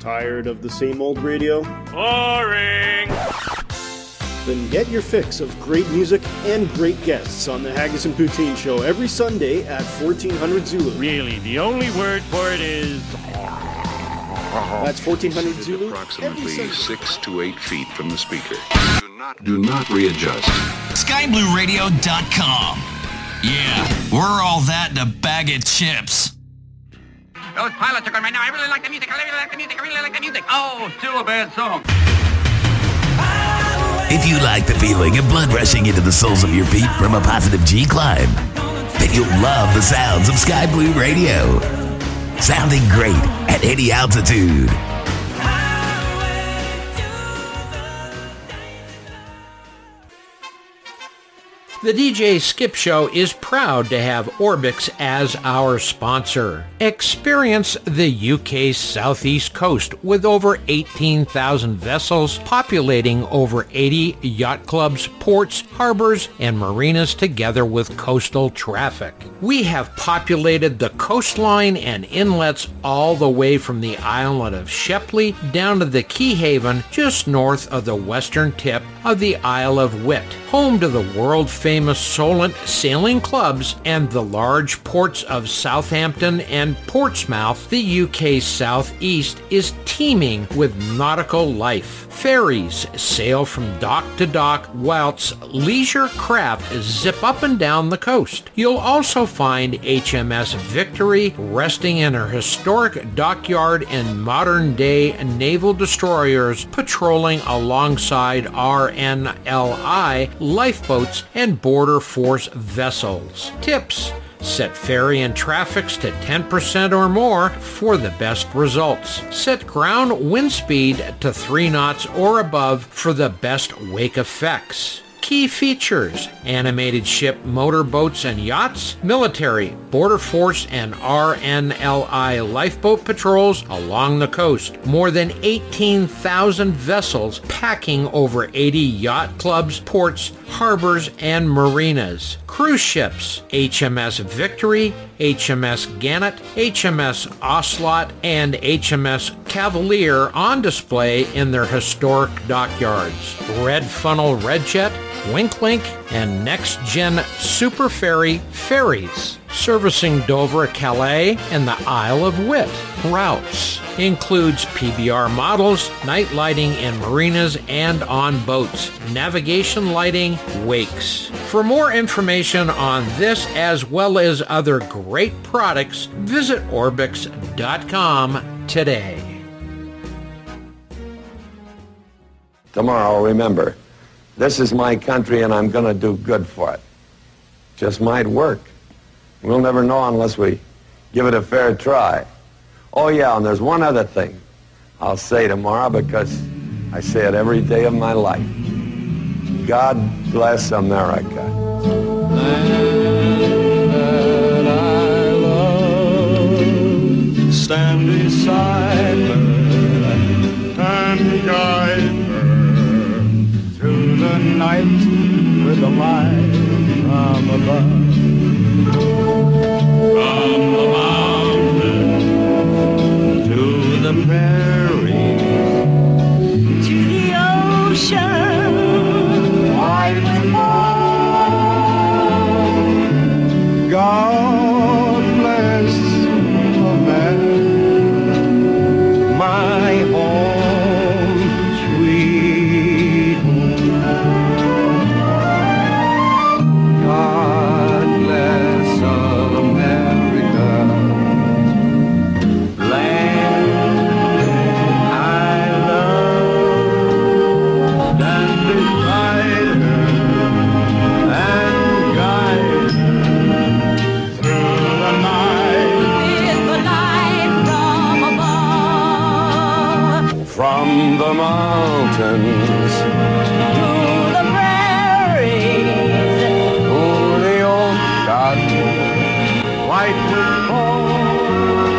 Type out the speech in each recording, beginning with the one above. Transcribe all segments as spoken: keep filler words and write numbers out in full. Tired of the same old radio? Boring! Then get your fix of great music and great guests on the Haggis and Poutine Show every Sunday at fourteen hundred Zulu. Really, the only word for it is... That's fourteen hundred Zulu. Approximately six to eight feet from the speaker. Do not, do not readjust. sky blue radio dot com. Yeah, we're all that in a bag of chips. Those pilots are going right now. I really like the music. I really like the music. I really like the music. Oh, still a bad song. If you like the feeling of blood rushing into the soles of your feet from a positive G climb, then you'll love the sounds of Sky Blue Radio. Sounding great at any altitude. The D J Skip Show is proud to have Orbix as our sponsor. Experience the U K's southeast coast with over eighteen thousand vessels populating over eighty yacht clubs, ports, harbors, and marinas together with coastal traffic. We have populated the coastline and inlets all the way from the island of Shepley down to the Key Haven just north of the western tip of the Isle of Wight, home to the world-famous famous Solent sailing clubs and the large ports of Southampton and Portsmouth. The U K's southeast is teeming with nautical life. Ferries sail from dock to dock whilst leisure craft zip up and down the coast. You'll also find H M S Victory resting in her historic dockyard and modern-day naval destroyers patrolling alongside R N L I lifeboats and border force vessels. Tips: set ferry and traffics to ten percent or more for the best results. Set ground wind speed to three knots or above for the best wake effects. Key features: animated ship motorboats and yachts, military, border force, and R N L I lifeboat patrols along the coast. More than eighteen thousand vessels packing over eighty yacht clubs, ports, harbors, and marinas. Cruise ships: H M S Victory, H M S Gannet, H M S Ocelot, and H M S Cavalier on display in their historic dockyards. Red Funnel Redjet, Wink Link, and Next Gen Super Ferry ferries servicing Dover, Calais, and the Isle of Wight. Routes includes P B R models, night lighting in marinas and on boats, navigation lighting, wakes. For more information on this as well as other great products, visit orbix dot com today. Tomorrow, remember, this is my country, and I'm going to do good for it. Just might work. We'll never know unless we give it a fair try. Oh, yeah, and there's one other thing I'll say tomorrow, because I say it every day of my life. God bless America. Land that I love, stand beside her and guide her night with a light from above. From the mountain to the prairie, to the ocean, wide and wide. God bless America, my home. The mountains to the prairies, oh, the old God, white with gold.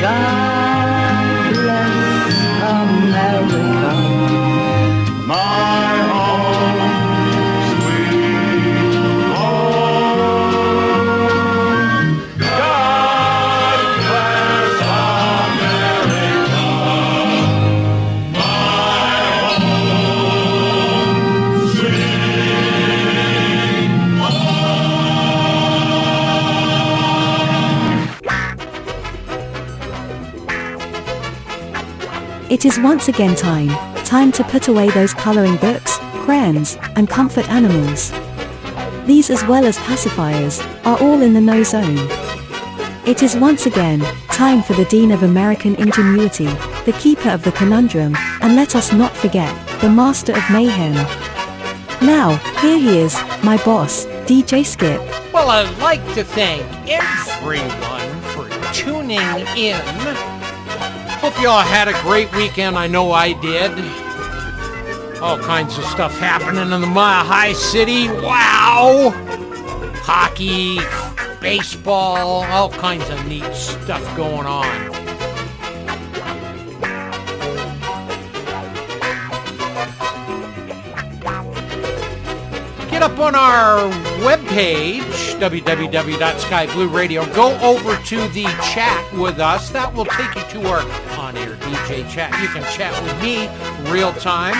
God bless America, my home, sweet home. God bless America. It is once again time, time to put away those coloring books, crayons, and comfort animals. These, as well as pacifiers, are all in the no zone. It is once again time for the Dean of American Ingenuity, the keeper of the conundrum, and let us not forget, the master of mayhem. Now, here he is, my boss, D J Skip. Well, I'd like to thank everyone for tuning in. Hope you all had a great weekend. I know I did. All kinds of stuff happening in the Mile High City. Wow! Hockey, baseball, all kinds of neat stuff going on. Get up on our webpage, w w w dot sky blue radio. Go over to the chat with us. That will take you to our on-air D J chat. You can chat with me real time.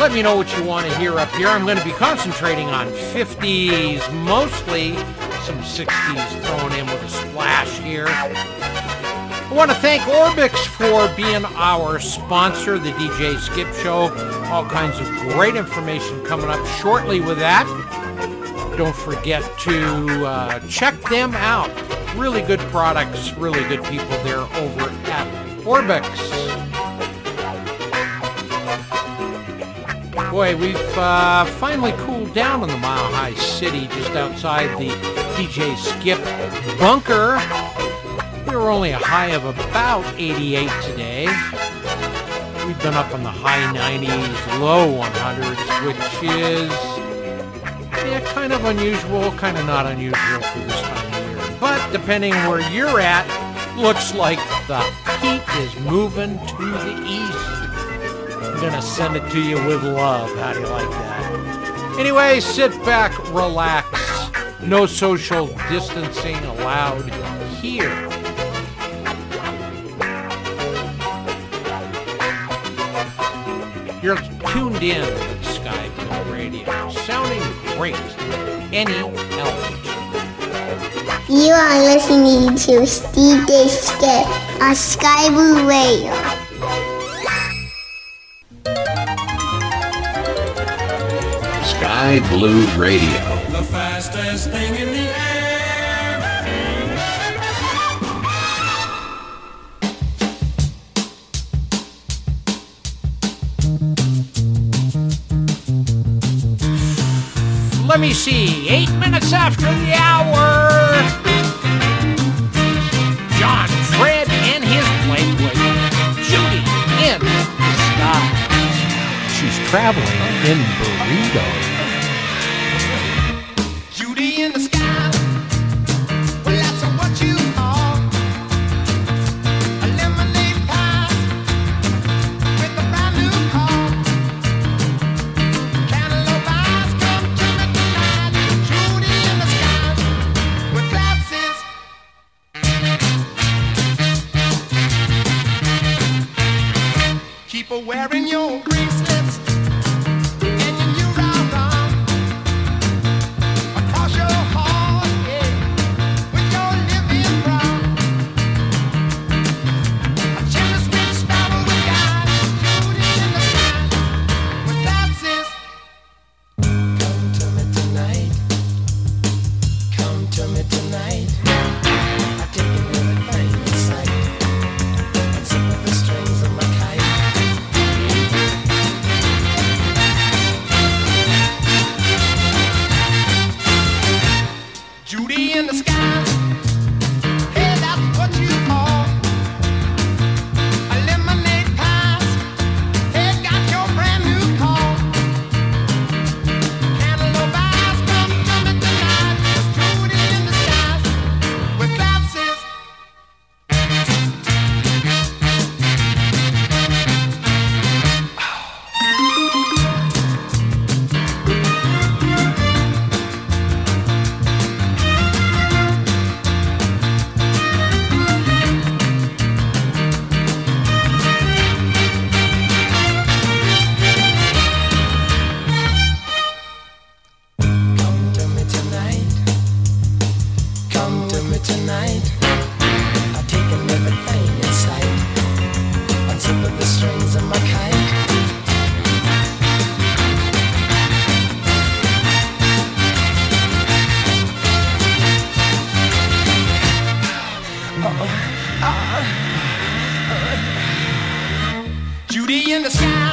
Let me know what you want to hear up here. I'm going to be concentrating on fifties mostly, some sixties thrown in with a splash here. I want to thank Orbix for being our sponsor, the D J Skip Show. All kinds of great information coming up shortly with that. Don't forget to uh, check them out. Really good products, really good people there over at Orbix. Boy, we've uh, finally cooled down in the Mile High City, just outside the D J Skip bunker. We were only a high of about eighty-eight today. We've been up in the high nineties, low hundreds, which is yeah, kind of unusual, kind of not unusual for this time of year. But depending where you're at, looks like the heat is moving to the east. Gonna send it to you with love. How do you like that? Anyway, sit back, relax. No social distancing allowed here. You're tuned in to Sky Blue Radio, sounding great. Any element. You are listening to D J Skip on Sky Blue Radio. Sky Blue Radio. The fastest thing in the air. Let me see. Eight minutes after the hour. John, Fred, and his Playboy. Judy in the sky. She's traveling in burritos. Summer.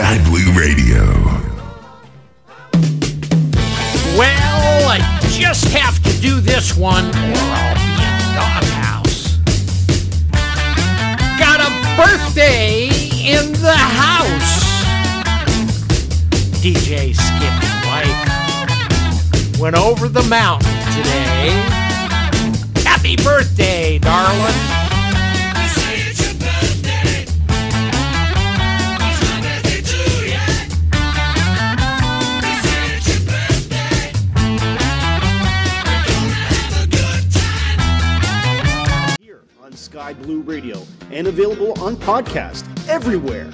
Sky Blue Radio. Well, I just have to do this one or I'll be a doghouse. Got a birthday in the house. D J Skip Mike went over the mountain today. Happy birthday, darling. Sky Blue Radio and available on podcast everywhere.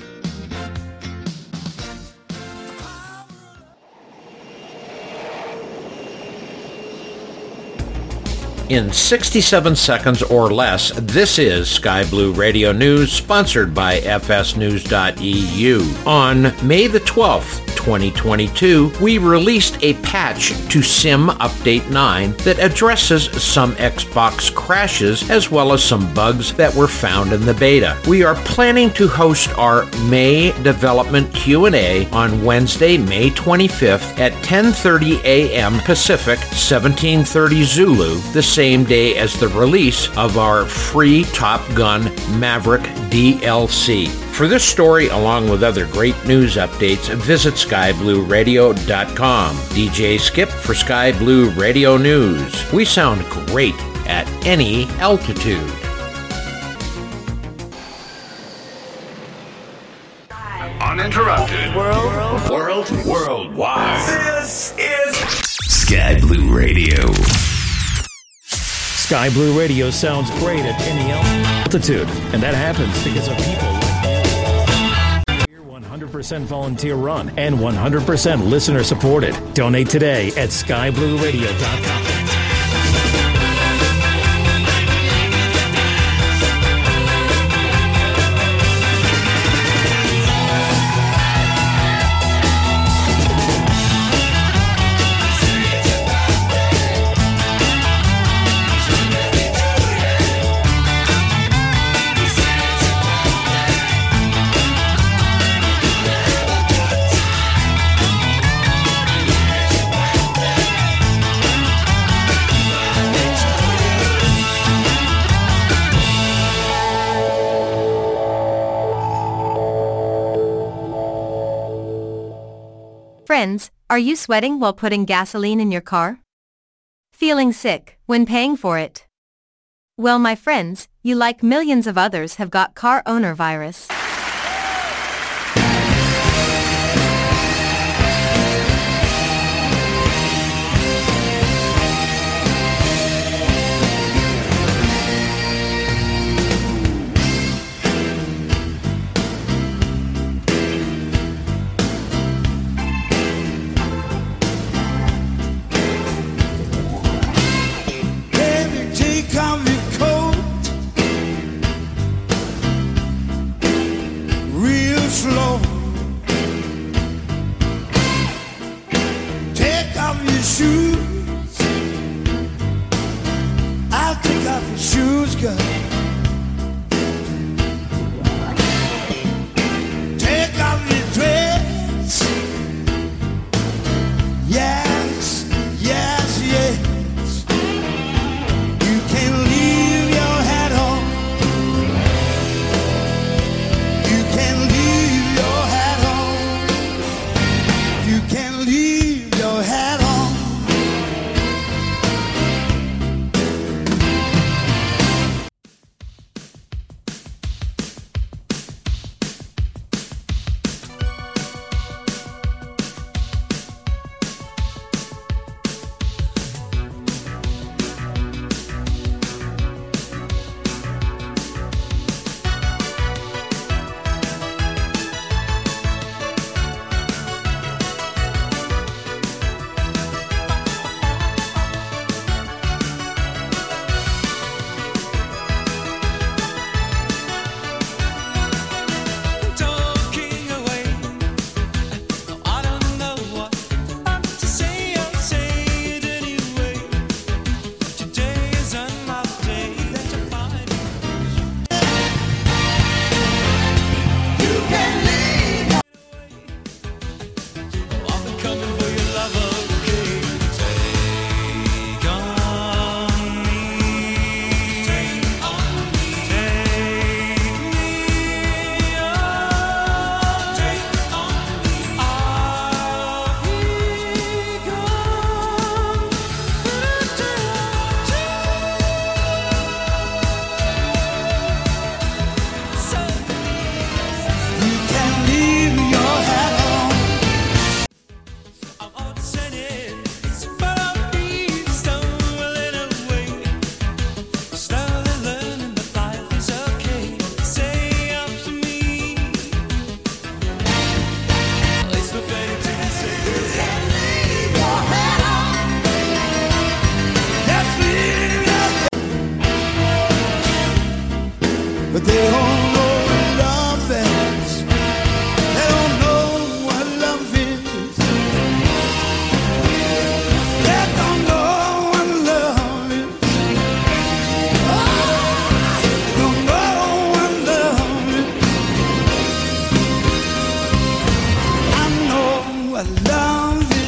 In sixty-seven seconds or less, this is Sky Blue Radio News, sponsored by f s news dot e u. On May the twelfth, twenty twenty-two, we released a patch to SIM Update nine that addresses some Xbox crashes as well as some bugs that were found in the beta. We are planning to host our May development Q and A on Wednesday, May twenty-fifth at ten thirty a.m. Pacific, seventeen thirty Zulu, the same day as the release of our free Top Gun Maverick D L C. For this story, along with other great news updates, visit sky blue radio dot com. D J Skip for Sky Blue Radio News. We sound great at any altitude. Uninterrupted. World. World. Worldwide. This is Sky Blue Radio. Sky Blue Radio sounds great at any altitude, and that happens because of people. one hundred percent volunteer run and one hundred percent listener supported. Donate today at Sky Blue Radio dot com. Friends, are you sweating while putting gasoline in your car? Feeling sick when paying for it? Well, my friends, you, like millions of others, have got car owner virus. but they don't know what love is. They don't know what love is. They don't know what love is. Oh, they don't know what love is. I know what love is.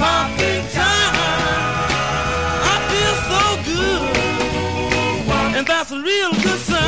Pop! That's a real good sign.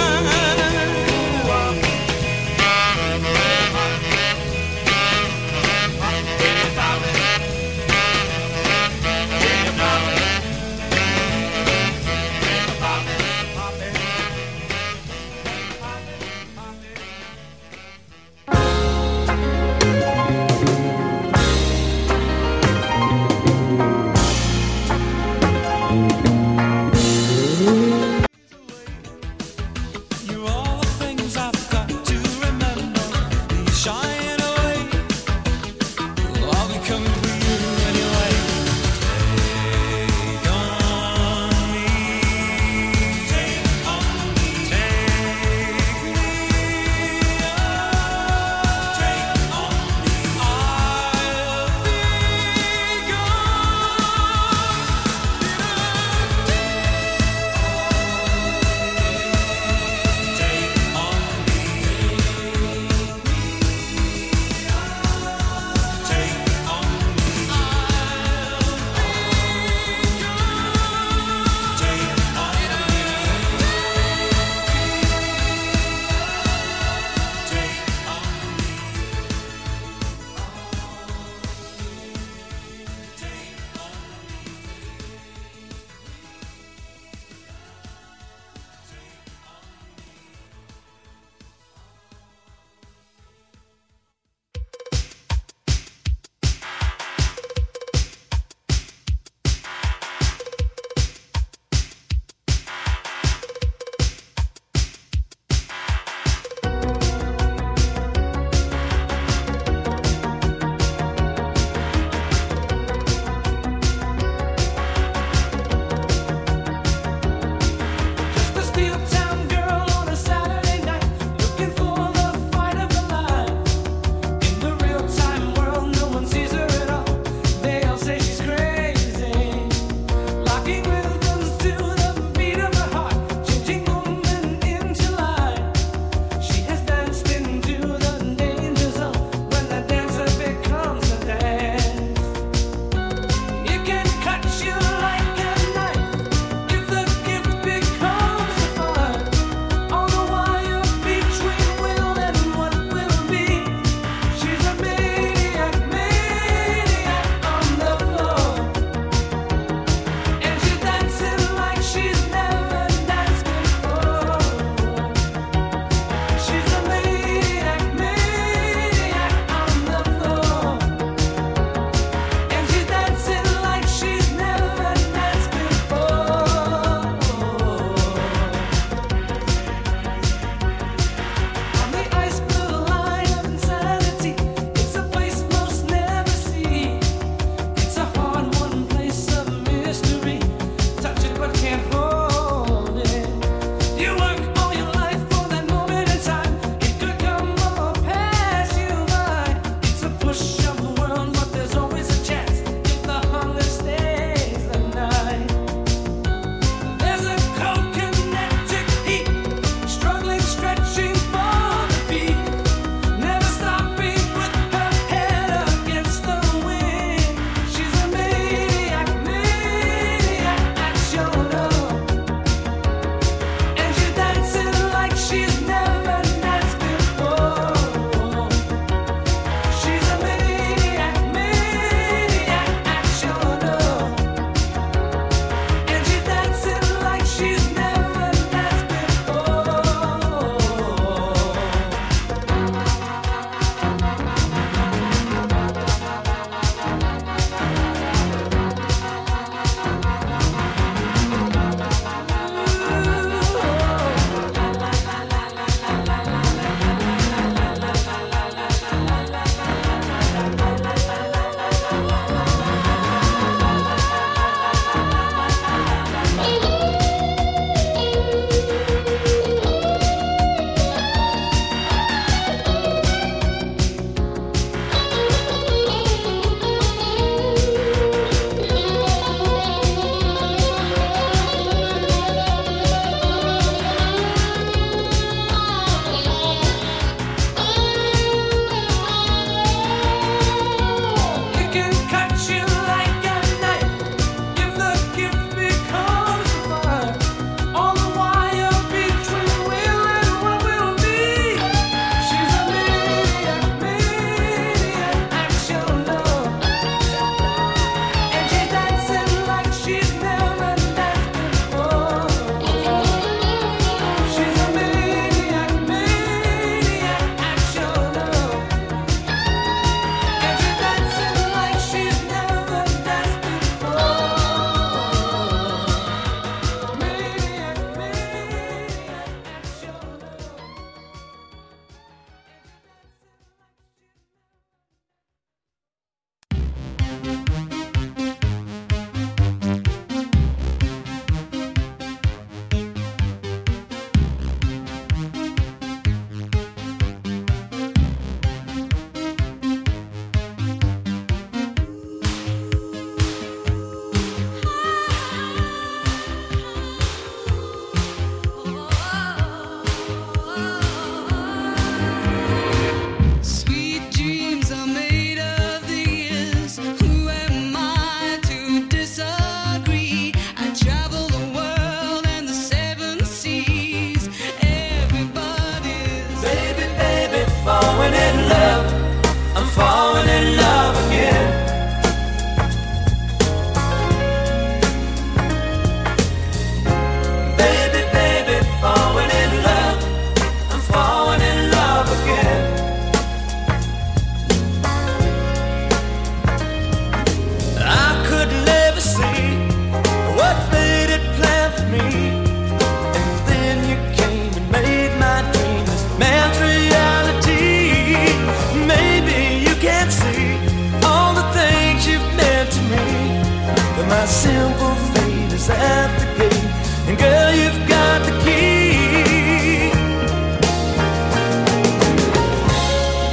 my simple fate is at the gate, and girl, you've got the key.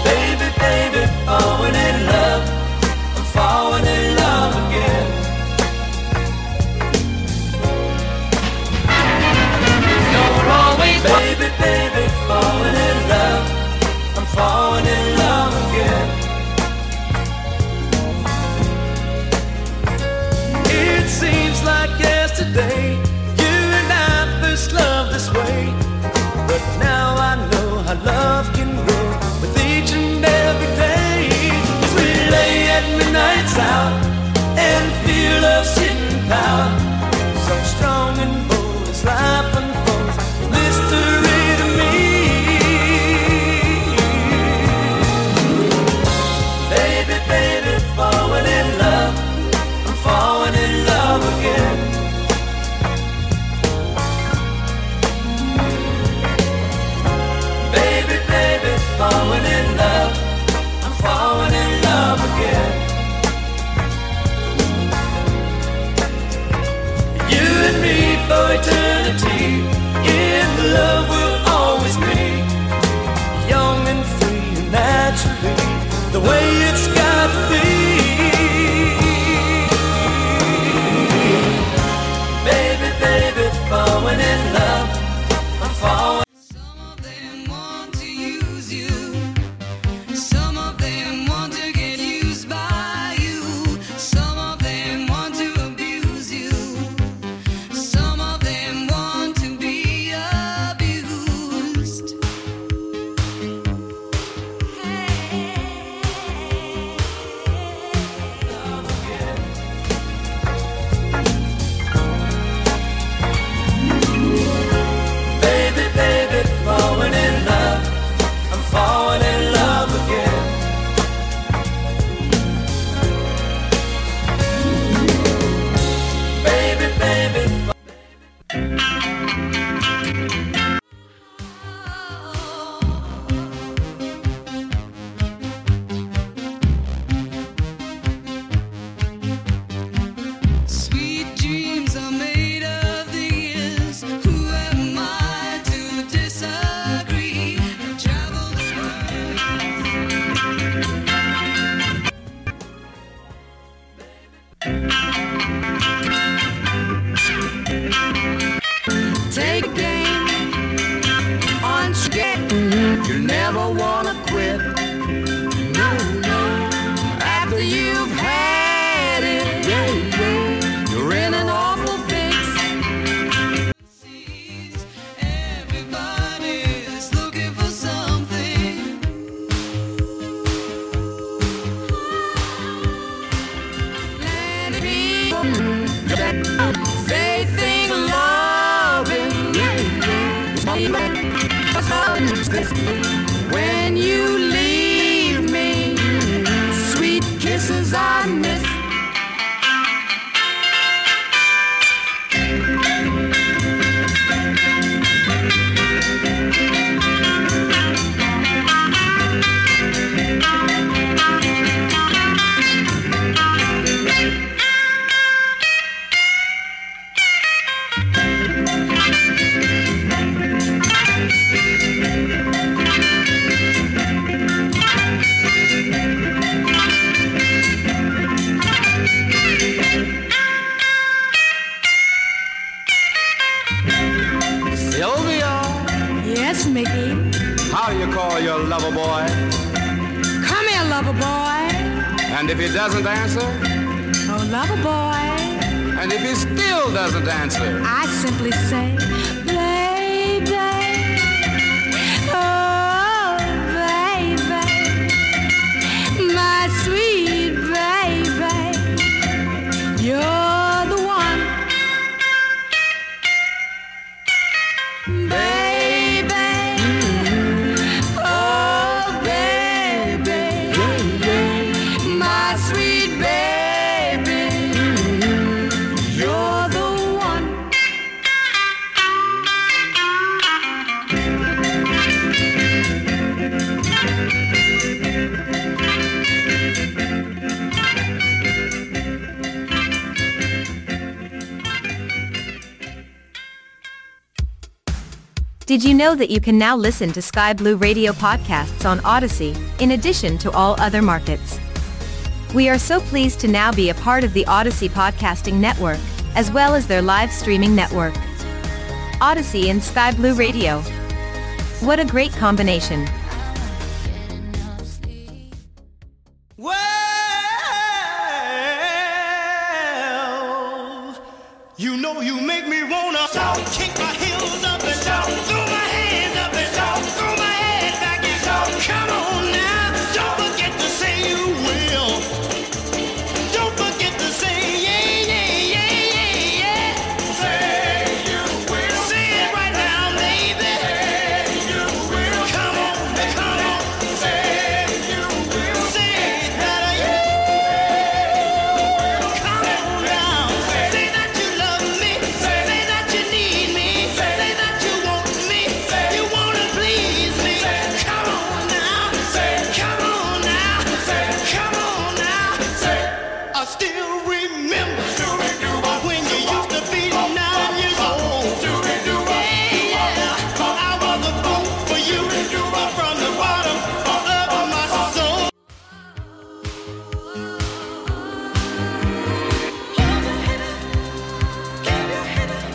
Baby, baby, falling in love, I'm falling in love again. You're always, baby, baby, falling in love, I'm falling in love again. Seems like yesterday, you and I first loved this way, but now I know how love can grow with each and every day. As we lay at midnight's out and feel love's hidden power, so strong and bold as life unfolds, mystery to me. Baby, baby, falling in love, I'm falling in love again. Baby, baby, falling in love, I'm falling in love again. You and me for eternity, in love we'll always be, young and free and naturally, the way it's got to be. Falling in love, I'm falling. Some of them want to use you, some of them want to get used by you, some of them want to abuse you, some of them want to be abused. Falling in love again. Baby, baby. Sweet dreams are made of these. Who am I to disagree? You never wanna quit. No, no. After you've had it, yeah, you're in an awful fix. Everybody's looking for something. Let it be. They think loving, yeah, yeah. When you leave me, sweet kisses I miss. And if he doesn't answer? Oh, lover boy. And if he still doesn't answer? I simply say, baby, oh, baby, my sweet baby, you're the one. Baby. Did you know that you can now listen to Sky Blue Radio podcasts on Odyssey, in addition to all other markets? We are so pleased to now be a part of the Odyssey Podcasting Network, as well as their live streaming network. Odyssey and Sky Blue Radio. What a great combination. Well, you know you make me wanna shout, kick my heels up and shout, throw my hands up and shout, throw my head back and shout. Come on now, don't forget to say you will. Don't forget to say yeah, yeah, yeah, yeah, yeah. Say you will. Say it right now, baby. Say you will. Come on, come on. Say you will. Say it better, yeah. Come on now. Say that you love me. Say that you need me. Say that you want me. You wanna please me. Come on now. Come on now. Come on now. I still remember when you used to be nine years old. Yeah, I was a fool for you from the bottom of my soul. Nobody else.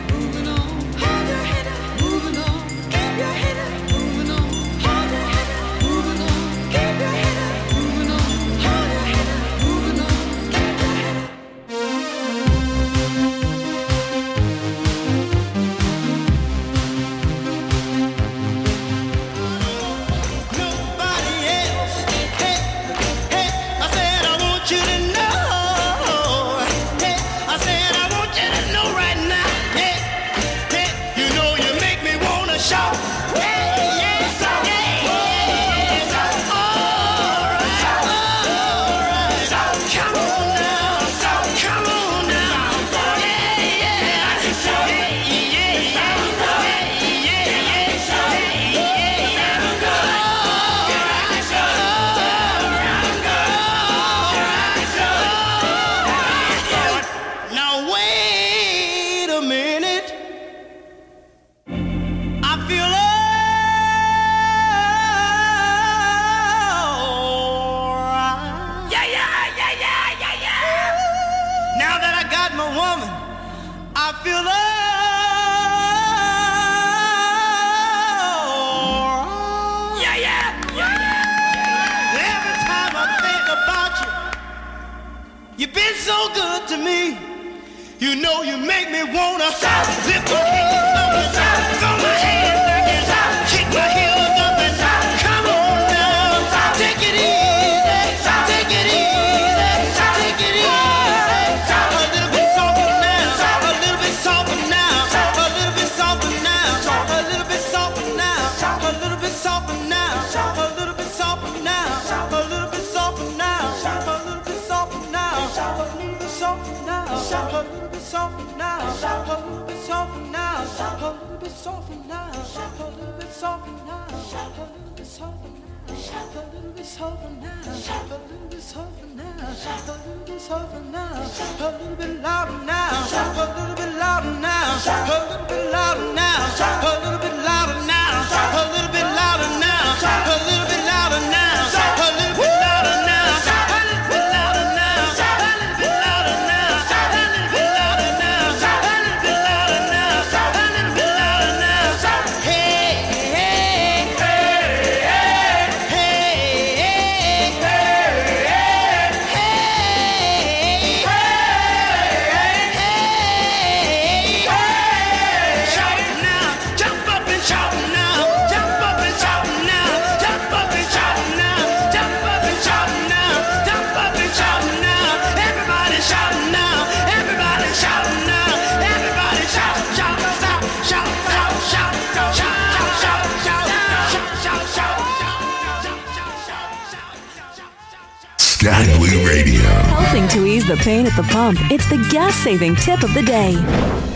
Hey, hey, I said I want you to know. Hey, I said I want you to know right now. Hey, hey, you know you make me wanna shout. Hey, yeah, shout, yeah, shout. All right, all right, shout. Come on now, shout. Come on now, yeah, yeah, shout. Hey, yeah, yeah, hey, yeah, yeah, shout. Hey, yeah, now wait a minute. I feel alright. Yeah, yeah, yeah, yeah, yeah, yeah. Now that I got my woman, I feel alright. Yeah, yeah, yeah. Every time I think about you, you've been so good to me. You know you make me wanna shout, lift my hands up and shout, throw my hands back and shout, kick my heels up and shout. Come on now, take it easy, take it easy, take it easy. A little bit softer now, a little bit softer now, a little bit softer now, a little bit softer now, a little bit softer now, a little bit softer now, a little bit softer now, a little bit softer now, a little bit softer now, a little bit softer now, a little bit softer now, a little bit softer now, a little bit softer now, a little bit softer now, a little bit softer now, a little bit softer now, a little bit softer now, a little bit louder now, a little bit louder now, a little bit louder now, a little bit louder now, a little bit louder now, a little bit louder now, a little bit louder now, a little bit louder now, a little bit louder now, a little bit louder now, a little bit louder now, a little bit louder now. Hey, hey, hey, hey, hey, hey, hey, hey, hey, hey. Shout it now, jump up and shout now, jump up and shout now, jump up and shout now, jump up and shout now, jump up and shout now. Everybody shout now, everybody shout now, everybody shout, shout, shout, shout, shout, shout, shout, shout, shout, shout, shout, shout, Sky Blue Radio. Helping to ease the pain at the pump, it's the gas-saving tip of the day.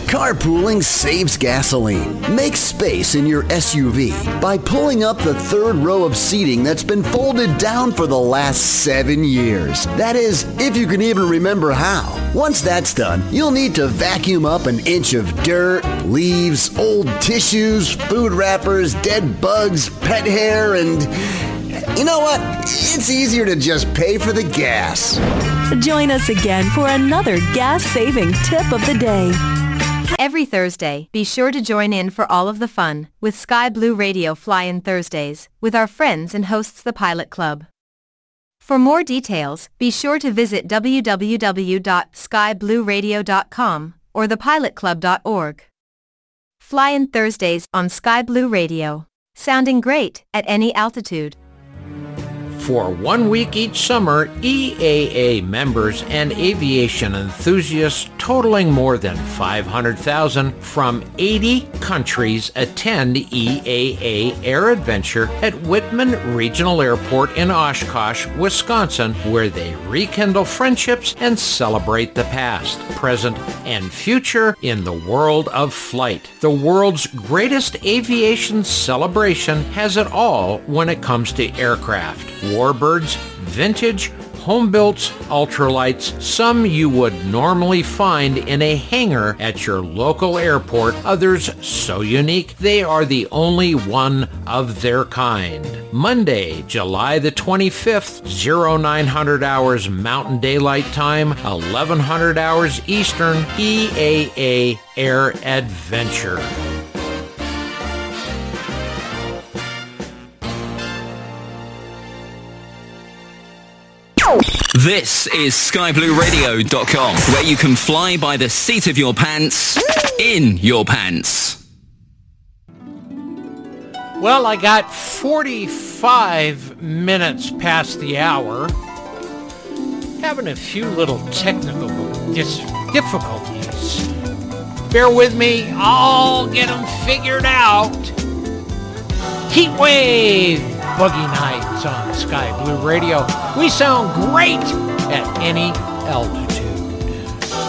Carpooling saves gasoline. Make space in your S U V by pulling up the third row of seating that's been folded down for the last seven years. That is, if you can even remember how. Once that's done, you'll need to vacuum up an inch of dirt, leaves, old tissues, food wrappers, dead bugs, pet hair, and... you know what? It's easier to just pay for the gas. Join us again for another gas-saving tip of the day. Every Thursday, be sure to join in for all of the fun with Sky Blue Radio Fly-In Thursdays with our friends and hosts the Pilot Club. For more details, be sure to visit w w w dot sky blue radio dot com or the pilot club dot org. Fly-In Thursdays on Sky Blue Radio. Sounding great at any altitude. For one week each summer, E A A members and aviation enthusiasts totaling more than five hundred thousand from eighty countries attend E A A Air Adventure at Whitman Regional Airport in Oshkosh, Wisconsin, where they rekindle friendships and celebrate the past, present, and future in the world of flight. The world's greatest aviation celebration has it all when it comes to aircraft. Warbirds, vintage, home-builts, ultralights, some you would normally find in a hangar at your local airport, others so unique they are the only one of their kind. Monday, July the twenty-fifth, oh nine hundred hours Mountain Daylight Time, eleven hundred hours Eastern, E A A Air Adventure. This is sky blue radio dot com, where you can fly by the seat of your pants, in your pants. Well, I got forty-five minutes past the hour. Having a few little technical dis- difficulties. Bear with me. I'll get them figured out. Heatwave. Boogie Nights on Sky Blue Radio. We sound great at any altitude. Boogie.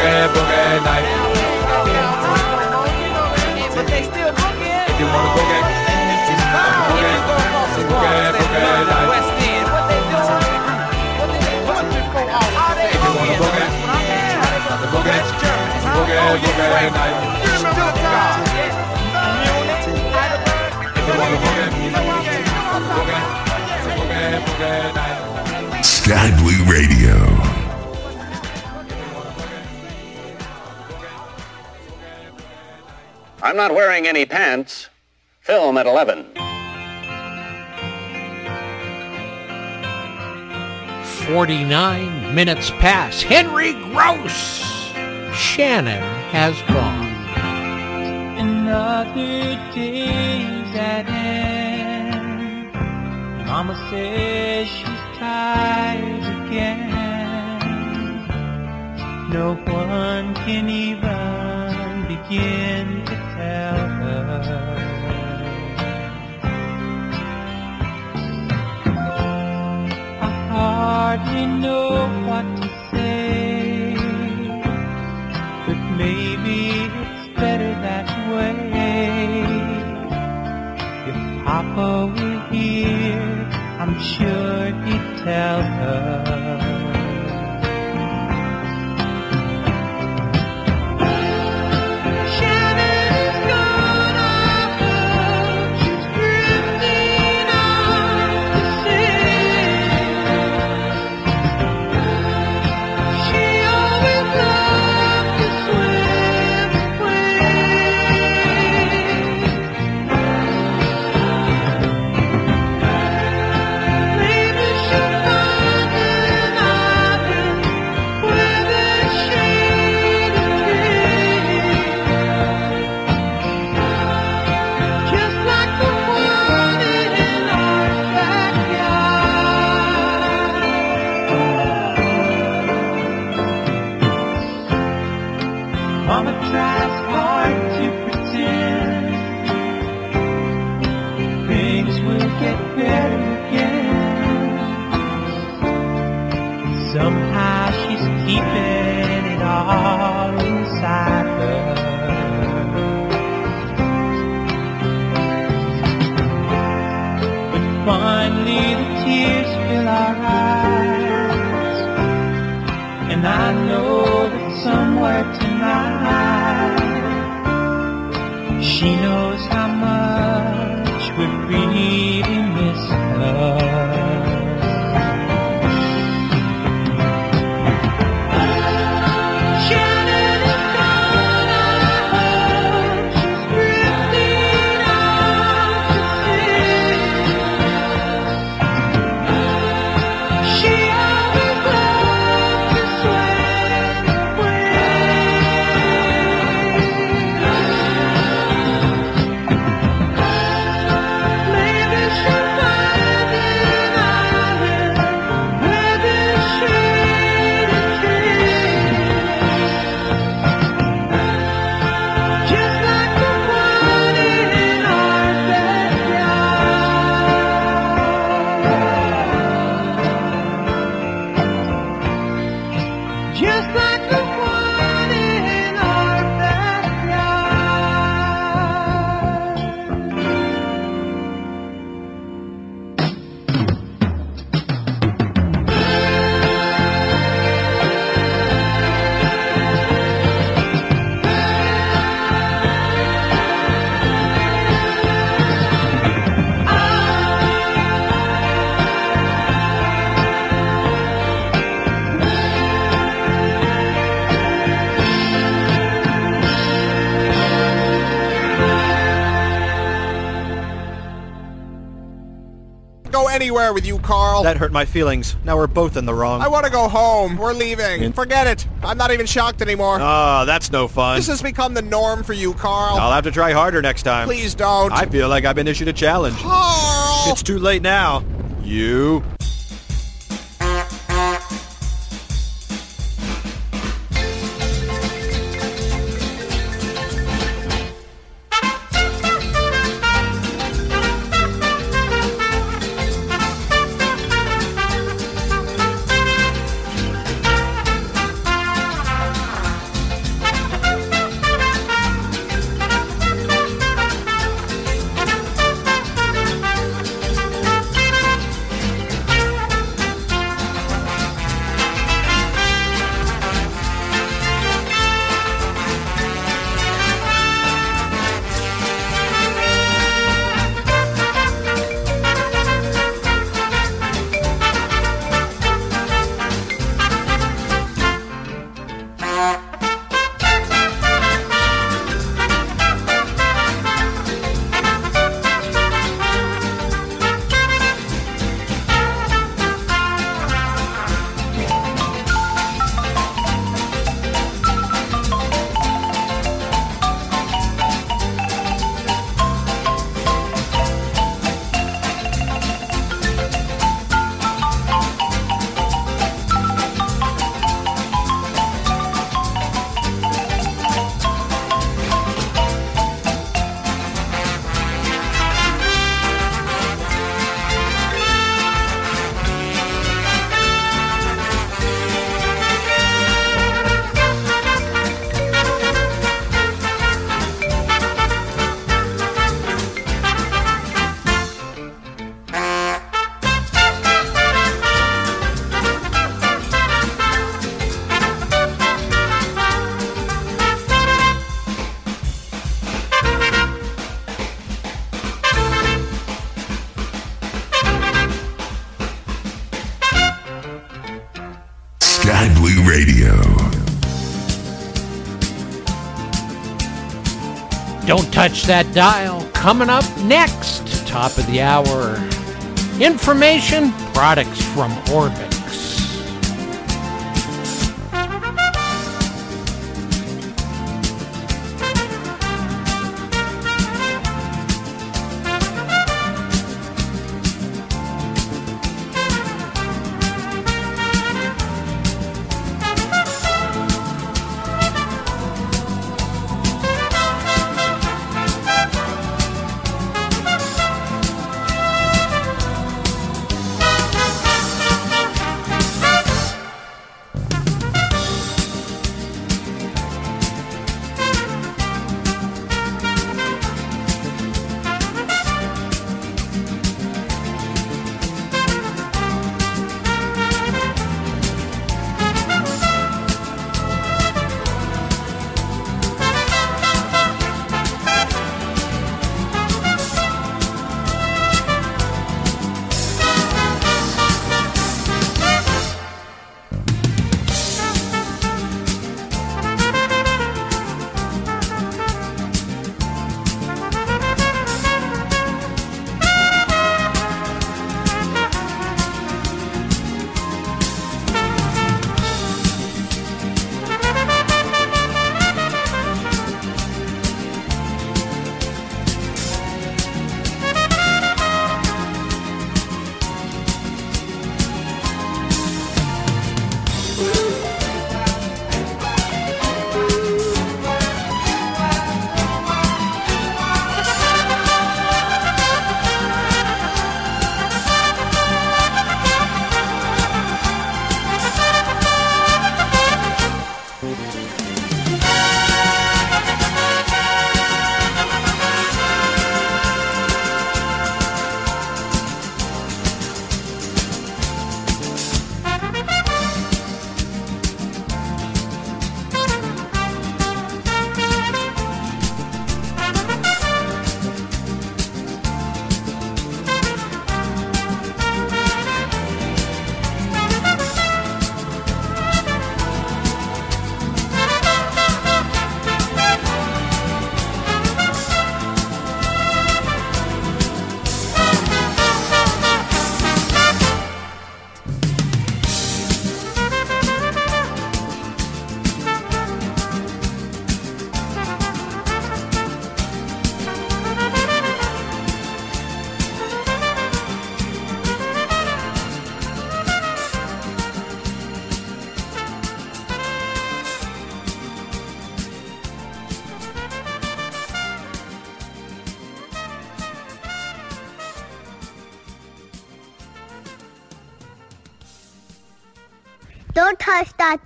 boogie, boogie night. But they still boogie. If you want to boogie, it's fine. Boogie, boogie, boogie night. West End, what they doing? What they doing? How they boogie? Boogie, boogie, boogie night. If you want to boogie, boogie, boogie night. Sky Blue Radio. I'm not wearing any pants. Film at eleven. forty-nine minutes past. Henry Gross. Shannon has gone. Another day's at end. Mama says she's tired again. No one can even begin to tell her. I hardly know what to say, but maybe it's better that way. If Papa were here, I'm sure he'd tell her. Anywhere with you, Carl. That hurt my feelings. Now we're both in the wrong. I want to go home. We're leaving. In- Forget it. I'm not even shocked anymore. Oh, that's no fun. This has become the norm for you, Carl. I'll have to try harder next time. Please don't. I feel like I've been issued a challenge. Carl! It's too late now. You... Sky Blue Radio. Don't touch that dial. Coming up next, top of the hour, information, products from Orbit.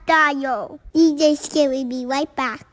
Dial. D J Skip will be right back.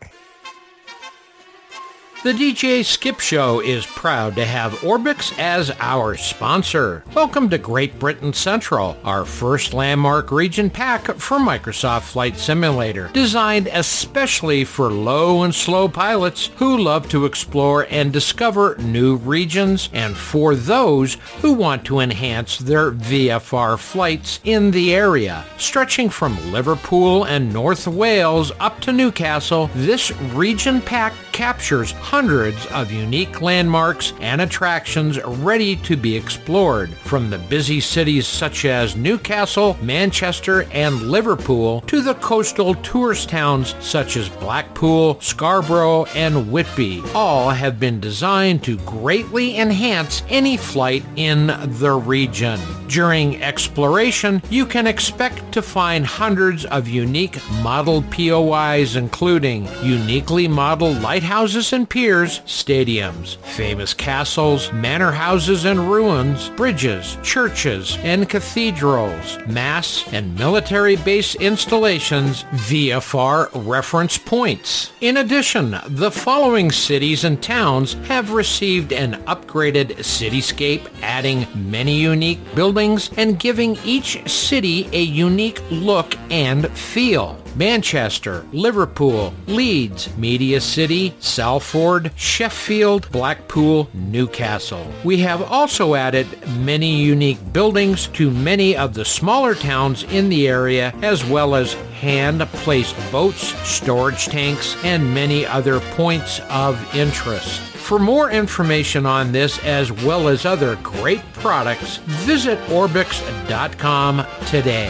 The D J Skip Show is proud to have Orbix as our sponsor. Welcome to Great Britain Central, our first landmark region pack for Microsoft Flight Simulator, designed especially for low and slow pilots who love to explore and discover new regions, and for those who want to enhance their V F R flights in the area. Stretching from Liverpool and North Wales up to Newcastle, this region pack captures hundreds of unique landmarks and attractions ready to be explored. From the busy cities such as Newcastle, Manchester, and Liverpool to the coastal tourist towns such as Blackpool, Scarborough, and Whitby, all have been designed to greatly enhance any flight in the region. During exploration, you can expect to find hundreds of unique model P O Is, including uniquely modeled lighthouses and piers, stadiums, famous castles, manor houses and ruins, bridges, churches and cathedrals, mass and military base installations, V F R reference points. In addition, the following cities and towns have received an upgraded cityscape, adding many unique buildings and giving each city a unique look and feel. Manchester, Liverpool, Leeds, Media City, Salford, Sheffield, Blackpool, Newcastle. We have also added many unique buildings to many of the smaller towns in the area, as well as hand-placed boats, storage tanks, and many other points of interest. For more information on this, as well as other great products, visit Orbix dot com today.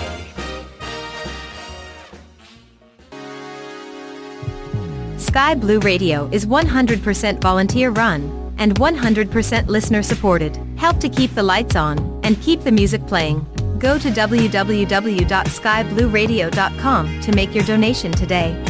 Sky Blue Radio is one hundred percent volunteer-run and one hundred percent listener-supported. Help to keep the lights on and keep the music playing. Go to w w w dot sky blue radio dot com to make your donation today.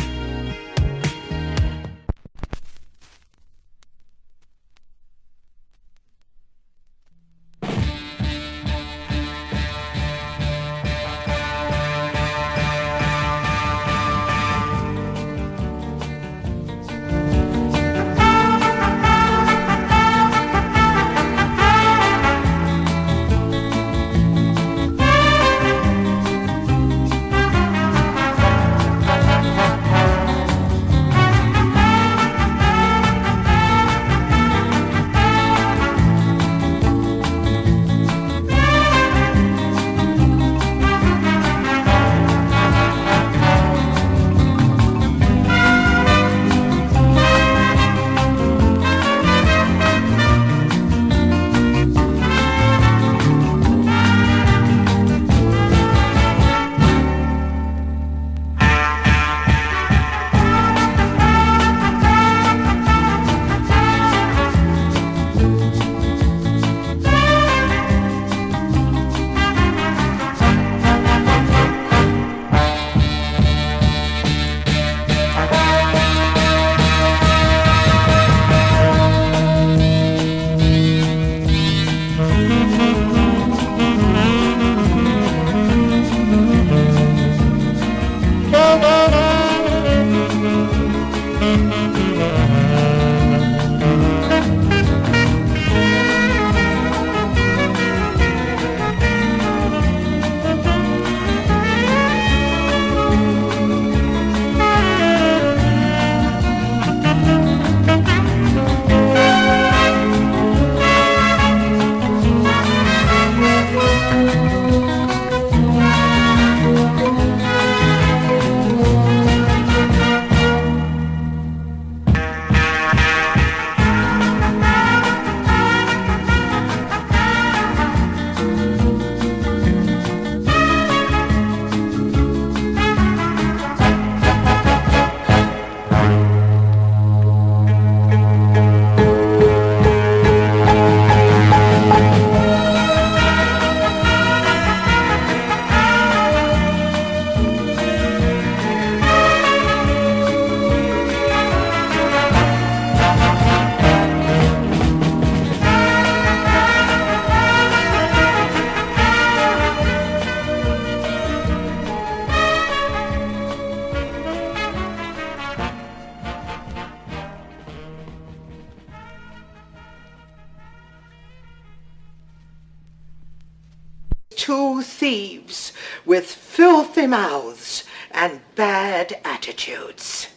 Two thieves with filthy mouths and bad attitudes.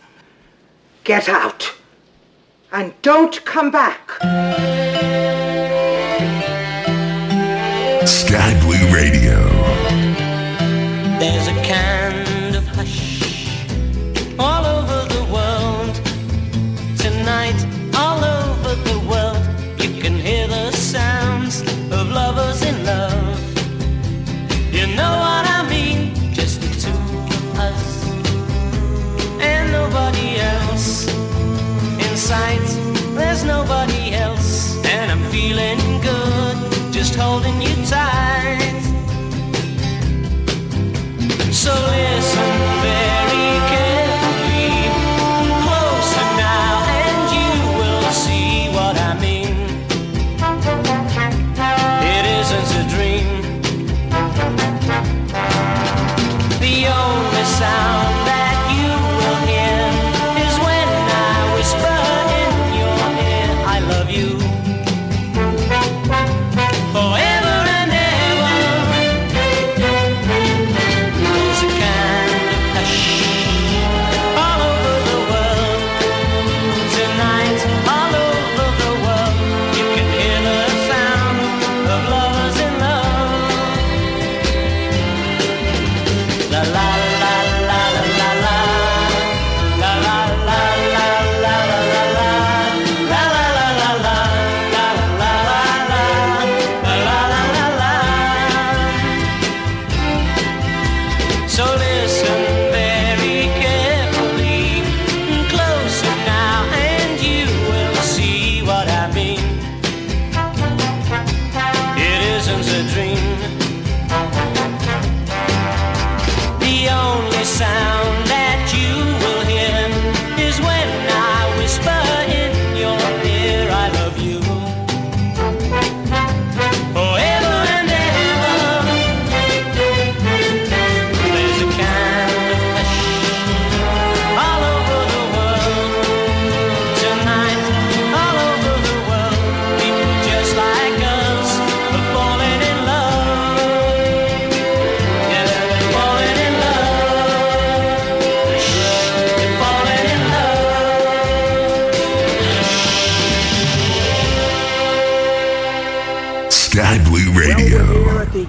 Get out and don't come back. Sky Blue Radio. There's a kind of hush all over the world. Tonight, all over the world, you can hear the sounds of lovers in love. You know what I mean, just the two of us and nobody else. In sight, there's nobody else, and I'm feeling good, just holding you tight. So listen very carefully, closer now, and you will see what I mean. It isn't a dream. The only sound that you will hear is when I whisper in your ear, I love you, forever and ever.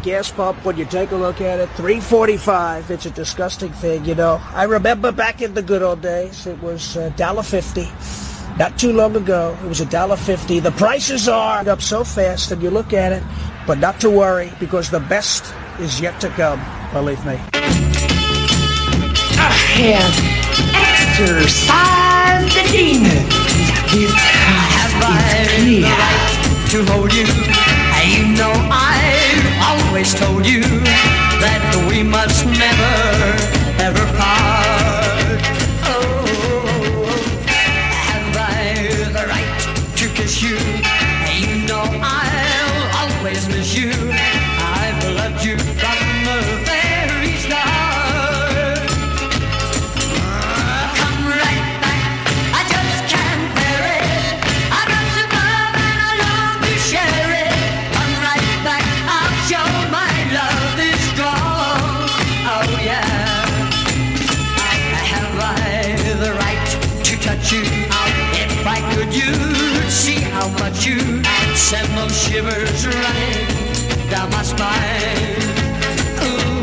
Gas pump, when you take a look at it, three forty-five. It's a disgusting thing, you know. I remember back in the good old days, it was a dollar fifty. Not too long ago, it was a dollar fifty. The prices are up so fast, and you look at it, but not to worry because the best is yet to come. Believe me. I have exorcised the demon. It's I clear. Right to hold you, you know I. Always told you that we must never, ever part. Oh, have I the right to kiss you? You know I'll always miss you. I've loved you from the very start. Come right back, I just can't bear it. I'm not so proud and I love to share it. Come right back, I'll show my love is gone. Oh yeah. Have I the right to touch you? If I could, you'd see how much you send those shivers running down my spine. Ooh,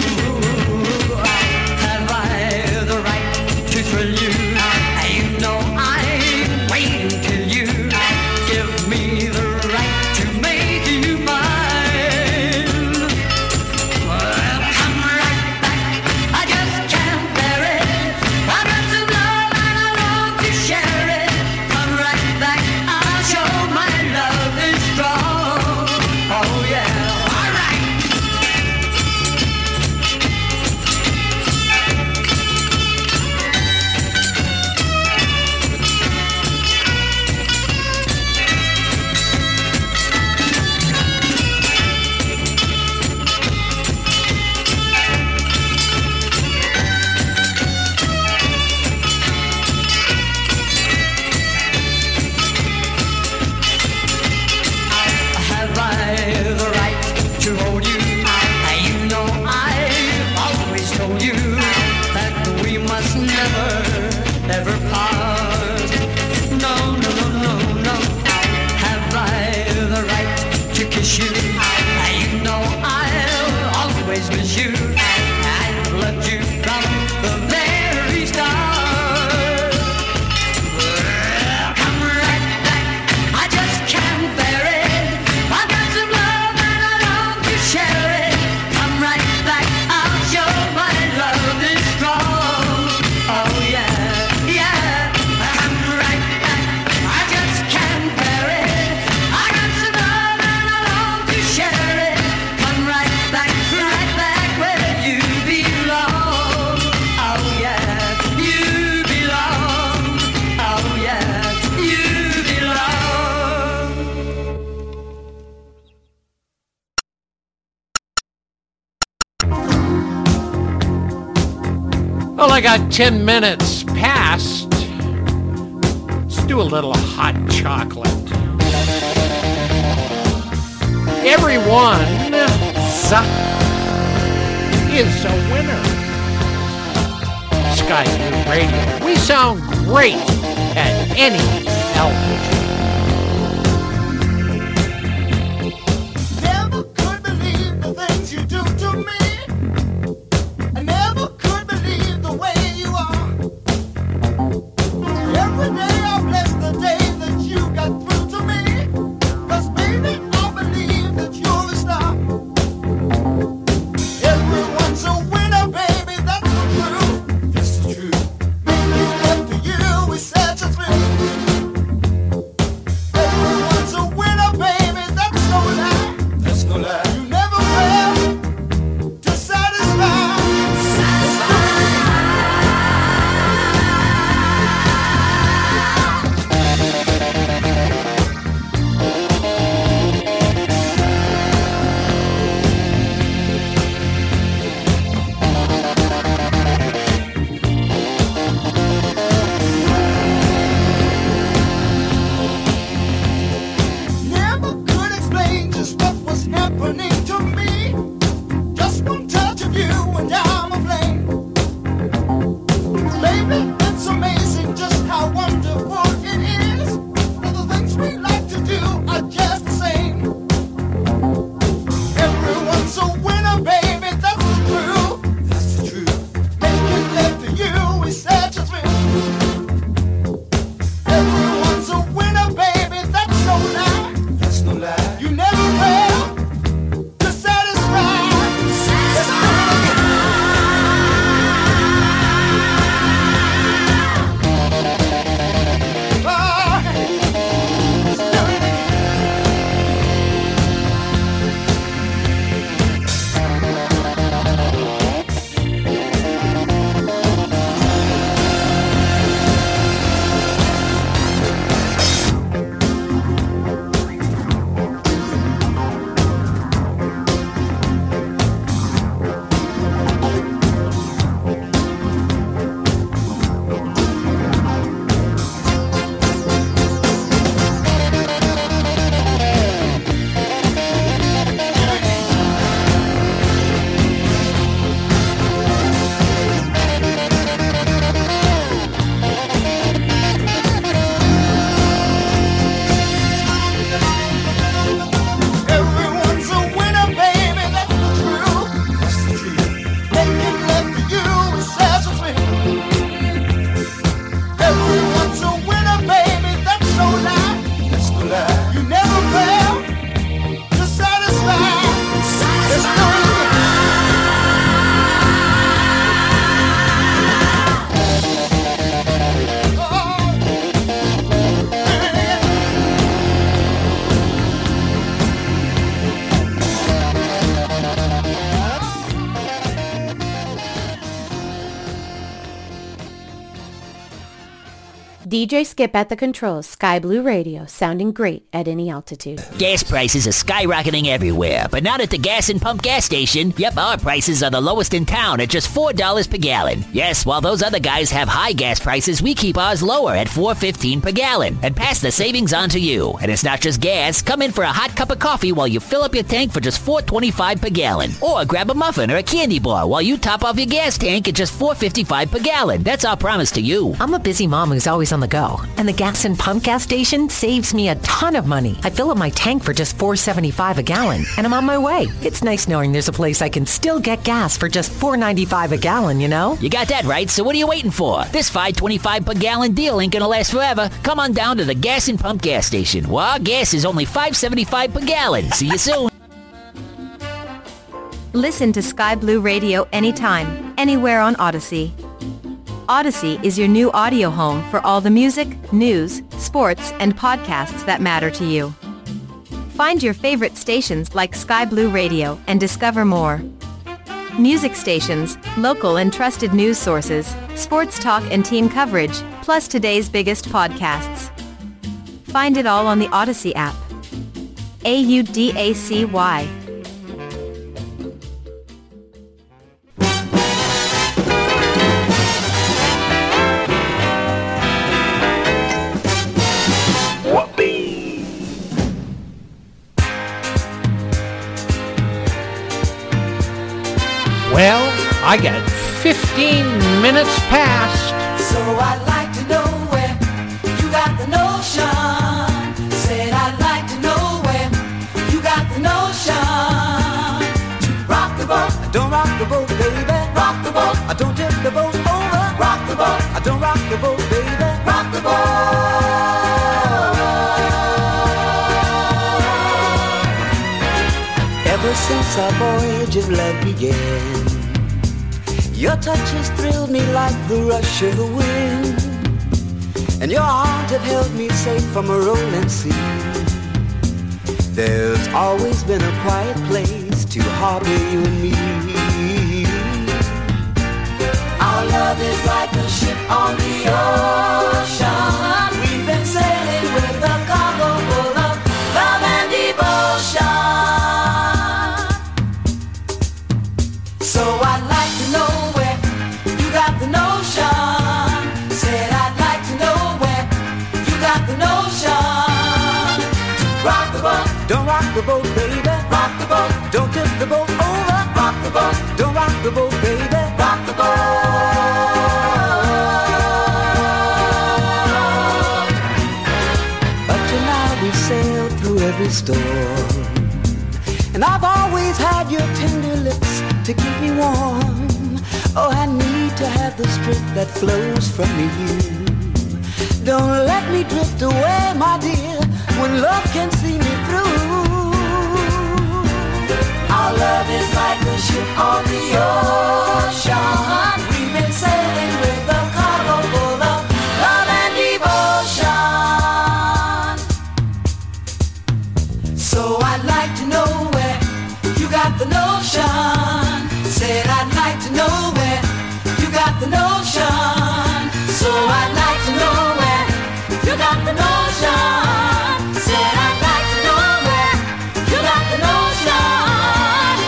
have I the right to thrill you? You know I'm waiting till you give me the right to make you mine. Well, come right back, I just can't bear it. I've got some love and I want to share it. Come right back, I'll show my love is strong. Oh yeah, all right. Have I the right to hold you? You know I've always told you that we must never, ever part. No, no, no, no, no. Have I the right to kiss you? You know I'll always miss you. I've loved you from the very start. Well, come right back, I just can't bear it. I've got some love and I love to share it. Come right back, I'll show my love is strong. Oh yeah, yeah. Come right back, I just can't bear it. I've got some love and I love to share it. Come right back, right back where you belong. Oh yeah, you belong. Oh yeah, you belong. Well, I got ten minutes past. Let's do a little hot chocolate. Everyone is a winner. Sky Blue Radio. We sound great at any altitude. Never could believe the things you do to me. I never could. D J Skip at the controls, Sky Blue Radio, sounding great at any altitude. Gas prices are skyrocketing everywhere, but not at the gas and pump gas station. Yep, our prices are the lowest in town at just four dollars per gallon. Yes, while those other guys have high gas prices, we keep ours lower at four dollars and fifteen cents per gallon and pass the savings on to you. And it's not just gas. Come in for a hot cup of coffee while you fill up your tank for just four dollars and twenty-five cents per gallon. Or grab a muffin or a candy bar while you top off your gas tank at just four dollars and fifty-five cents per gallon. That's our promise to you. I'm a busy mom who's always on the go, and the gas and pump gas station saves me a ton of money. I fill up my tank for just four dollars and seventy-five cents a gallon, and I'm on my way. It's nice knowing there's a place I can still get gas for just four dollars and ninety-five cents a gallon, you know? You got that right, so what are you waiting for? This five dollars and twenty-five cents per gallon deal ain't gonna last forever. Come on down to the gas and pump gas station, where our gas is only five dollars and seventy-five cents per gallon. See you soon. Listen to Sky Blue Radio anytime, anywhere on Odyssey. Odyssey is your new audio home for all the music, news, sports, and podcasts that matter to you. Find your favorite stations like Sky Blue Radio and discover more. Music stations, local and trusted news sources, sports talk and team coverage, plus today's biggest podcasts. Find it all on the Odyssey app. A U D A C Y. Well, I got fifteen minutes past. So I'd like to know where you got the notion. Said I'd like to know where you got the notion. Rock the boat, I don't rock the boat, baby. Rock the boat, I don't tip the boat over. Rock the boat, I don't rock the boat, baby. Rock the boat. Ever since our voyage of love began, your touch has thrilled me like the rush of the wind, and your arms have held me safe from a rolling sea. There's always been a quiet place to harbor you and me. Our love is like a ship on the ocean. We've been sailing with a cargo full of love and devotion. So I'd like to know where you got the notion. Said I'd like to know where you got the notion. Rock the boat, don't rock the boat, baby. Rock the boat, don't tip the boat over. Rock the boat, don't rock the boat, baby. Rock the boat. Up till now we've sailed through every storm, and I've always had your tender lips to keep me warm. Oh, I need to have the strength that flows from you. Don't let me drift away, my dear, when love can see me through. Our love is like a ship on the ocean. We've been sailing with a cargo full of love and devotion. So I'd like to know where you got the notion. Said I'd like to know where you got the notion. So I'd like to know where you got the notion. Said I'd like to know where you got the notion.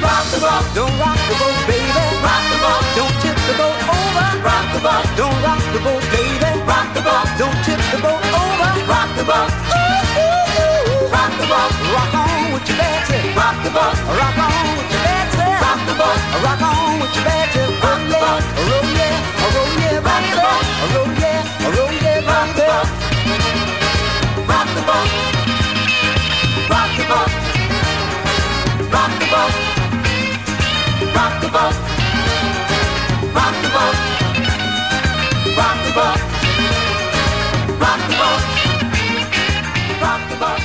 Rock the boat, don't rock the boat, baby. Rock the boat, don't tip the boat over. Rock the boat, don't rock the boat, baby. Rock the boat, don't tip the boat over. Rock the boat, ooh, ooh, ooh. Rock the boat, rock on with your baby. Rock the boat, rock on with your baby. Rock the boat, rock on with your back to rock the boat, roll yeah, roll yeah, rock the boat, roll yeah, roll yeah, rock the boat, rock the boat, rock the boat, rock the boat, rock the boat, rock the boat, rock the boat, rock the boat, rock the boat.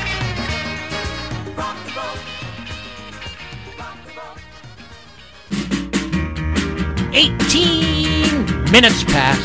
eighteen minutes past.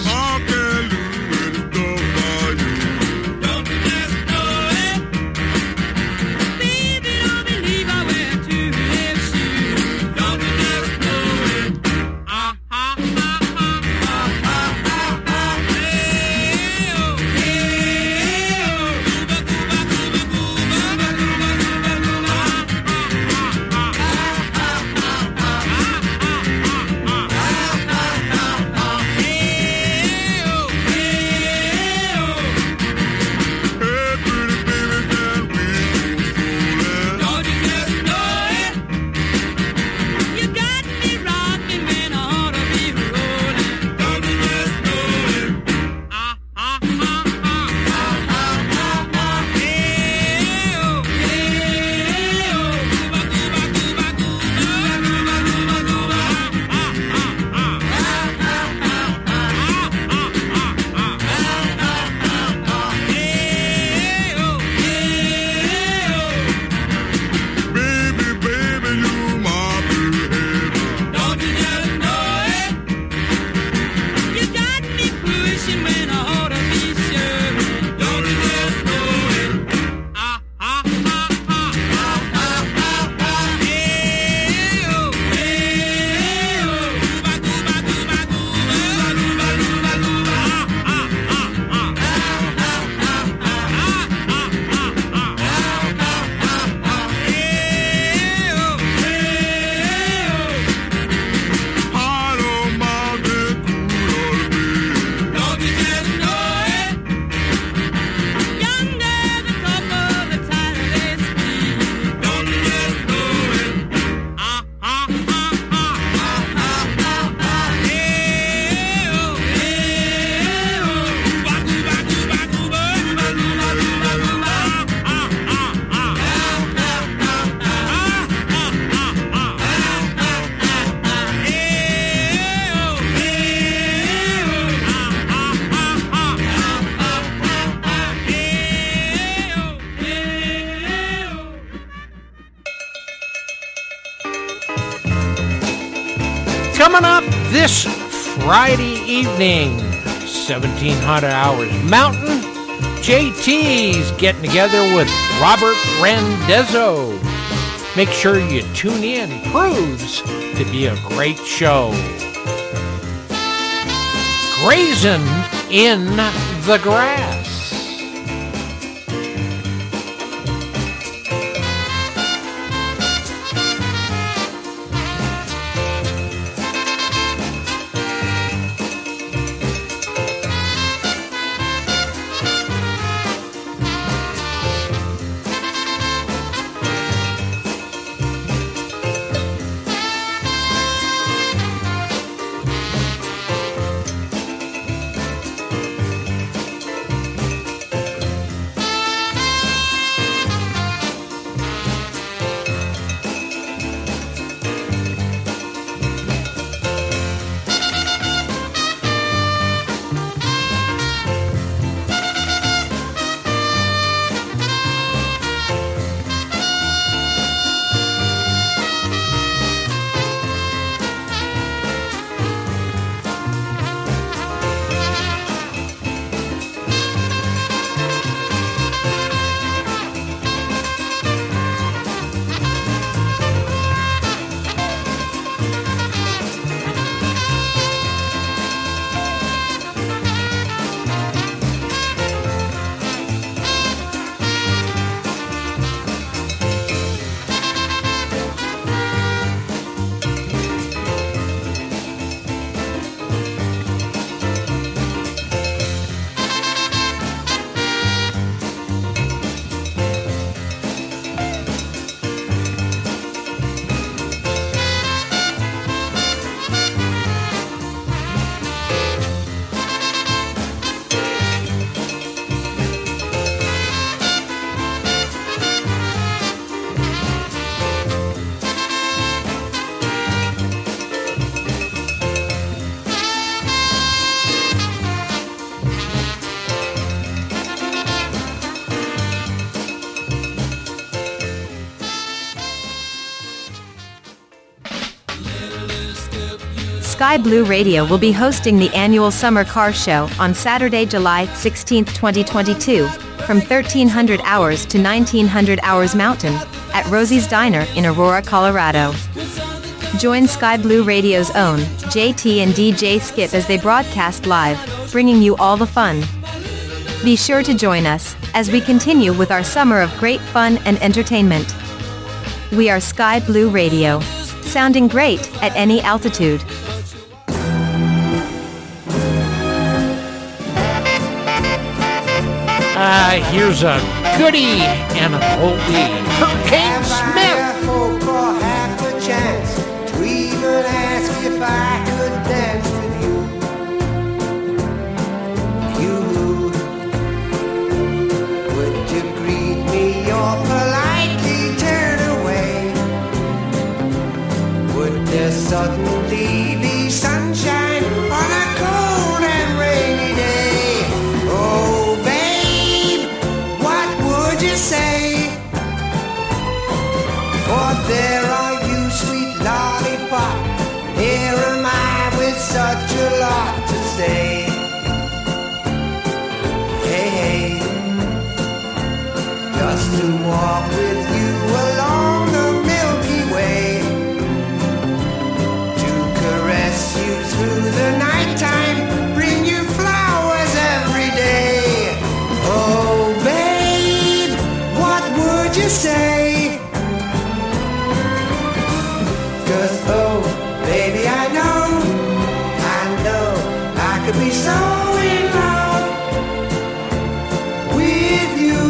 Coming up this Friday evening, seventeen hundred hours Mountain, J T's getting together with Robert Rendezzo. Make sure you tune in. Proves to be a great show. Grazing in the Grass. Sky Blue Radio will be hosting the annual Summer Car Show on Saturday, July sixteenth, twenty twenty-two, from thirteen hundred hours to nineteen hundred hours Mountain, at Rosie's Diner in Aurora, Colorado. Join Sky Blue Radio's own, J T and D J Skip as they broadcast live, bringing you all the fun. Be sure to join us, as we continue with our summer of great fun and entertainment. We are Sky Blue Radio, sounding great at any altitude. Uh, here's a goodie and a oldie. Hurricane Smith. For half a chance to even ask if I could dance with you. You would you greet me or politely turn away? Would there suddenly be sunshine on a cold and rainy day? Say, for there are you, sweet lollipop. Here am I with such a lot to say. Hey, hey, just to walk with you along the Milky Way, to caress you through the nighttime, bring you flowers every day. Oh, you say, 'cause oh, baby, I know, I know, I could be so in love with you.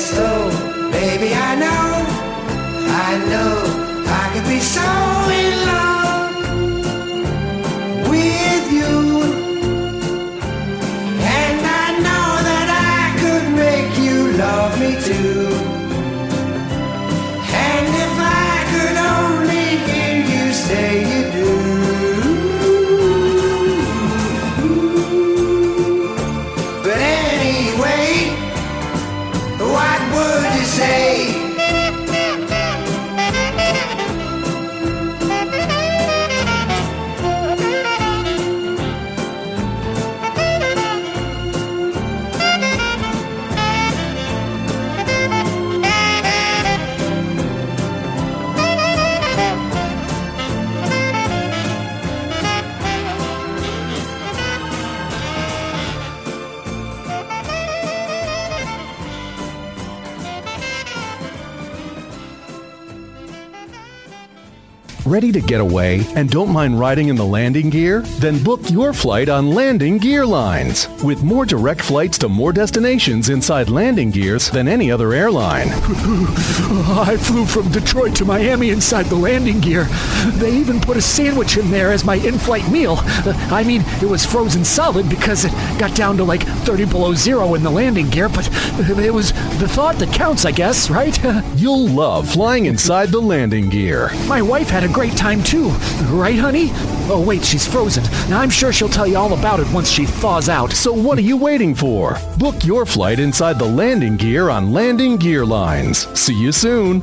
crystal. Baby, I know, I know I could be so in love with you. And I know that I could make you love me too. And if I could only hear you say you do. Ready to get away and don't mind riding in the landing gear? Then book your flight on Landing Gear Lines. With more direct flights to more destinations inside Landing Gears than any other airline. I flew from Detroit to Miami inside the Landing Gear. They even put a sandwich in there as my in-flight meal. I mean, it was frozen solid because it got down to like thirty below zero in the Landing Gear, but it was the thought that counts, I guess, right? You'll love flying inside the Landing Gear. My wife had a great time too, right, honey? Oh wait, she's frozen. Now I'm sure she'll tell you all about it once she thaws out. So what are you waiting for? Book your flight inside the Landing Gear on Landing Gear Lines. See you soon.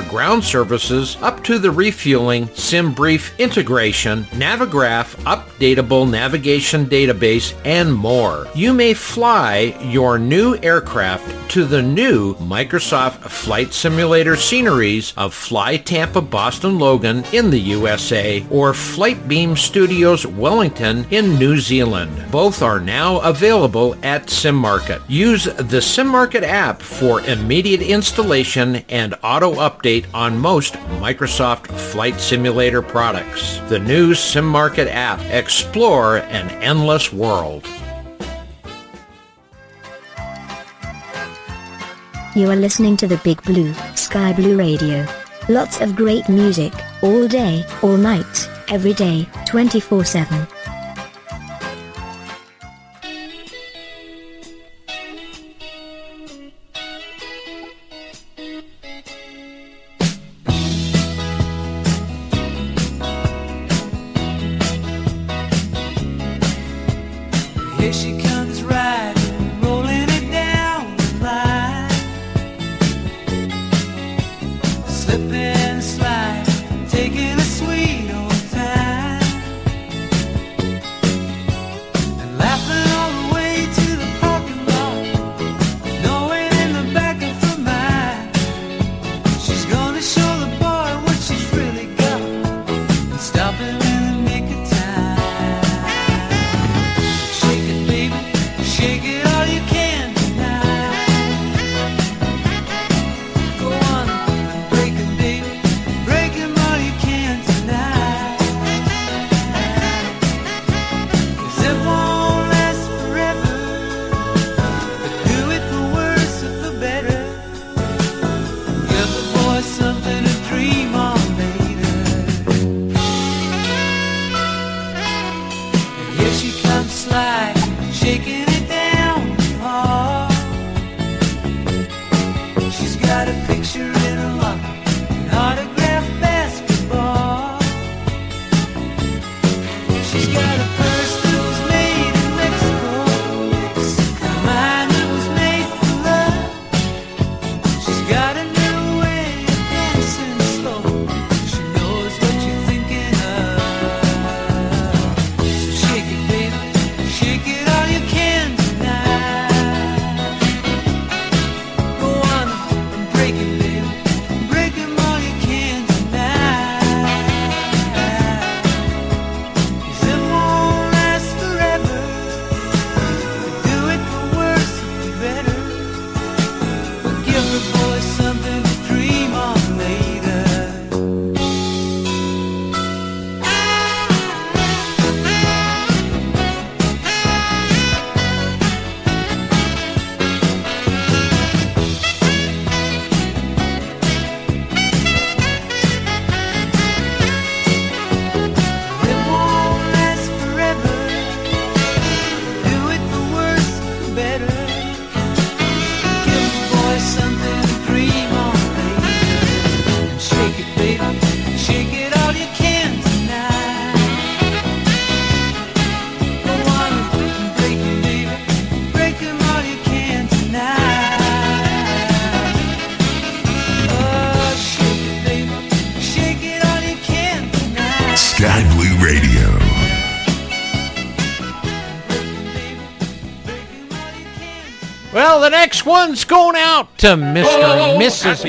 ground services up to the refueling, SimBrief integration, Navigraph, updatable navigation database, and more. You may fly your new aircraft to the new Microsoft Flight Simulator sceneries of Fly Tampa Boston Logan in the U S A or Flightbeam Studios Wellington in New Zealand. Both are now available at SimMarket. Use the SimMarket app for immediate installation and auto-update on most Microsoft Flight Simulator products. The new SimMarket app. Explore an endless world. You are listening to the Big Blue, Sky Blue Radio. Lots of great music, all day, all night, every day, twenty-four seven. Slide, taking a sweet old time. the next one's going out to Mister oh, and Missus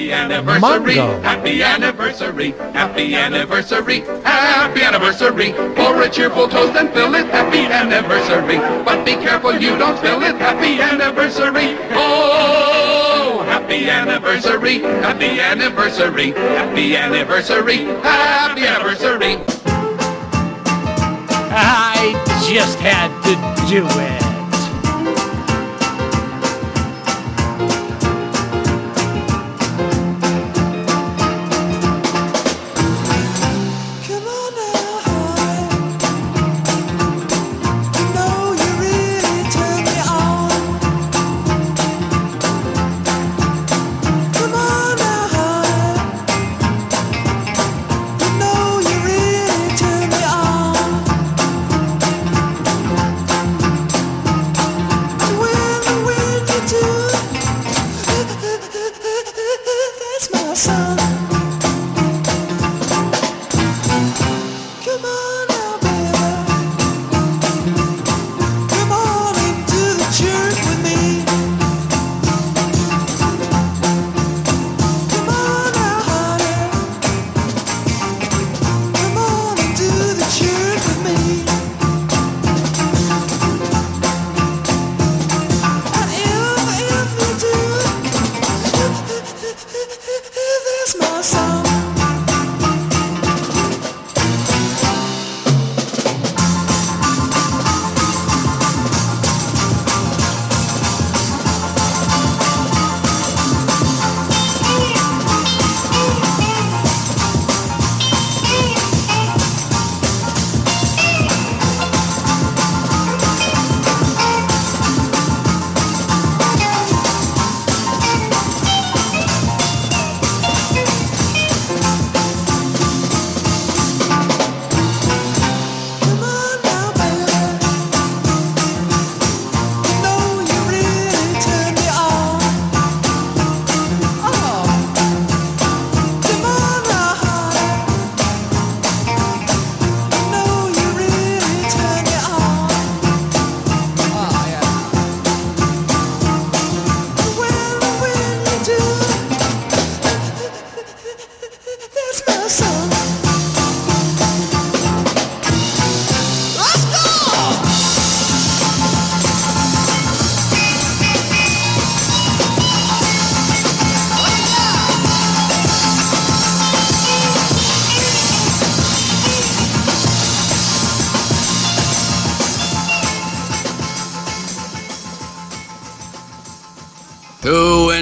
Mungo. Happy anniversary, happy anniversary, happy anniversary. For a cheerful toast and fill it, happy anniversary. But be careful you don't spill it, happy anniversary. Oh, happy anniversary, happy anniversary, happy anniversary, happy anniversary. I just had to do it.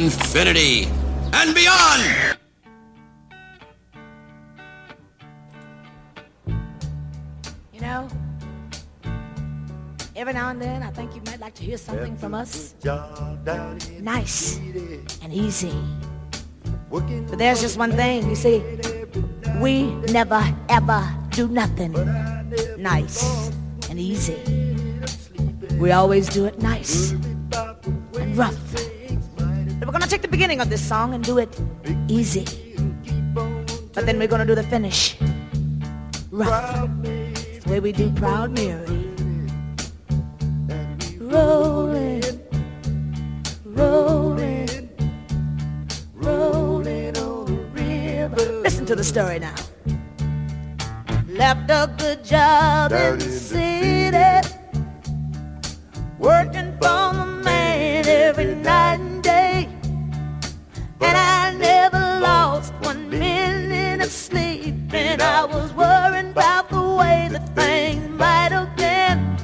Infinity and beyond! You know, every now and then I think you might like to hear something from us. Nice and easy. But there's just one thing, you see, we never ever do nothing nice and easy. We always do it nice and rough. We're gonna take the beginning of this song and do it easy. But then we're gonna do the finish rough. It's the way we do Proud Mary. Rolling, rolling, rolling on the river. Listen to the story now. Left a good job in the city, working for the man every night and day. And I never lost one minute of sleep. And I was worried about the way the thing might have been.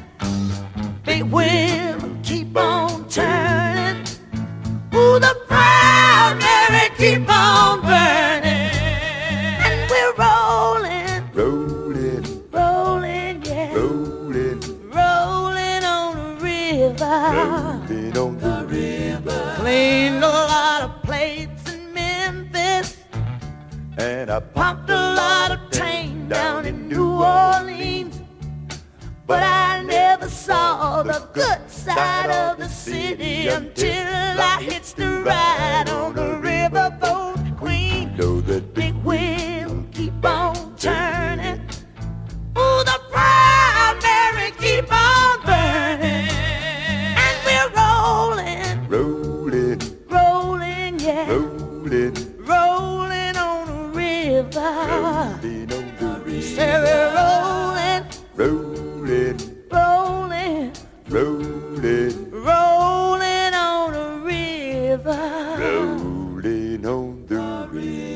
Big wheel keep on turning. Ooh, the Proud Mary keep on burning. And we're rolling, rolling, rolling, yeah, rolling, rolling on the river, rolling on the river. Clean the line. And I pumped a lot of tank down in New Orleans. But I never saw the good side of the city until I hitched a ride on the riverboat queen. The big wheel keep on turning. Ooh, the Proud Mary keep on burning. And we're rolling, rolling. river, rolling on the, the river. river.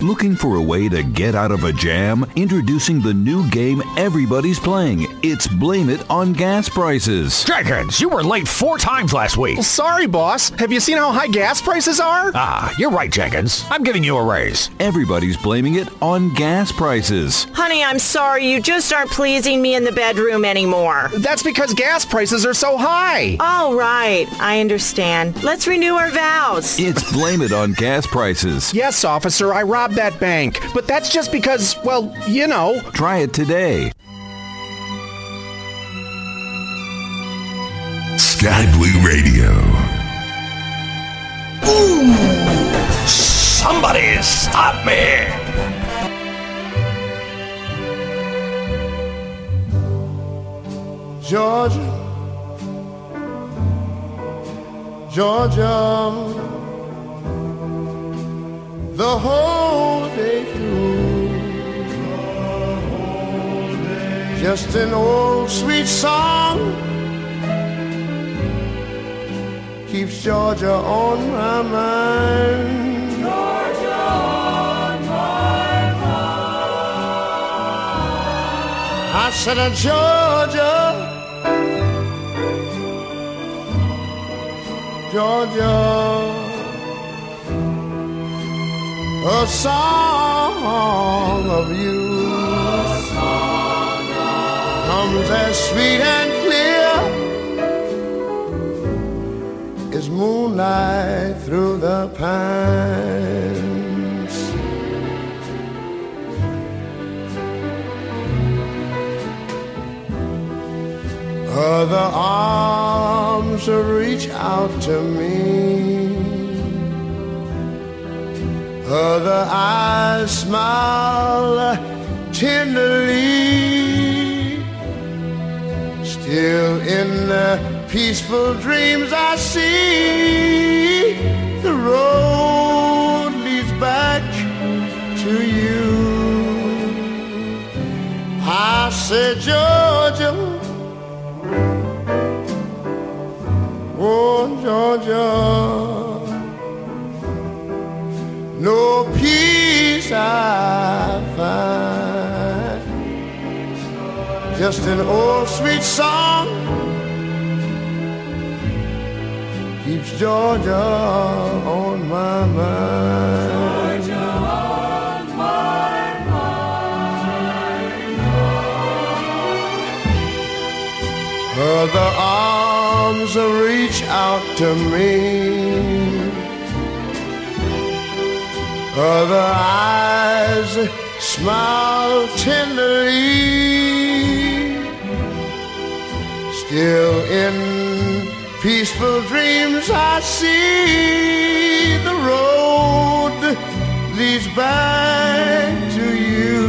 Looking for a way to get out of a jam? Introducing the new game everybody's playing. It's Blame It on Gas Prices. Dragheads, you were late four times last week. Well, sorry, boss. Have you seen how high gas prices are? Ah, you're right, Jenkins. I'm giving you a raise. Everybody's blaming it on gas prices. Honey, I'm sorry. You just aren't pleasing me in the bedroom anymore. That's because gas prices are so high. All right. I understand. Let's renew our vows. It's Blame It on Gas Prices. Yes, officer. I robbed that bank, but that's just because, well, you know. Try it today. Sky Blue Radio. Ooh! Somebody stop me! Georgia, Georgia, the whole day through, the whole day. Just an old sweet song keeps Georgia on my mind. Georgia on my mind. I said, oh, Georgia, Georgia, a song of you, a song of comes as sweet and clear as moonlight through the pines. Other arms reach out to me, other eyes smile tenderly. Still in the peaceful dreams I see, the road leads back to you. I said, Georgia, oh, Georgia, no peace I find, just an old sweet song keeps Georgia on my mind. Georgia on my mind. Her arms reach out to me. Her eyes smile tenderly. Still in peaceful dreams I see the road leads back to you.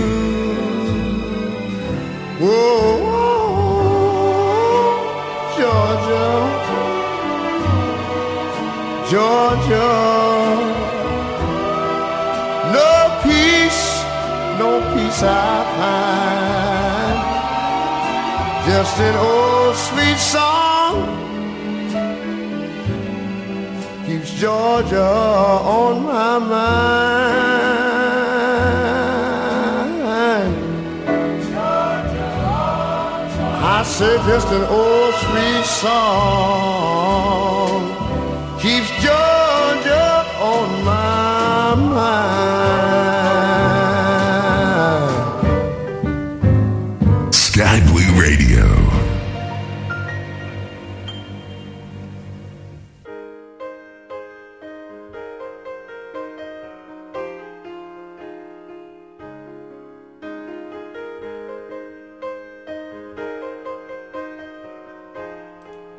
Oh, Georgia, Georgia, no peace, no peace I find, just an old sweet song keeps Georgia on my mind. Georgia, I say just an old sweet song keeps Georgia on my mind. Sky Blue Radio.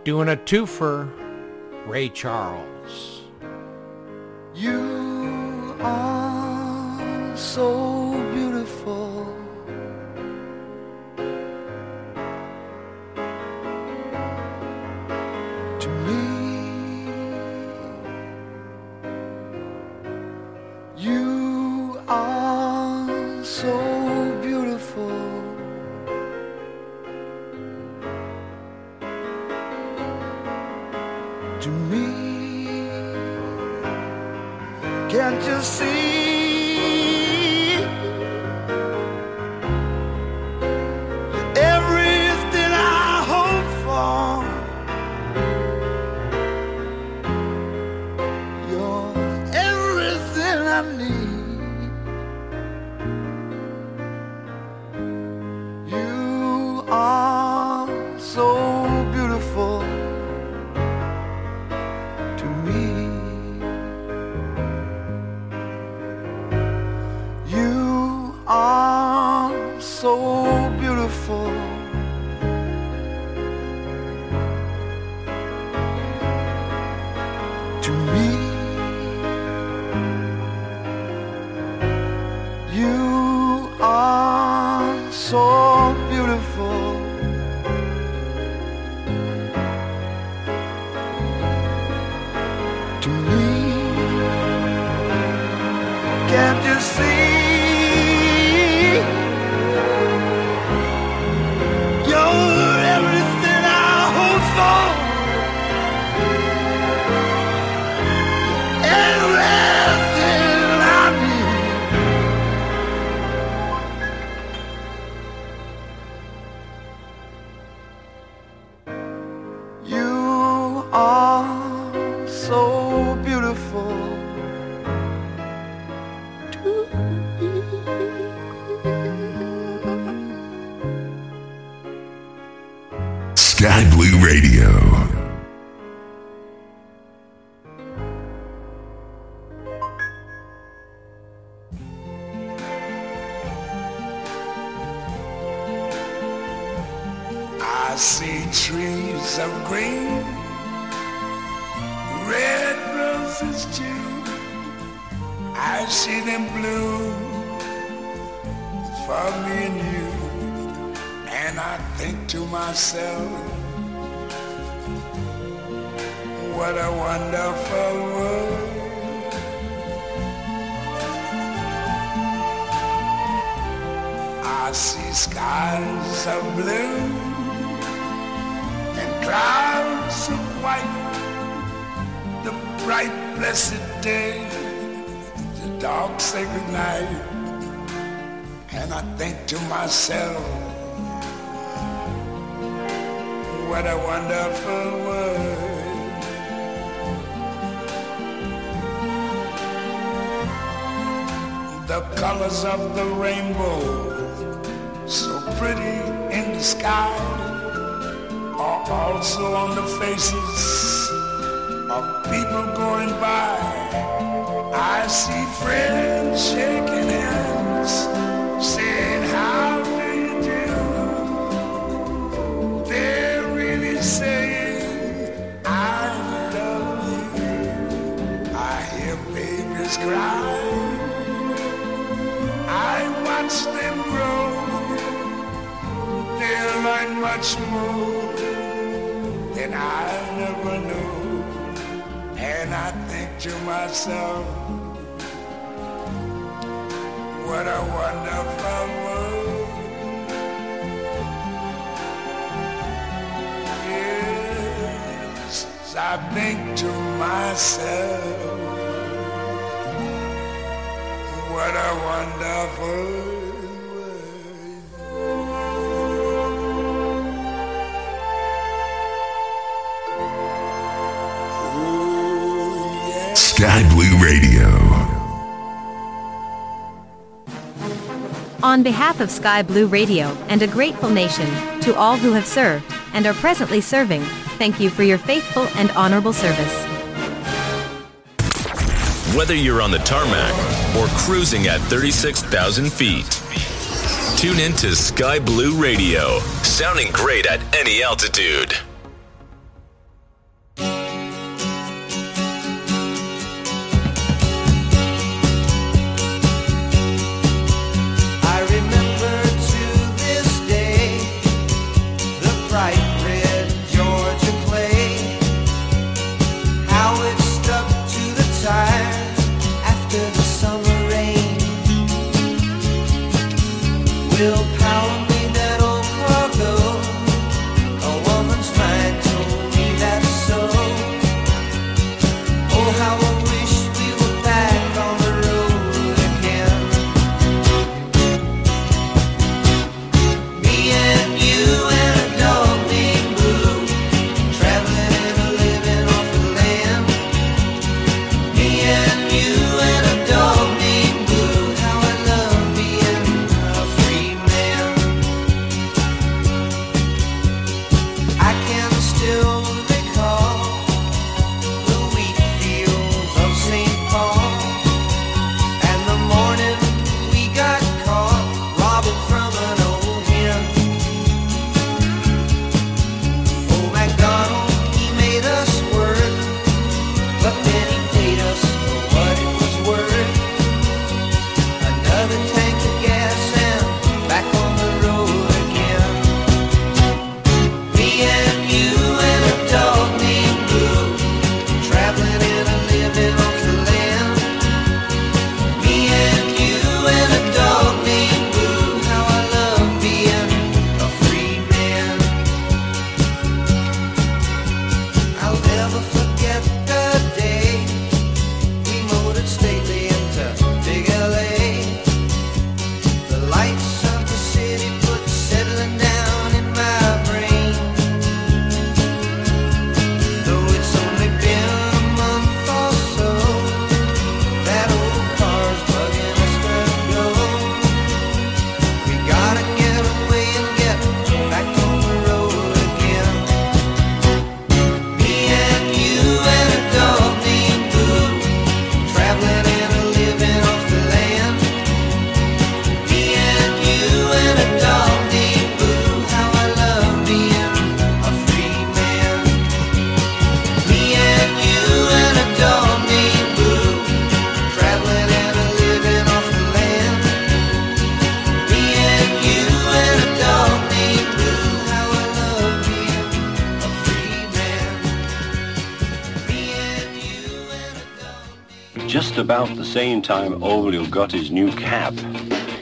Doing a twofer, Ray Charles. You are so beautiful, to me. You are so to me, can't you see, you're everything I hope for, you're everything I need, you are so I I see skies of blue and clouds of white, the bright blessed day, the dark sacred night. And I think to myself, what a wonderful world. The colors of the rainbow, so pretty in the sky, are also on the faces of people going by. I see friends shaking hands, saying, how do you do? They're really saying, I love you. I hear babies cry. I watch them grow, they'll learn much more than I never knew. And I think to myself, what a wonderful world. Yes, I think to myself, what a wonderful world. Sky Blue Radio. On behalf of Sky Blue Radio and a grateful nation, to all who have served and are presently serving, thank you for your faithful and honorable service. Whether you're on the tarmac or cruising at thirty-six thousand feet, tune in to Sky Blue Radio, sounding great at any altitude. About the same time Olio got his new cap,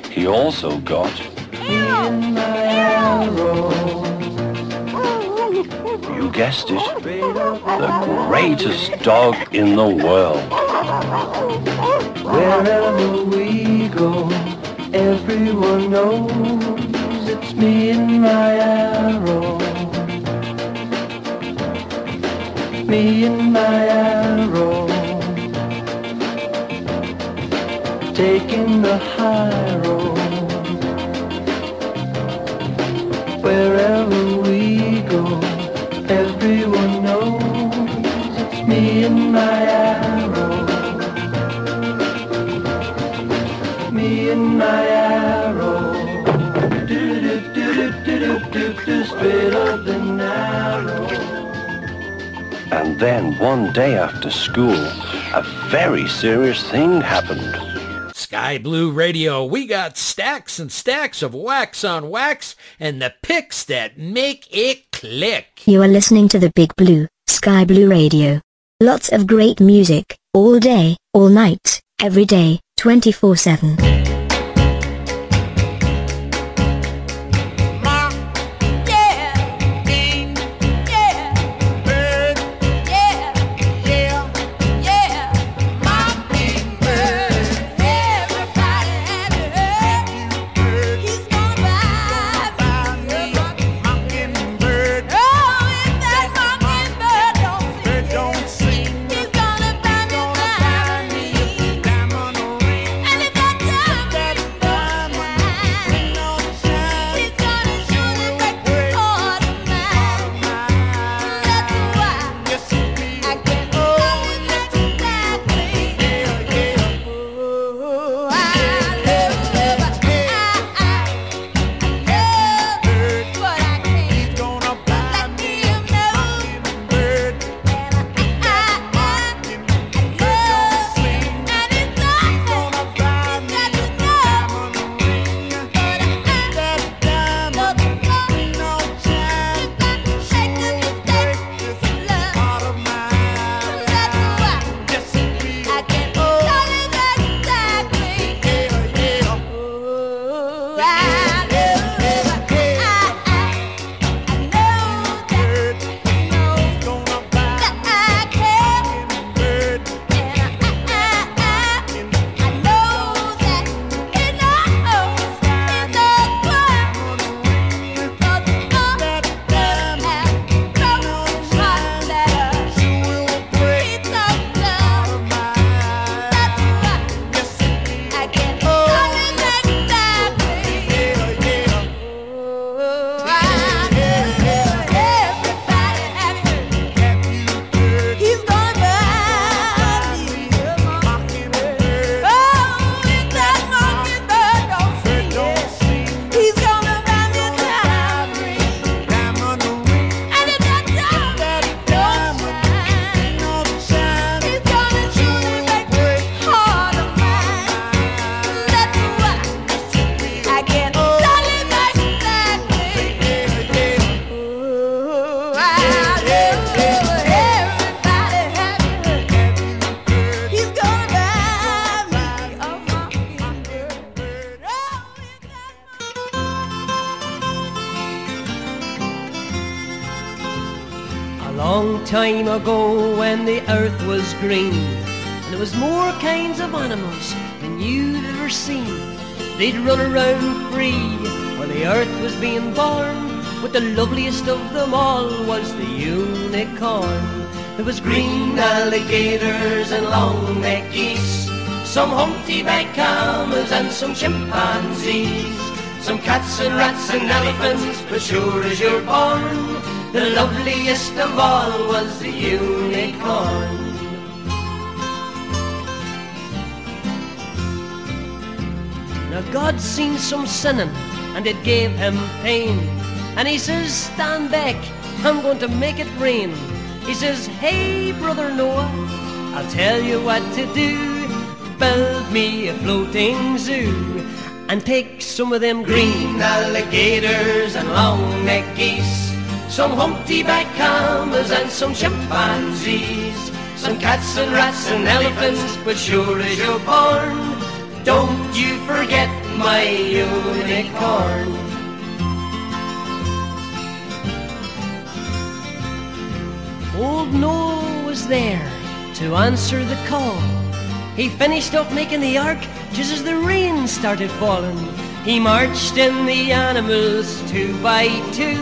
he also got You guessed it, the greatest dog in the world. Wherever we go, everyone knows it's me and my arrow. Me and my arrow, taking the high road. Wherever we go, everyone knows it's me and my arrow. Me and my arrow, do do do do do do, straight up the narrow. And then one day after school, a very serious thing happened. Sky Blue Radio, we got stacks and stacks of wax on wax and the picks that make it click. You are listening to the Big Blue, Sky Blue Radio. Lots of great music, all day, all night, every day, twenty-four seven. Time ago when the earth was green, and there was more kinds of animals than you'd ever seen. They'd run around free while the earth was being born, but the loveliest of them all was the unicorn. There was green alligators and long-necked geese, some humpty-backed camels and some chimpanzees, some cats and rats and elephants, but sure as you're born, the loveliest of all was the unicorn. Now God seen some sinning and it gave him pain, and he says, stand back, I'm going to make it rain. He says, hey brother Noah, I'll tell you what to do, build me a floating zoo, and take some of them green alligators and long-necked geese, some humpty-backed camels and some chimpanzees, some cats and rats and elephants, but sure as you're born, don't you forget my unicorn. Old Noel was there to answer the call. He finished up making the ark just as the rain started falling. He marched in the animals two by two,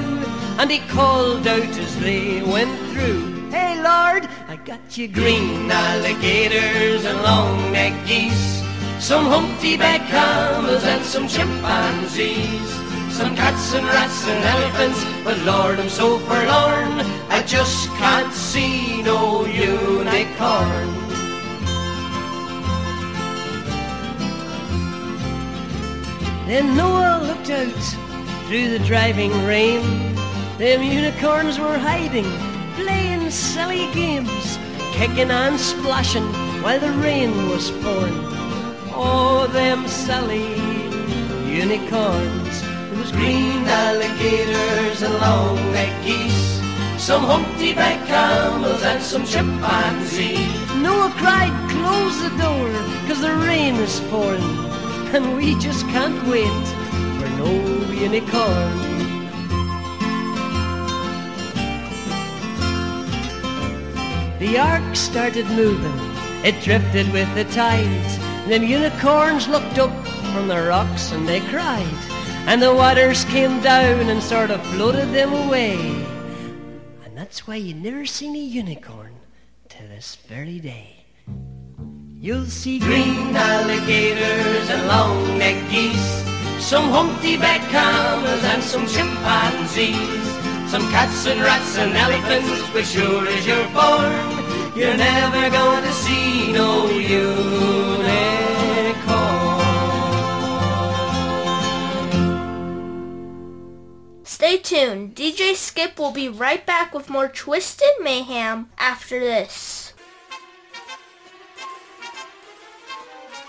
and he called out as they went through, "Hey Lord, I got you green alligators and long-necked geese, some humpty-backed camels and some chimpanzees, some cats and rats and elephants, but Lord, I'm so forlorn, I just can't see no unicorn." Then Noah looked out through the driving rain. Them unicorns were hiding, playing silly games, kicking and splashing while the rain was pouring. Oh, them silly unicorns. It was green alligators and long-necked geese, some humpty-backed camels and some chimpanzees. Noah cried, "Close the door, 'cause the rain is pouring, and we just can't wait for no unicorn." The ark started moving, it drifted with the tides. Them unicorns looked up from the rocks and they cried, and the waters came down and sort of floated them away. And that's why you never seen a unicorn to this very day. You'll see green alligators and long-necked geese, some humpty-backed camels and some chimpanzees, some cats and rats and elephants, but sure as you're born, you're never going to see no unicorn. Stay tuned. D J Skip will be right back with more Twisted Mayhem after this.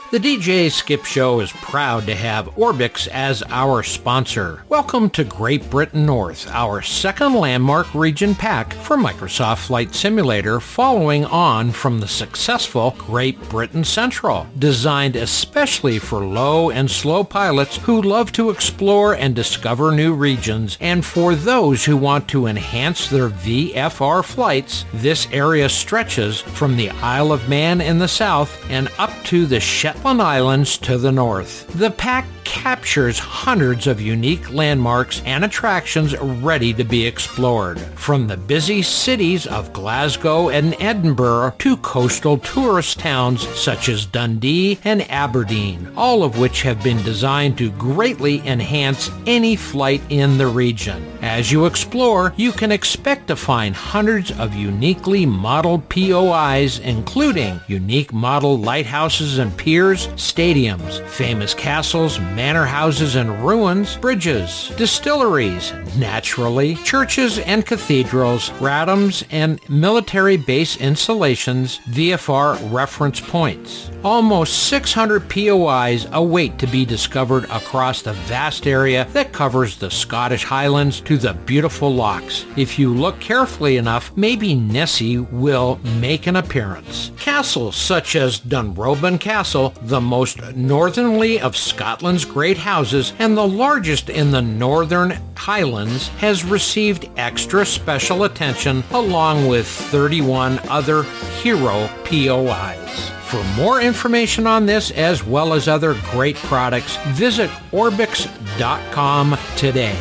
The D J Skip Show is proud to have Orbix as our sponsor. Welcome to Great Britain North, our second landmark region pack for Microsoft Flight Simulator, following on from the successful Great Britain Central, designed especially for low and slow pilots who love to explore and discover new regions, and for those who want to enhance their V F R flights. This area stretches from the Isle of Man in the south and up to the Shetland Islands to the north. The pack captures hundreds of unique landmarks and attractions ready to be explored, from the busy cities of Glasgow and Edinburgh to coastal tourist towns such as Dundee and Aberdeen, all of which have been designed to greatly enhance any flight in the region. As you explore, you can expect to find hundreds of uniquely modeled P O Is, including unique model lighthouses and piers, stadiums, famous castles, manor houses and ruins, bridges, distilleries, naturally, churches and cathedrals, radams and military base installations, V F R reference points. Almost six hundred P O Is await to be discovered across the vast area that covers the Scottish Highlands to the beautiful Lochs. If you look carefully enough, maybe Nessie will make an appearance. Castles such as Dunrobin Castle, the most northernly of Scotland's great houses and the largest in the Northern Highlands, has received extra special attention along with thirty-one other hero P O Is. For more information on this as well as other great products, visit Orbix dot com today.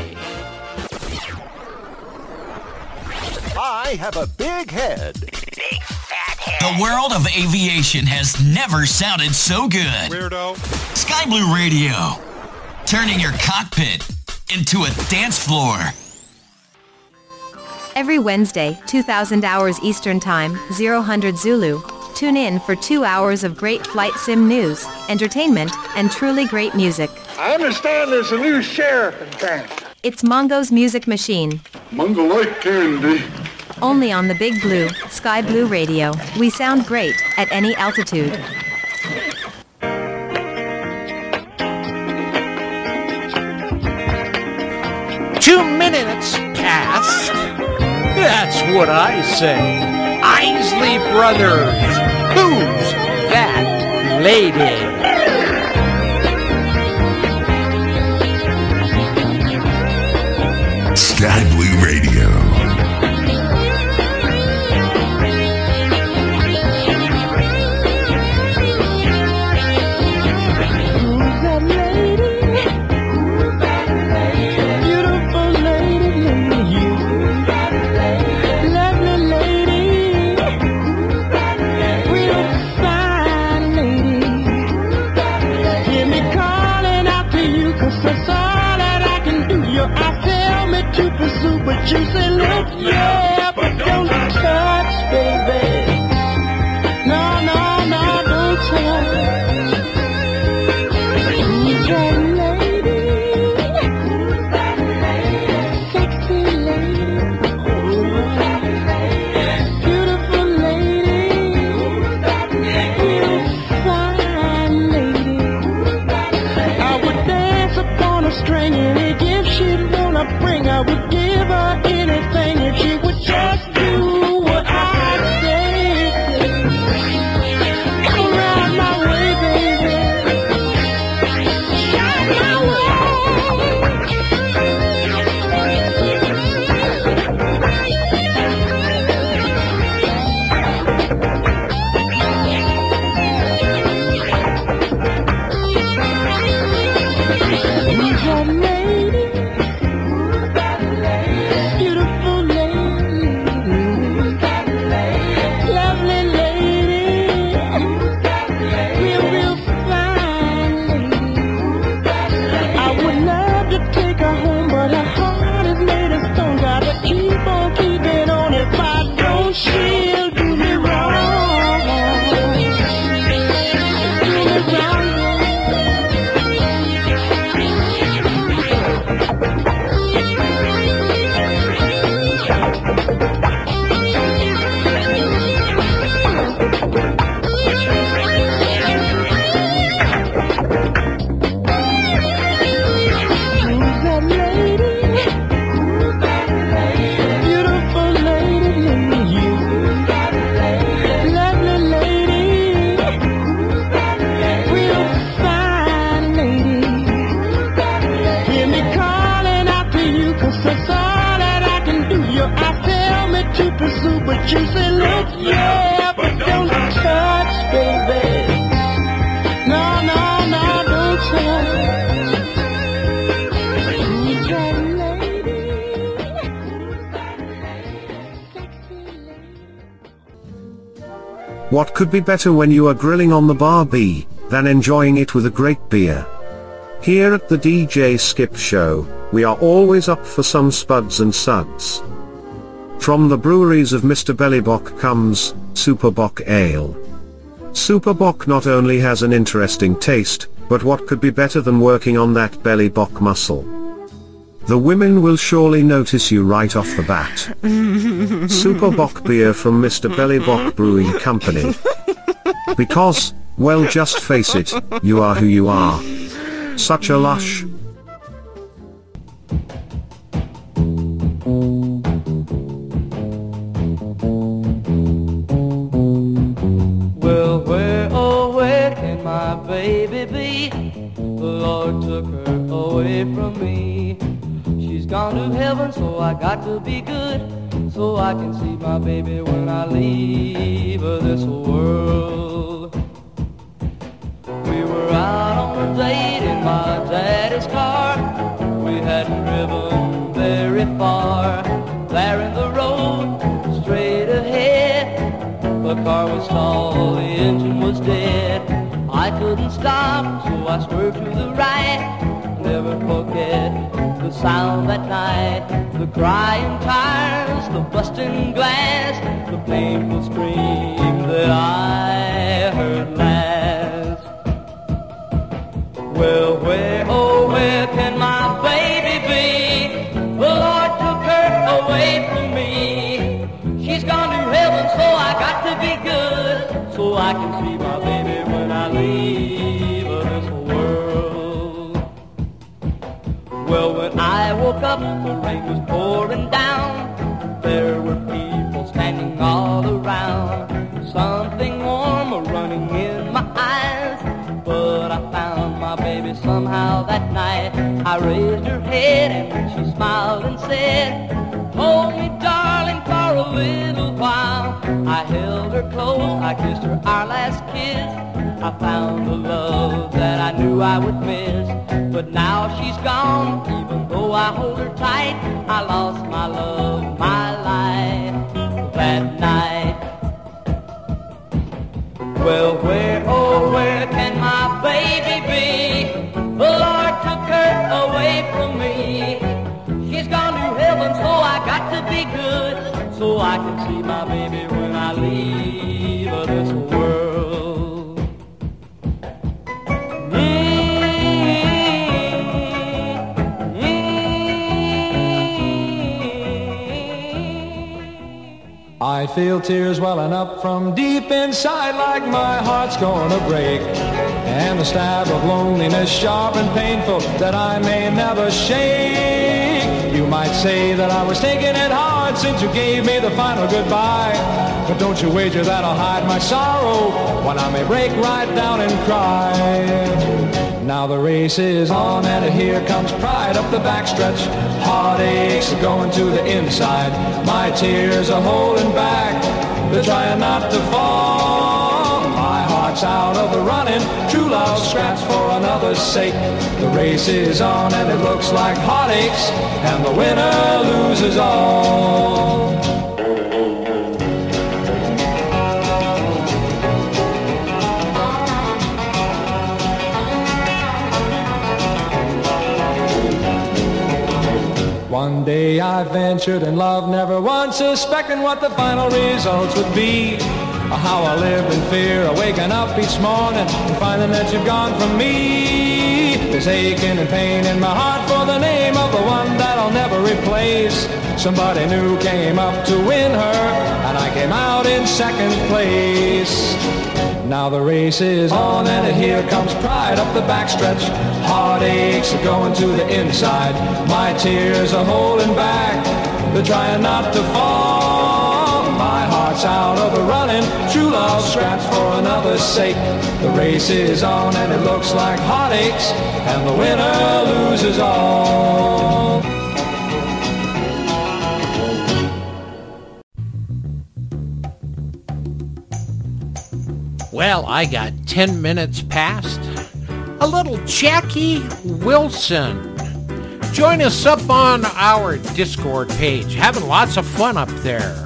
I have a big head. Big fat head. The world of aviation has never sounded so good. Weirdo. Sky Blue Radio, turning your cockpit into a dance floor. Every Wednesday, two thousand hours Eastern Time, zero hundred Zulu, tune in for two hours of great flight sim news, entertainment, and truly great music. I understand there's a new sheriff in town. It's Mongo's Music Machine. Mongo like candy. Only on the Big Blue, Sky Blue Radio. We sound great at any altitude. Two minutes past. That's what I say. Isley Brothers. Who's that lady? Sky Blue Radio. But you say, look, yeah, but don't touch, baby. No, no, no, don't touch. Who's that lady? Who's that lady? Sexy lady. Who's that lady? Beautiful lady. Who's that lady? Beautiful fine lady. Who's that lady? I would dance upon a string, and if she'd wanna bring, I would give. Anything if she would just do what I say. Come around my way, baby. Shine my way. You got lady. You say, look, yeah, but don't touch, baby. No, no, no, don't touch. Who's that lady? Who's that lady? Sexy lady. What could be better when you are grilling on the barbie than enjoying it with a great beer? Here at the D J Skip Show, we are always up for some spuds and suds. From the breweries of Mister Bellybock comes Superbock Ale. Superbock not only has an interesting taste, but what could be better than working on that Bellybock muscle? The women will surely notice you right off the bat. Superbock beer from Mister Bellybock Brewing Company. Because, well, just face it, you are who you are. Such a lush. I got to be good, so I can see my baby when I leave this world. We were out on a date in my daddy's car. We hadn't driven very far. There in the road, straight ahead, the car was stalled, the engine was dead. I couldn't stop, so I swerved to the right. Never forget the sound that night, the crying tires, the busting glass, the painful scream that I heard last. Well, where, oh, where can my baby be? The Lord took her away from me. She's gone to heaven, so I got to be good, so I can see my baby when I leave this world. Well, when I woke up, the rain was pouring down. There were people standing all around. Something warm was running in my eyes, but I found my baby somehow that night. I raised her head and she smiled and said, said, hold me, darling, for a little while. I held her close, I kissed her our last kiss. I found the love that I knew I would miss. But now she's gone, even though I hold her tight. I lost my love, my life, that night. Well, where, oh, where can my baby be? The Lord took her away from me. She's gone to heaven, so I got to be good, so I can see my baby when I leave this world. Mm-hmm. Mm-hmm. I feel tears welling up from deep inside, like my heart's gonna break. And the stab of loneliness, sharp and painful, that I may never shake. You might say that I was taking it hard since you gave me the final goodbye. But don't you wager that I'll hide my sorrow when I may break right down and cry. Now the race is on and here comes pride up the backstretch. Heartaches are going to the inside. My tears are holding back. They're trying not to fall. Out of the running, true love scraps for another's sake. The race is on and it looks like heartaches, and the winner loses all. One day I ventured in love, never once suspecting what the final results would be. How I lived in fear of waking up each morning and finding that you've gone from me. There's aching and pain in my heart for the name of the one that I'll never replace. Somebody new came up to win her, and I came out in second place. Now the race is on and here comes pride up the backstretch. Heartaches are going to the inside. My tears are holding back. They're trying not to fall. Out of the running, true love scraps for another's sake. The race is on and it looks like heartaches, and the winner loses all. Well, I got ten minutes past. A little Jackie Wilson. Join us up on our Discord page. Having lots of fun up there.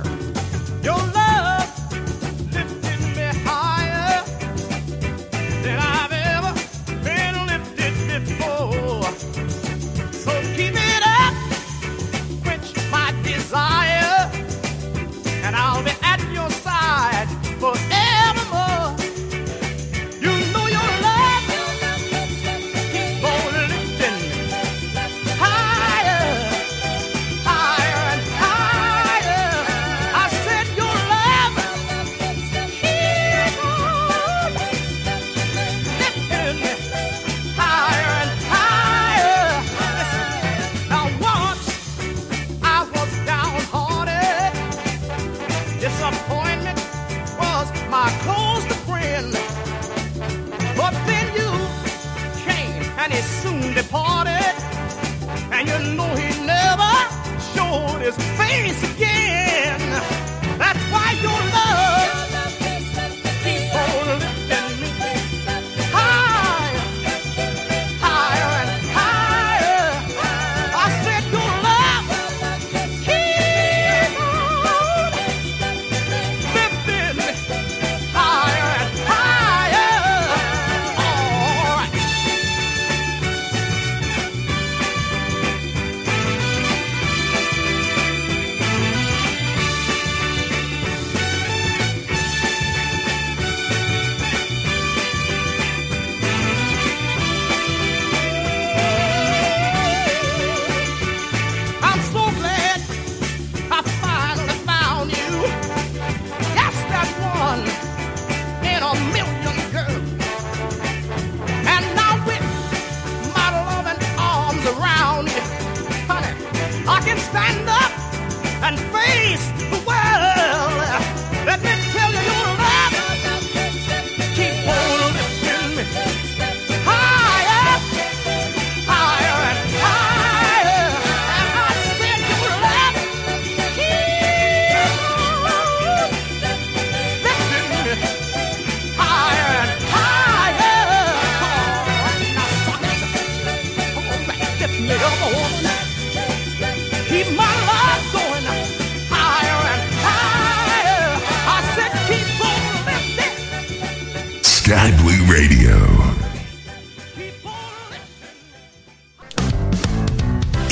Dagblue Radio.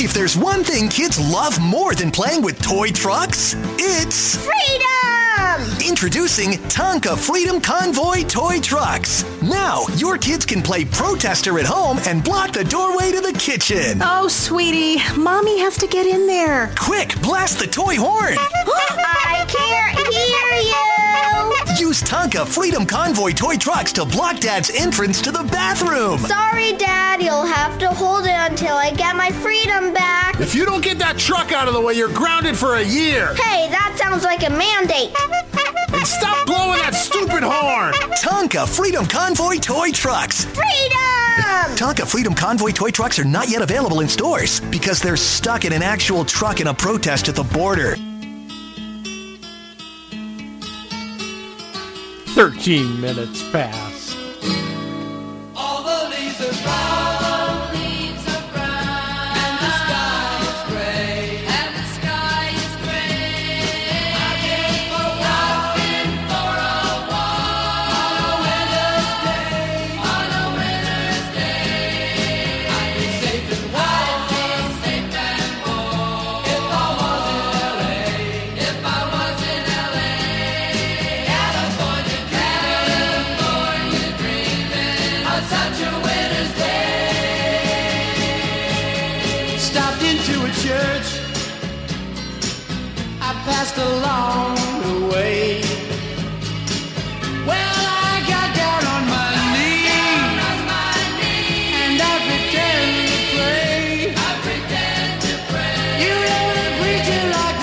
If there's one thing kids love more than playing with toy trucks, it's... freedom! Introducing Tonka Freedom Convoy Toy Trucks. Now, your kids can play protester at home and block the doorway to the kitchen. Oh, sweetie, Mommy has to get in there. Quick, blast the toy horn. I can't hear you. Use Tonka Freedom Convoy toy trucks to block Dad's entrance to the bathroom. Sorry, Dad. You'll have to hold it until I get my freedom back. If you don't get that truck out of the way, you're grounded for a year. Hey, that sounds like a mandate. And stop blowing that stupid horn. Tonka Freedom Convoy toy trucks. Freedom! Tonka Freedom Convoy toy trucks are not yet available in stores because they're stuck in an actual truck in a protest at the border. Thirteen minutes pass. All the leaves are brown, leaves are brown, and the sky is gray, and the sky is gray. I've been for a walk, been for a walk on a winter's day, on a winter's day. I'd be safe and warm, I'd be safe and warm if I was in L A, if I was in L A. Such a winter's day. Stopped into a church, I passed along the way. Well, I got down on my knees, and I pretended to pray. I pretend to pray. You know the preacher like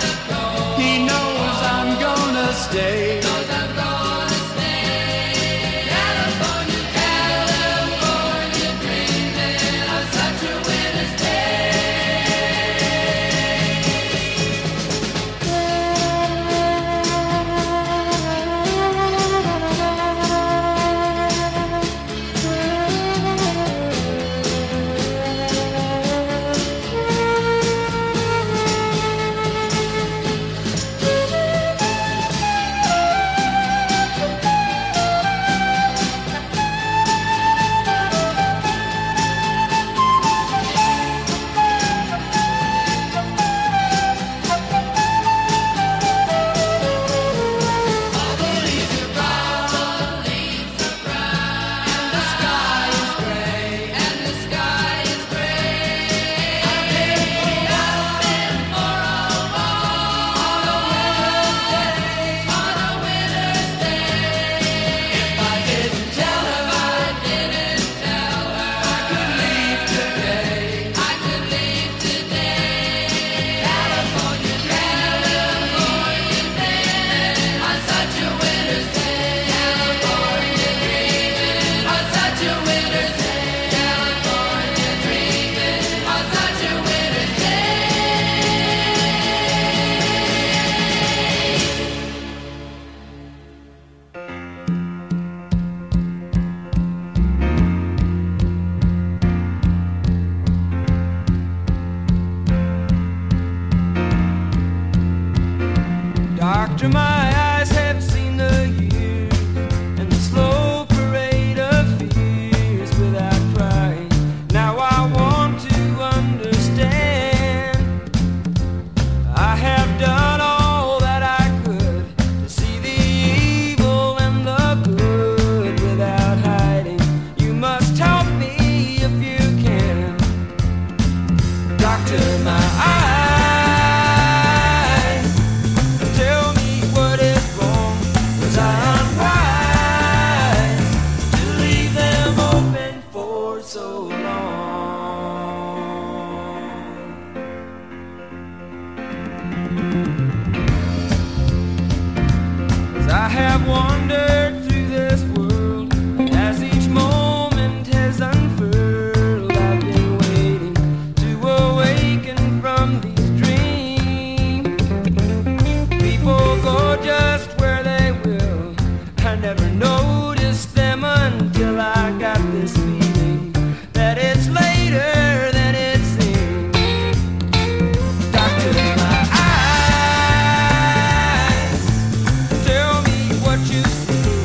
the cold. He knows I'm gonna stay. What you see.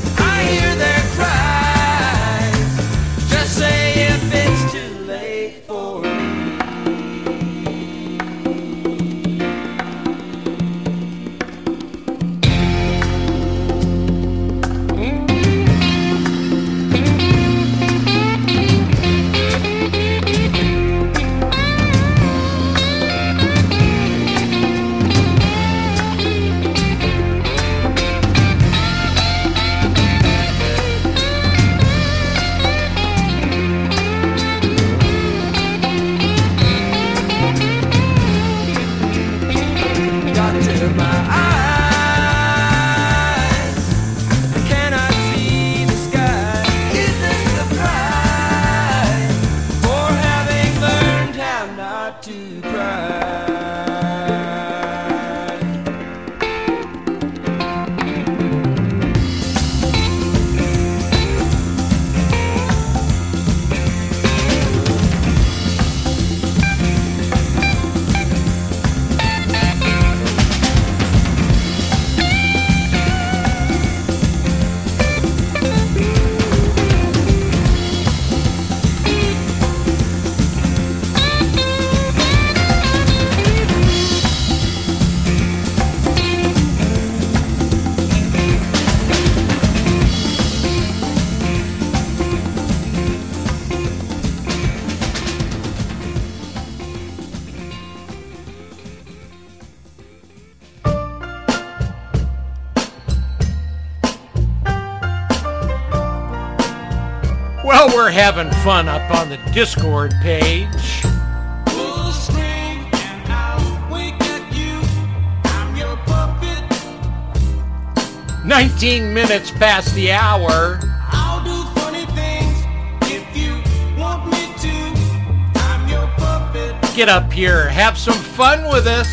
We're having fun up on the Discord page. Pull string and I'll wink at you. I'm your puppet. nineteen minutes past the hour. I'll do funny things if you want me to. I'm your puppet. Get up here, have some fun with us.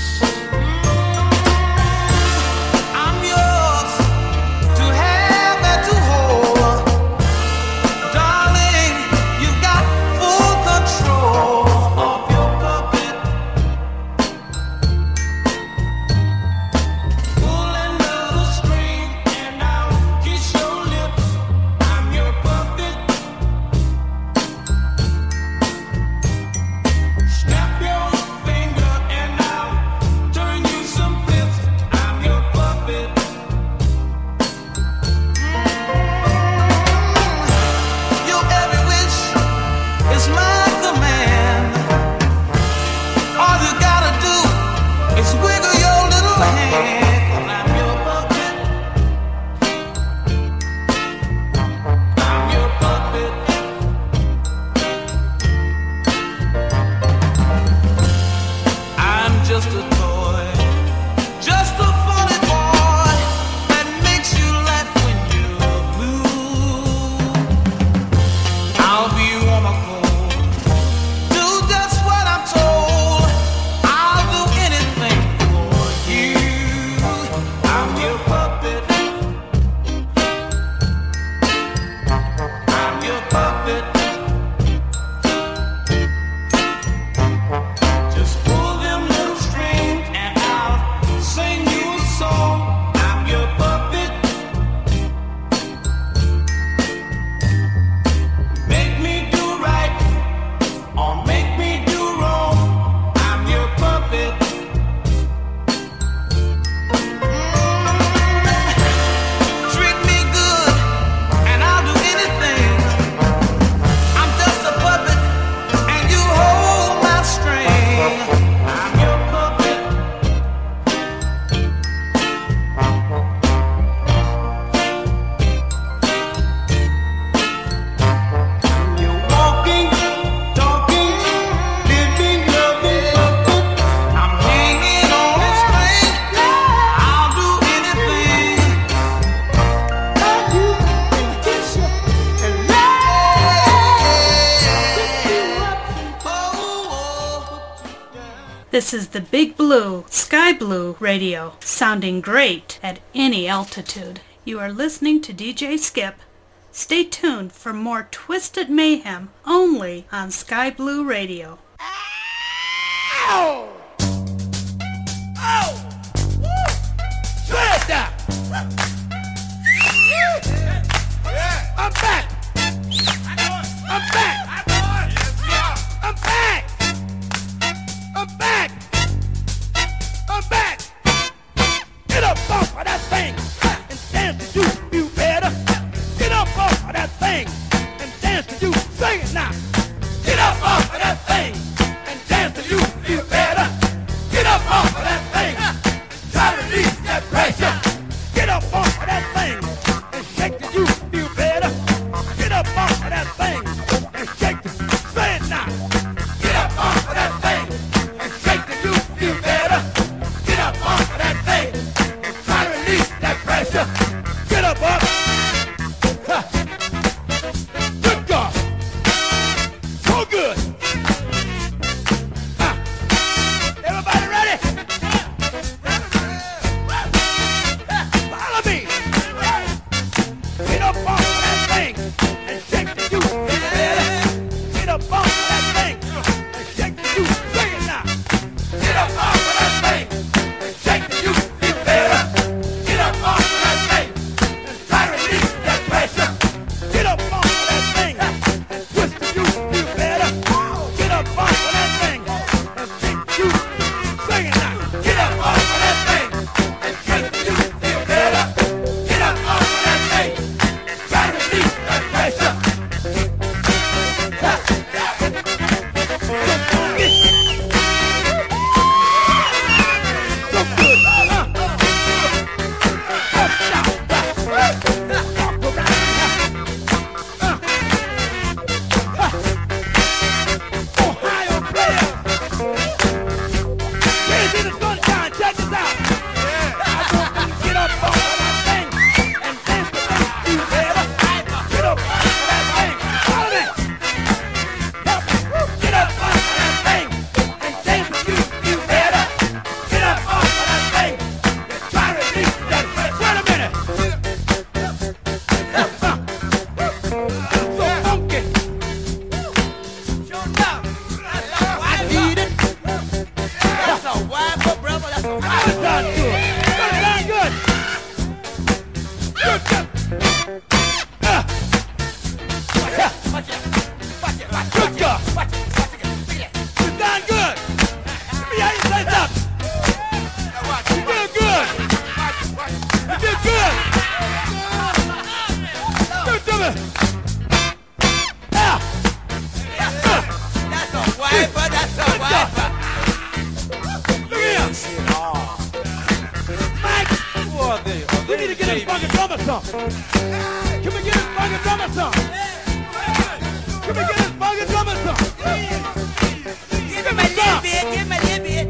This is the Big Blue, Sky Blue radio, sounding great at any altitude. You are listening to D J Skip. Stay tuned for more Twisted Mayhem only on Sky Blue Radio. Ow! Oh! Woo! Twist up! Yeah. I'm back! I'm back! Sing it now. Get up off of that thing and dance till you feel better. Good dance to it. Good dance, good. Good job. Ah. Watch out, watch out, watch out, watch out. Good job. Watch it, watch it. Good dance, good. Give me your insides up. You did good. You did good. Good to me. Ah. That's a wiper, that's a wiper. Get his fucking drummer song. Can we get his fucking drummer song? Can we get his fucking drummer song? Give him a little bit, give him a little bit.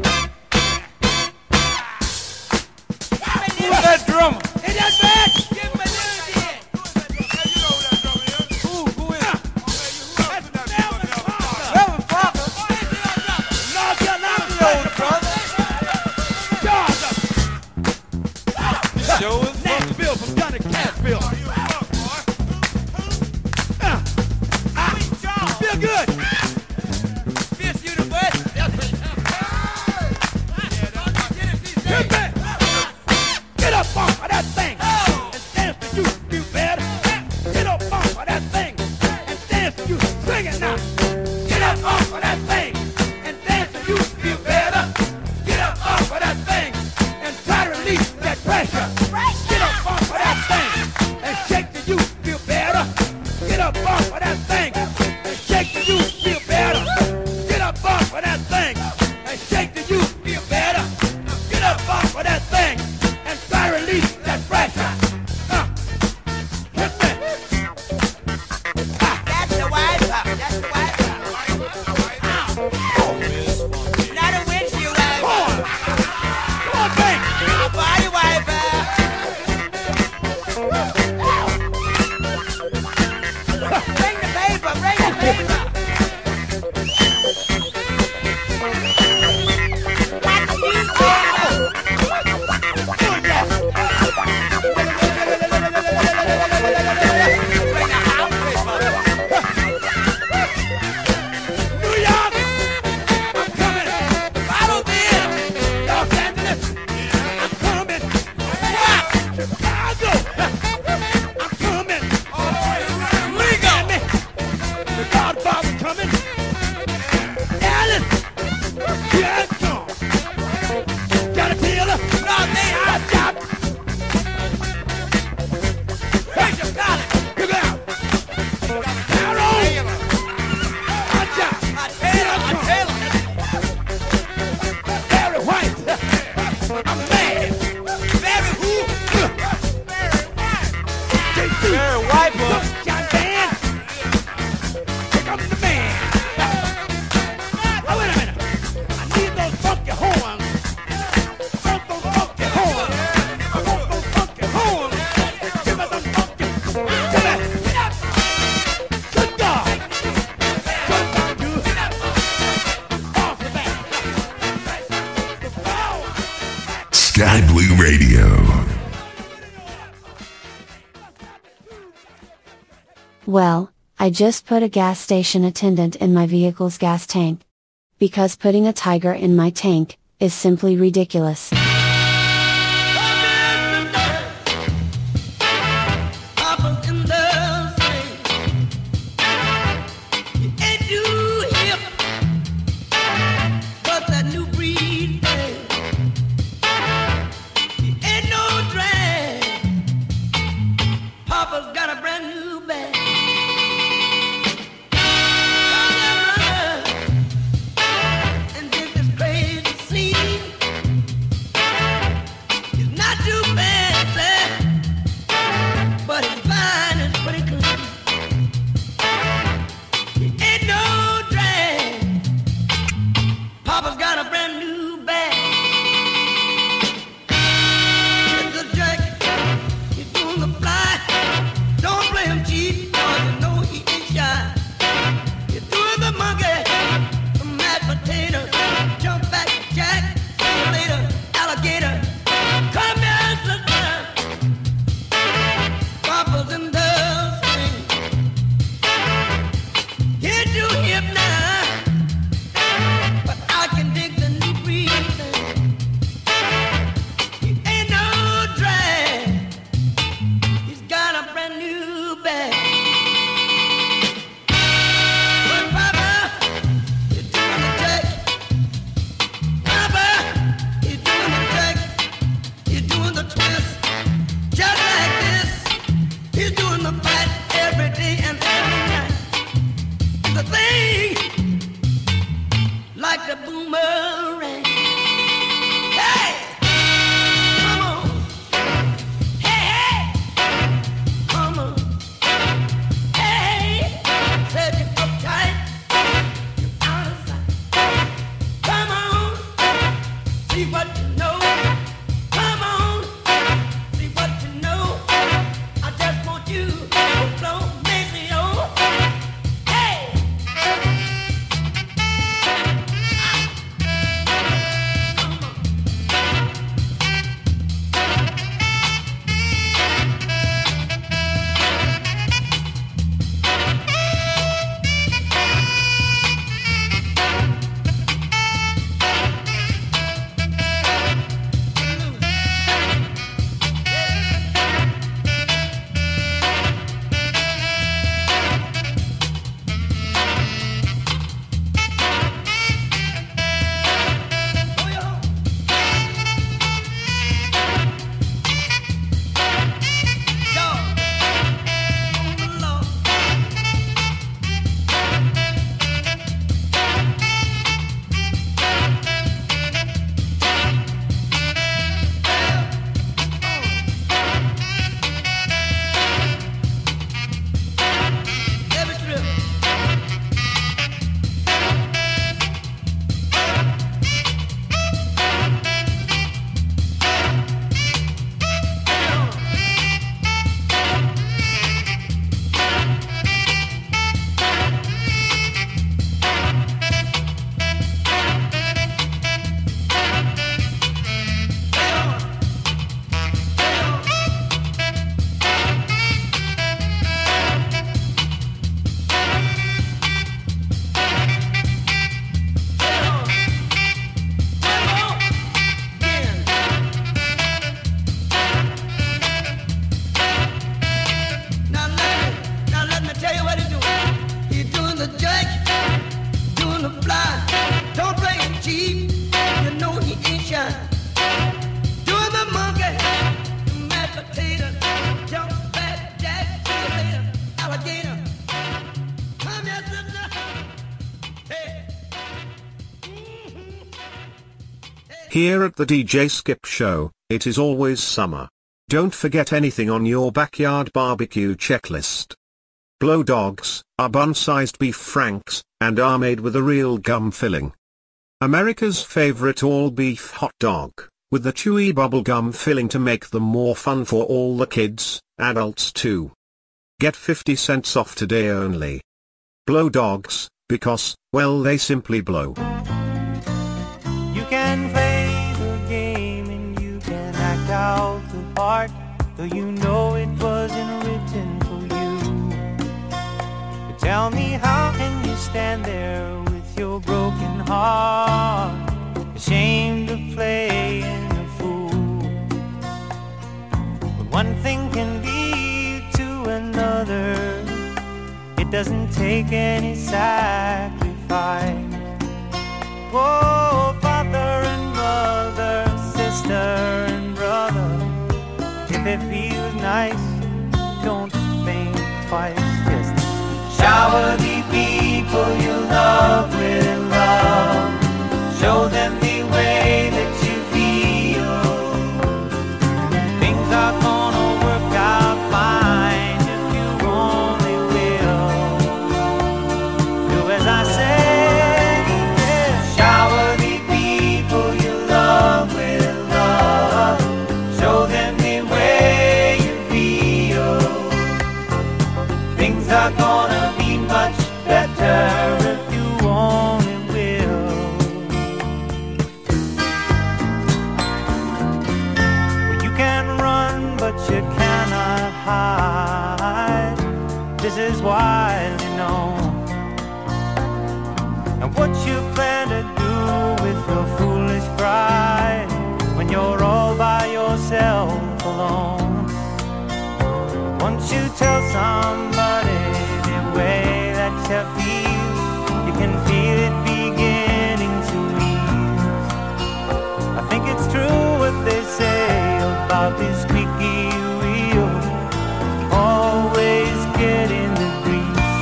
Who is that drummer? Is that bad? Give him a little bit. Who, who is it? That's Melvin Parker. Melvin Parker? North Carolina's old brother. Georgia. This show is from Johnny Cassville. Are you up, boy? Uh, I feel good. Fierce universe. Get up, get up off of that thing and dance to you, you better. Get up off of that thing and dance to you. Sing it now. Get up off of that thing and dance to you, you better. Get up off of that thing and try to release that pressure. Well, I just put a gas station attendant in my vehicle's gas tank. Because putting a tiger in my tank is simply ridiculous. Here at the D J Skip Show, it is always summer. Don't forget anything on your backyard barbecue checklist. Blow dogs are bun-sized beef franks, and are made with a real gum filling. America's favorite all-beef hot dog, with the chewy bubble gum filling to make them more fun for all the kids, adults too. Get fifty cents off today only. Blow dogs, because, well, they simply blow. You can play the game and you can act out the part, though you know it wasn't written for you. But tell me, how can you stand there with your broken heart, ashamed of playing a fool? But one thing can lead to another. It doesn't take any sacrifice. Oh, father and mother, sister and brother, if it feels nice, don't think twice. Just shower the people you love with love. Show them the way that you feel. Things are gonna work out fine if you only will. Do as I say. This is widely known. And what you plan to do with your foolish pride when you're all by yourself alone? Once you tell somebody the way that you feel, you can feel it beginning to ease. I think it's true what they say about this squeaky wheel. Always get in the breeze.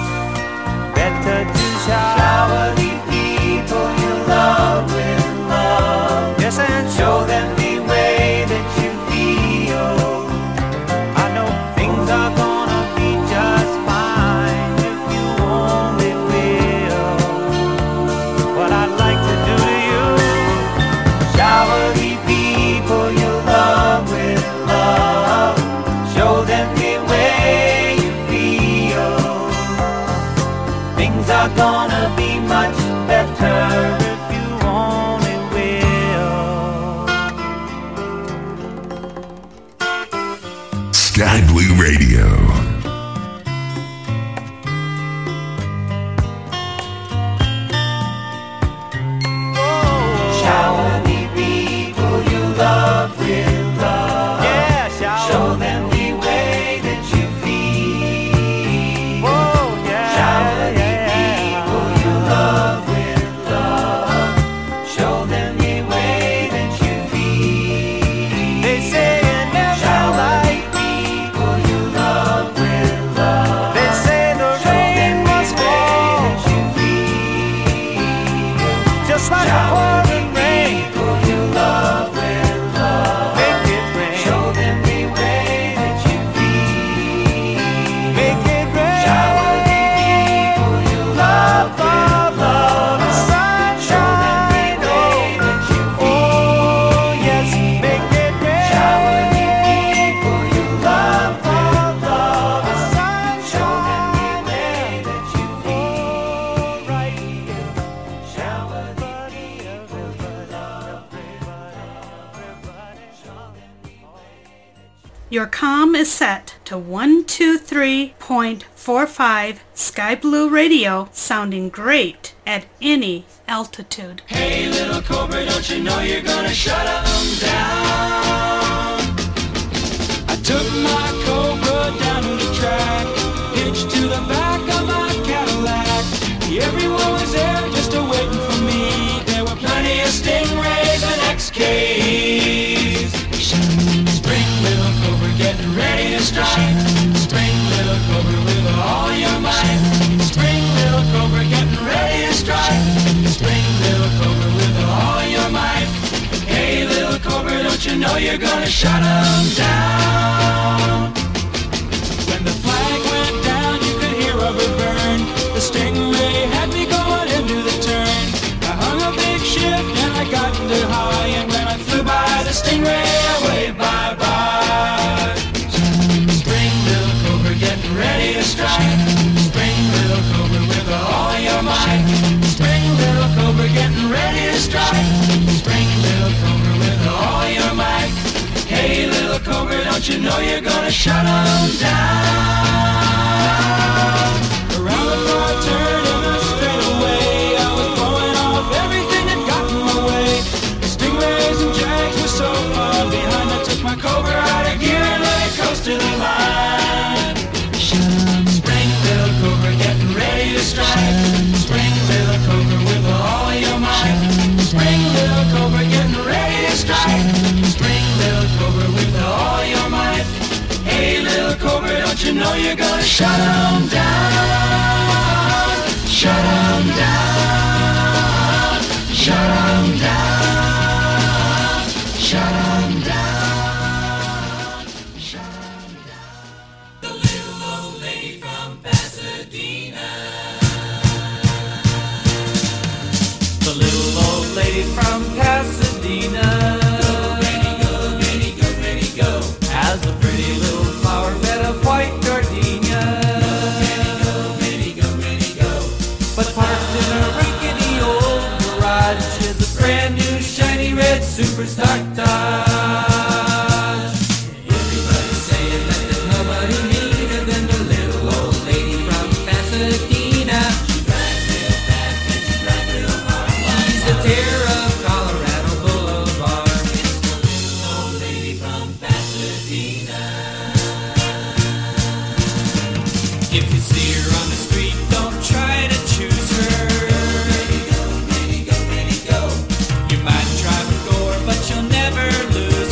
Better to shower the people you love with love. Yes, and show them the way that you feel. I know things are gonna be just fine if you only will. What I'd like to do to you, shower. Sky Blue Radio. Your comm is set to one two three point four five Sky Blue Radio, sounding great at any altitude. Hey little Cobra, don't you know you're gonna shut 'em down? I took my Cobra down to the track, hitched to the back of my Cadillac. Everyone was there just waiting for me. There were plenty of Stingrays and X Ks. Little Cobra, getting ready to strike. Spring, little Cobra, with all your might. Spring, little Cobra, getting ready to strike. Spring, little Cobra, with all your might. Hey, little Cobra, don't you know you're gonna shut 'em down? When the flag went down, you could hear of it burn. The Stingray had me going into the turn. I hung a big shift and I got into high, and when I flew by the Stingray, I waved bye-bye. Ready to strike. Spring, little Cobra, with all your might. Spring, little Cobra, getting ready to strike. Spring, little Cobra, with all your might. Hey, little Cobra, don't you know you're gonna shut 'em down? Around the corner turn and I straight away, I was blowing off everything that got in my way. The Stingrays and Jags were so far behind. I took my Cobra out of gear and let it coast to the line. Strike. Spring, little Cobra, with all your might. Spring, little Cobra, getting ready to strike. Spring, little Cobra, with all your might. Hey, little Cobra, don't you know you're gonna shut 'em down? Shut 'em down. Shut 'em down. Shut 'em down. From Pasadena, go, Granny, go, Granny, go, Granny, go. As a pretty little flower bed of white gardenia, go, Granny, go, Granny, go, Granny, go. But parked in a rickety old garage is a brand new shiny red superstock Dodge. Everybody's saying that there's nobody meaner than the little old lady from Pasadena. She drives real fast and she drives real hard. She's a terror. Never lose.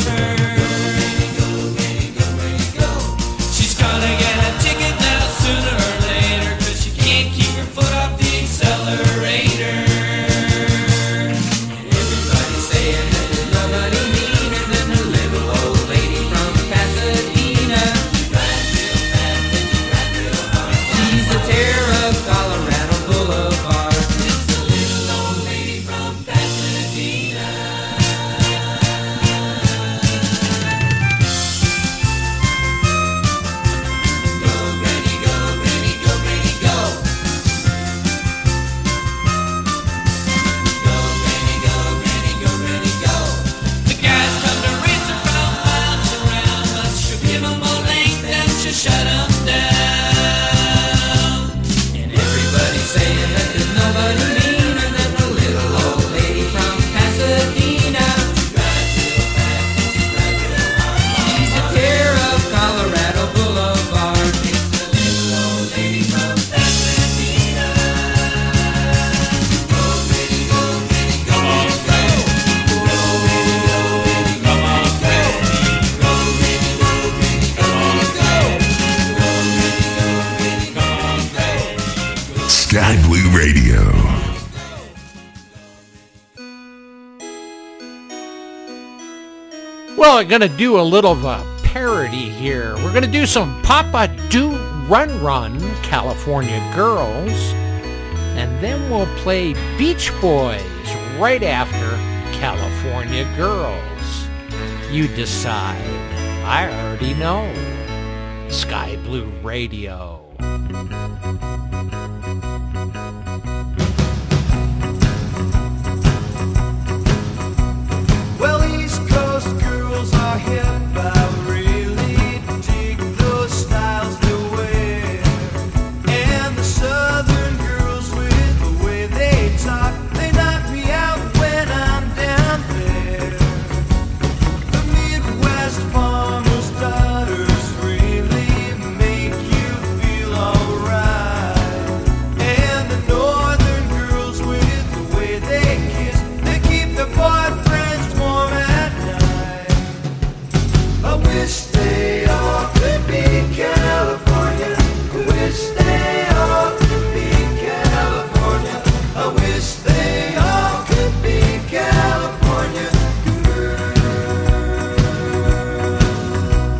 Well, I'm going to do a little of a parody here. We're going to do some Papa Do Run Run, California Girls, and then we'll play Beach Boys right after California Girls. You decide. I already know. Sky Blue Radio. Well, East Coast girls are hip. I really dig those styles they wear. And the Southern girls with the way they talk, they knock me out when I'm down there. The Midwest farmer's daughters really make you feel alright. And the Northern girls with the way they kiss, they keep their boyfriends stay off the beach, California. We'll stay off the beach, California. I wish they all could be California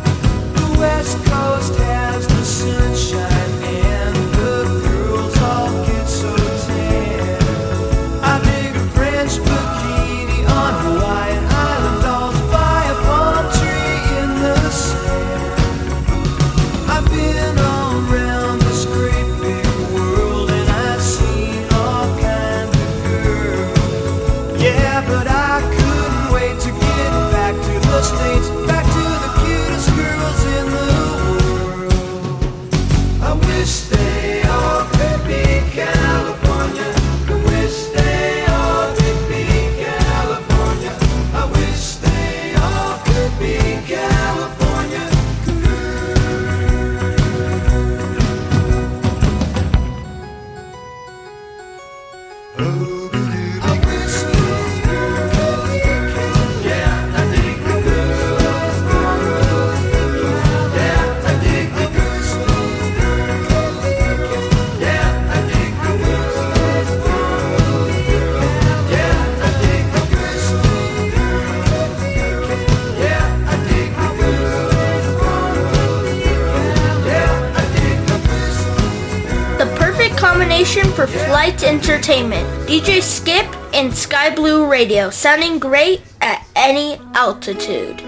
girls. The West Coast has the sunshine and the girls all get so tan. I dig a French bikini on Hawaiian Island, all by a palm tree in the sand. I've been all around this great big world and I've seen all kinds of girls. Yeah, but I couldn't wait to get back to the States, back to the cutest girls in the world. I wish they all could be California. I wish they all could be California. I wish they all could be California girls. I wish those girls could be. Yeah, I dig the girls. Girls. Yeah, I dig the girls. Girls. Yeah, I dig the girls. Girls. Yeah, I dig the girls. Girls. Yeah, I dig the girls. Girls. Yeah, I dig the girls. The perfect combination for flight entertainment. D J Skip and Sky Blue Radio, sounding great at any altitude.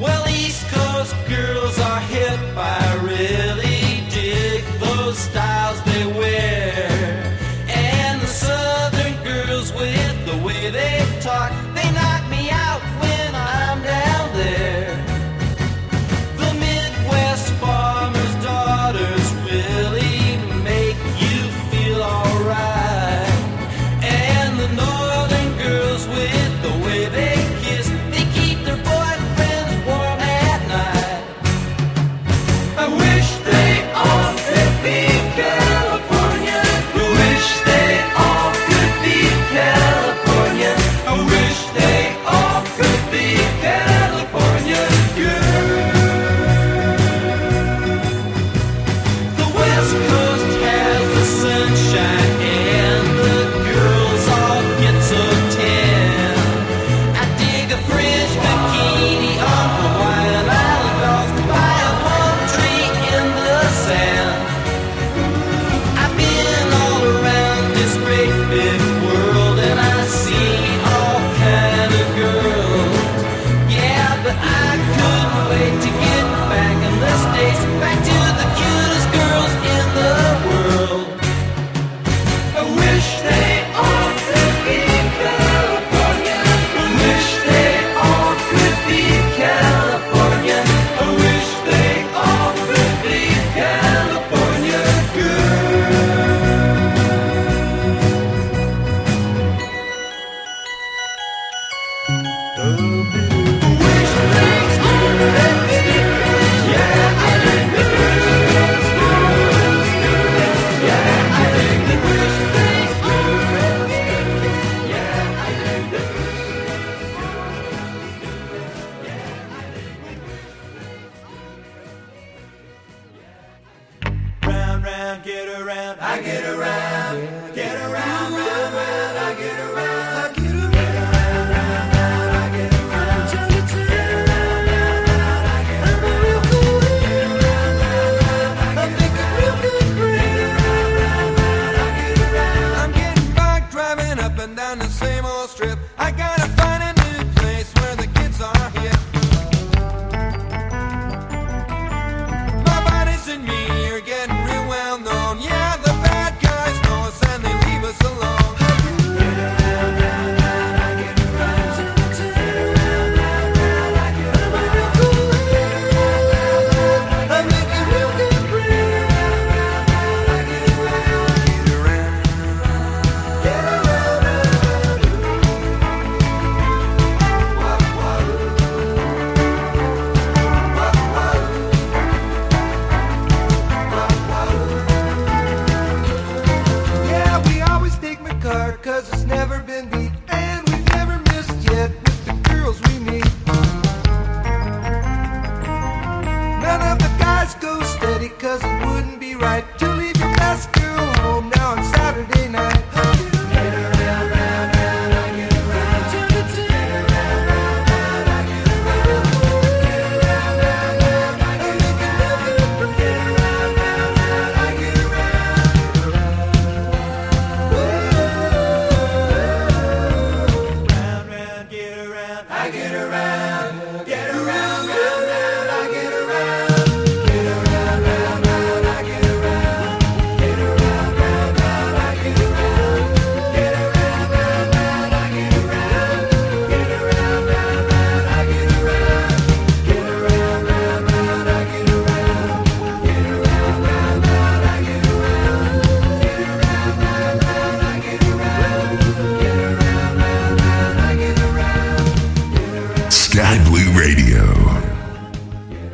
Well, East Coast girls are hip. I really dig those styles they wear. And the Southern girls with the way they talk, they knock me out when I'm down there. The Midwest farmer's daughters really make you feel alright. And the Northern girls with the way they kiss, they keep their boyfriends warm at night. I wish they all could be girls. around, get around, I get around, get around, round, round, I get around, I get around, get around, round, round, I get around, I get around, I make a real good bread, I get around, I'm getting back driving up and down the same old strip. I gotta find a new place where the kids are hip. My body's in me. Cause it's never been beat, and we've never missed yet with the girls we meet. None of the guys go steady, cause it wouldn't be right to leave your best girl home now on Saturday night. I get around, get around, round, round, I get around, get around, round, round, I get around, get around, round, round, I get around, get around, round, round, I get around, get around, round, round, I get around, get around, round, round, I get around, get around, round, round, I get around, get around, round, round, I get around, get around, round, round, I get around. Sky Blue Radio.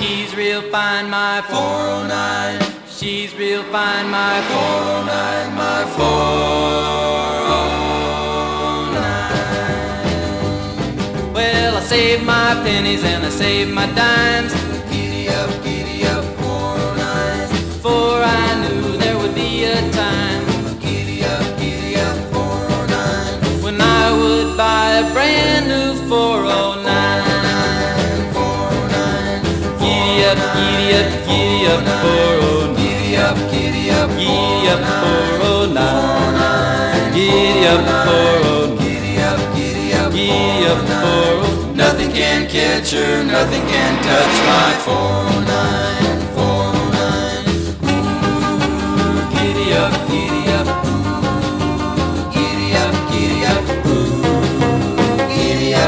She's real fine, my four oh nine. She's real fine, my four oh nine, my four oh nine. Well, I save my pennies and I save my dimes. Giddy up, giddy up, four oh nine. For I knew there would be a time. Buy a brand new four oh nine, four oh nine, giddy up, giddy up, giddy up, four oh nine, giddy up, giddy up, giddy up, four oh nine, giddy up, four oh nine, giddy up, giddy up, giddy up, four oh nine. Nothing can catch her, nothing can touch my four oh nine, four oh nine. Ooh, giddy up, giddy up, ooh, giddy up, giddy up, ooh. Giddy up,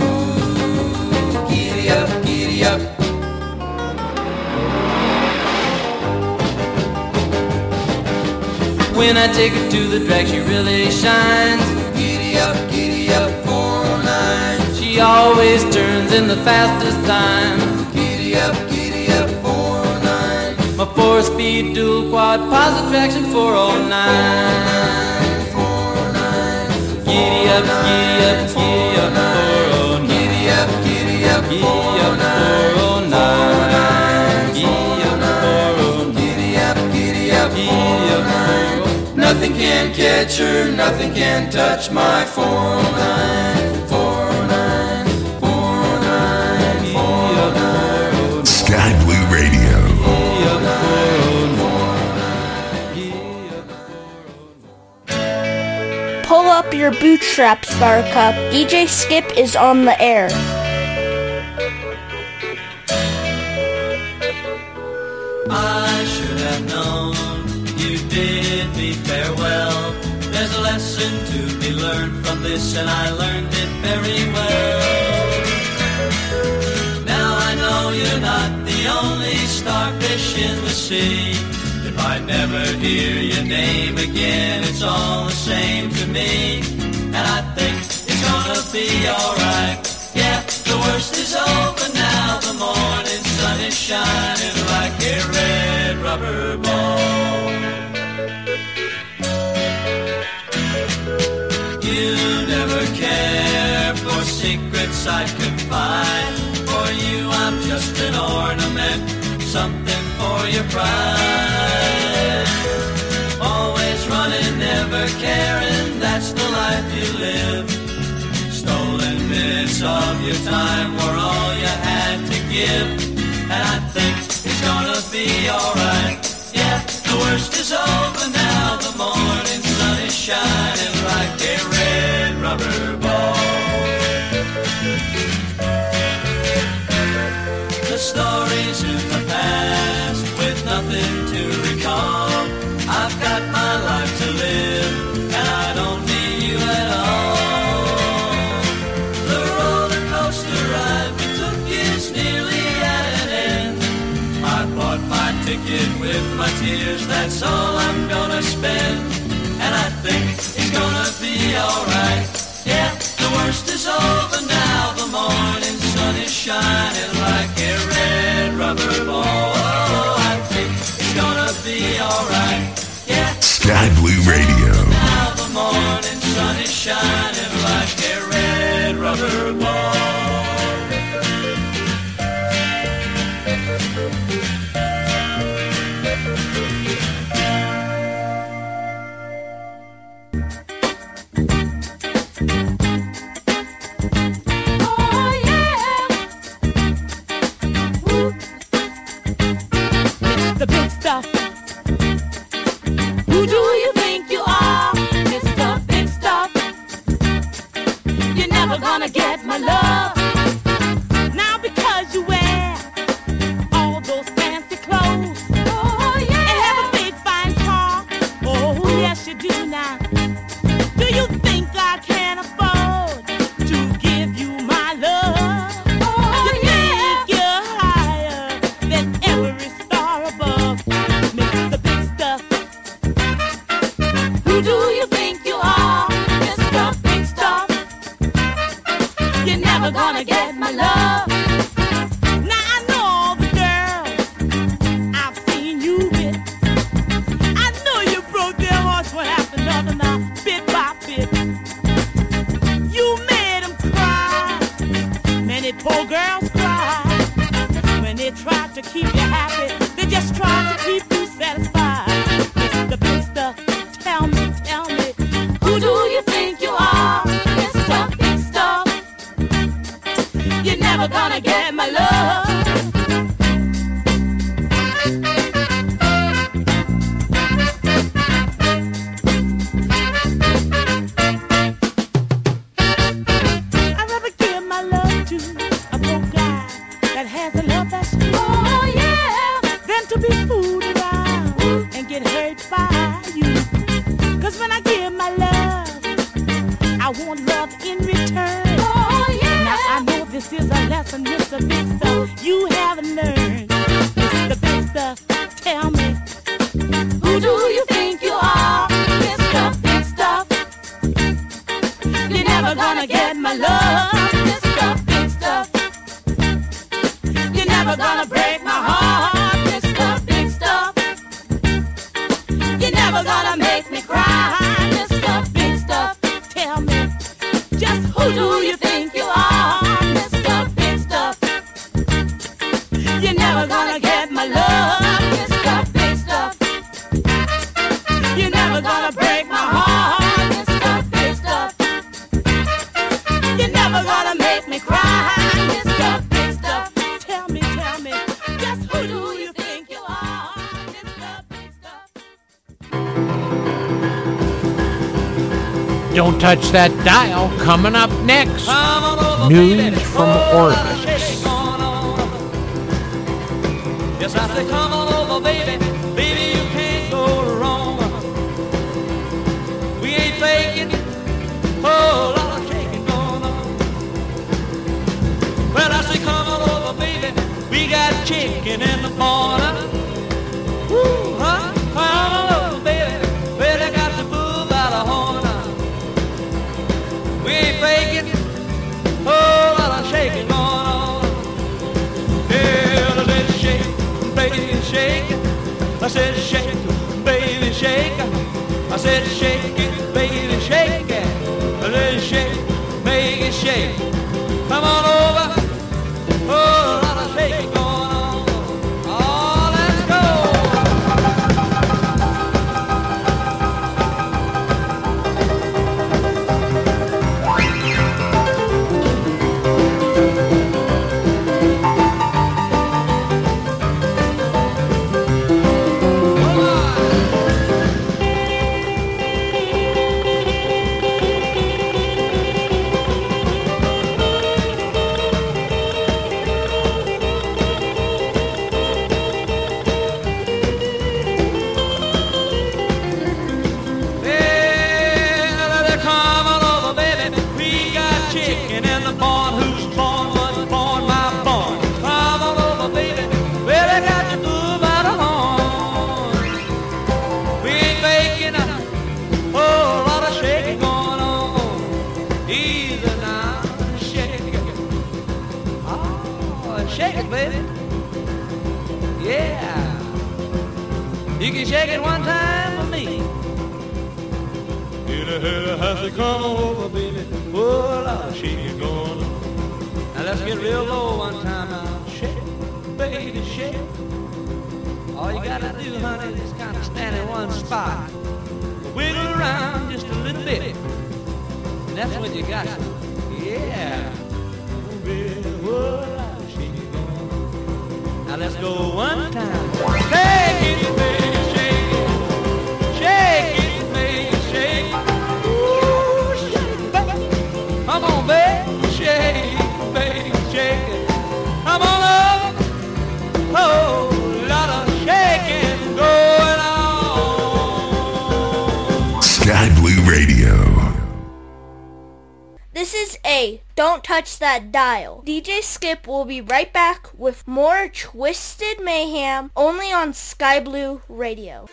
ooh, giddy up, giddy up. When I take her to the drag, she really shines. Giddy up, giddy up, four oh nine. She always turns in the fastest time. Giddy up, giddy up, four oh nine. My four-speed dual quad positive traction, four oh nine. Giddy up, giddy up, giddy up, four oh nine. Giddy up, giddy up, four oh nine. Giddy up, four oh nine. Giddy up, giddy up, four oh nine. Nothing can catch her, nothing can touch my four oh nine, four oh nine, four oh nine, four oh nine. Sky Blue Radio. Giddy up, pull up your bootstraps, Buttercup. D J Skip is on the air. I should have known you bid me farewell. There's a lesson to be learned from this, and I learned it very well. Now I know you're not the only starfish in the sea. If I never hear your name again, it's all the same to me. And I think it's gonna be alright. Yeah, the worst is over now. The morning sun is shining like a red rubber ball. You never care for secrets I confide. For you I'm just an ornament, something for your pride. Always running, never caring, that's the life you live. Stolen minutes of your time were all you had to give. And I think it's gonna be alright. Yeah, the worst is over now. The morning sun is shining like a red rubber ball. The stories in the past with nothing to recall. I've got my life to live and I don't need you at all. The roller coaster ride we took is nearly at an end. I bought my ticket with my tears, that's all I'm gonna spend. And I think it's gonna be alright. Yeah, the worst is over now. The morning sun is shining like a red rubber ball. Oh, I think it's gonna be alright. Yeah, Sky Blue Radio. Now the morning sun is shining like a red rubber ball. Don't touch that dial. Coming up next, over, news from Orbis. Yes, I say come on over, baby. Baby, you can't go wrong. We ain't faking. Oh, a lot of shaking going on. Well, I say come on over, baby. We got chicken in the corner. Woo, huh? Come on. I said shake it, baby, shake it. I said shake it, baby, shake it. I said shake, make it shake. Shake it, baby. Yeah. You can shake it one time for me. You know her has to come over, baby. Well, I'll shake it going on. Now let's get real low one time now. Shake it, baby, shake it. All you gotta do, honey, is kind of stand in one spot. Wiggle around just a little bit. And that's what you got. Yeah. Now let's go one time. Shake it, baby, shake it. Shake it, baby, shake it. Ooh, shake it, baby. Come on, baby, shake it, baby, shake it. Come on up. Oh, lot of shaking going on. Sky Blue Radio. This is a Don't Touch That Dial. D J Skip will be right back with more Twisted Mayhem, only on Sky Blue Radio.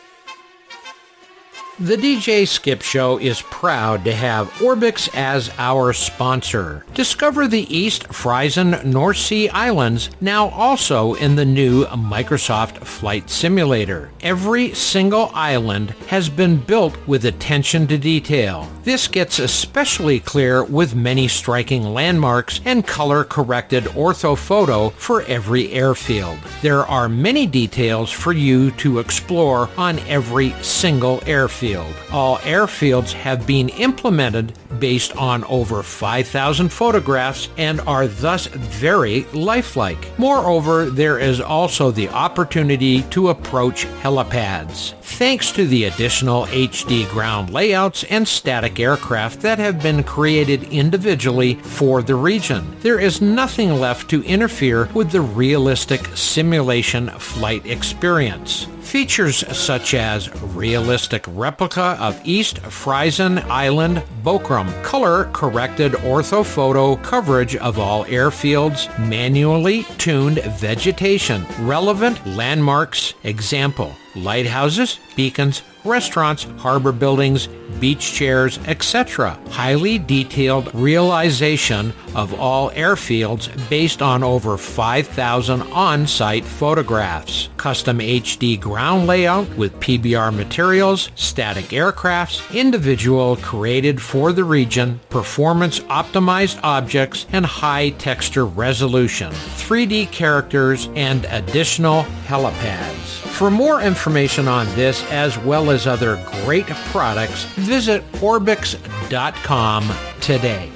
The D J Skip Show is proud to have Orbix as our sponsor. Discover the East Friesen North Sea Islands, now also in the new Microsoft Flight Simulator. Every single island has been built with attention to detail. This gets especially clear with many striking landmarks and color-corrected orthophoto for every airfield. There are many details for you to explore on every single airfield. All airfields have been implemented based on over five thousand photographs and are thus very lifelike. Moreover, there is also the opportunity to approach helipads. Thanks to the additional H D ground layouts and static aircraft that have been created individually for the region, there is nothing left to interfere with the realistic simulation flight experience. Features such as realistic replica of East Friesen Island, Bochum, color-corrected orthophoto coverage of all airfields, manually tuned vegetation, relevant landmarks, example, lighthouses, beacons, restaurants, harbor buildings, beach chairs, et cetera. Highly detailed realization of all airfields based on over five thousand on-site photographs. Custom H D ground layout with P B R materials, static aircrafts, individual created for the region, performance-optimized objects, and high-texture resolution, three D characters, and additional helipads. For more information on this, as well as other great products, visit Orbix dot com today.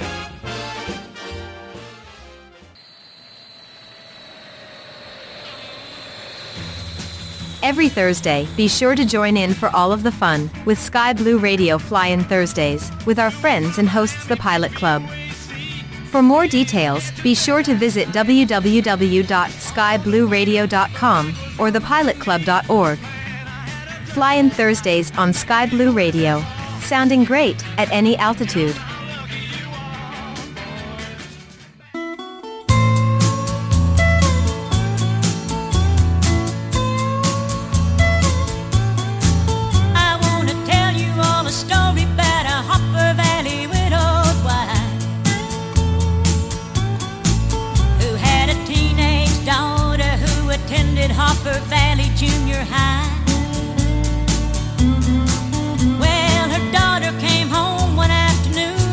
Every Thursday, be sure to join in for all of the fun with Sky Blue Radio Fly-In Thursdays with our friends and hosts the Pilot Club. For more details, be sure to visit w w w dot sky blue radio dot com or the pilot club dot org. Fly-In Thursdays on Sky Blue Radio. Sounding great at any altitude. High. Well, her daughter came home one afternoon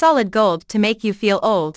solid gold to make you feel old.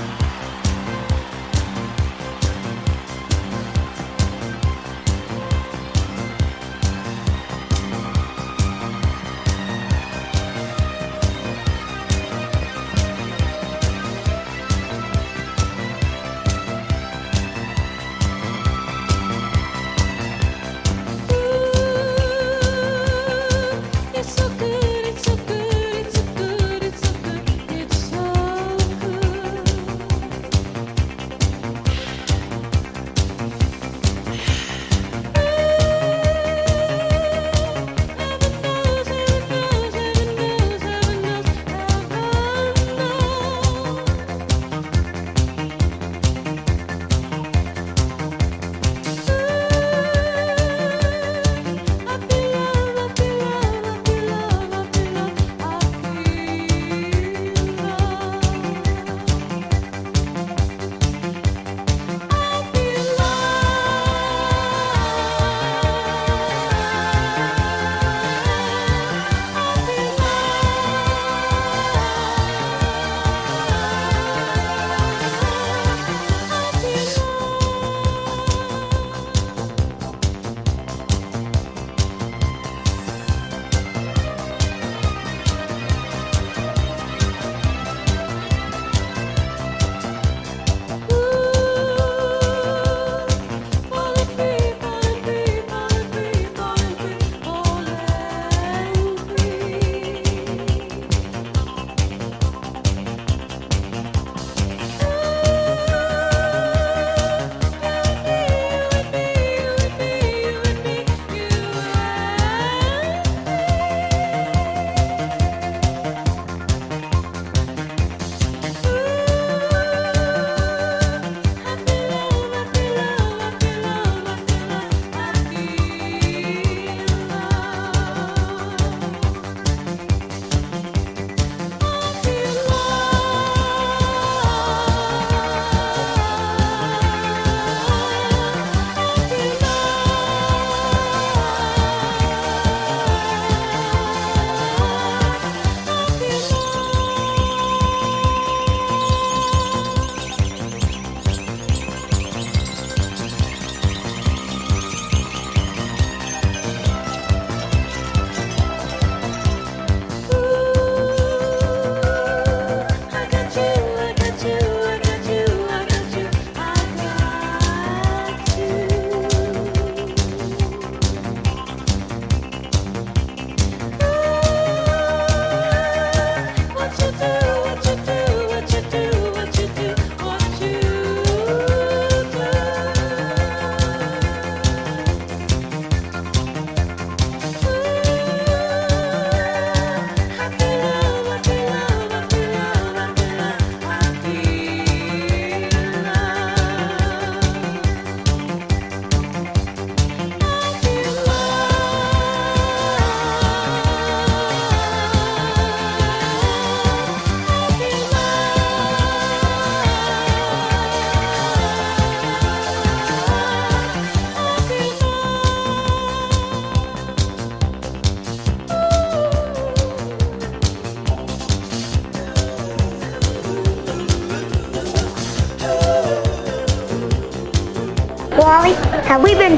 Wally, have we been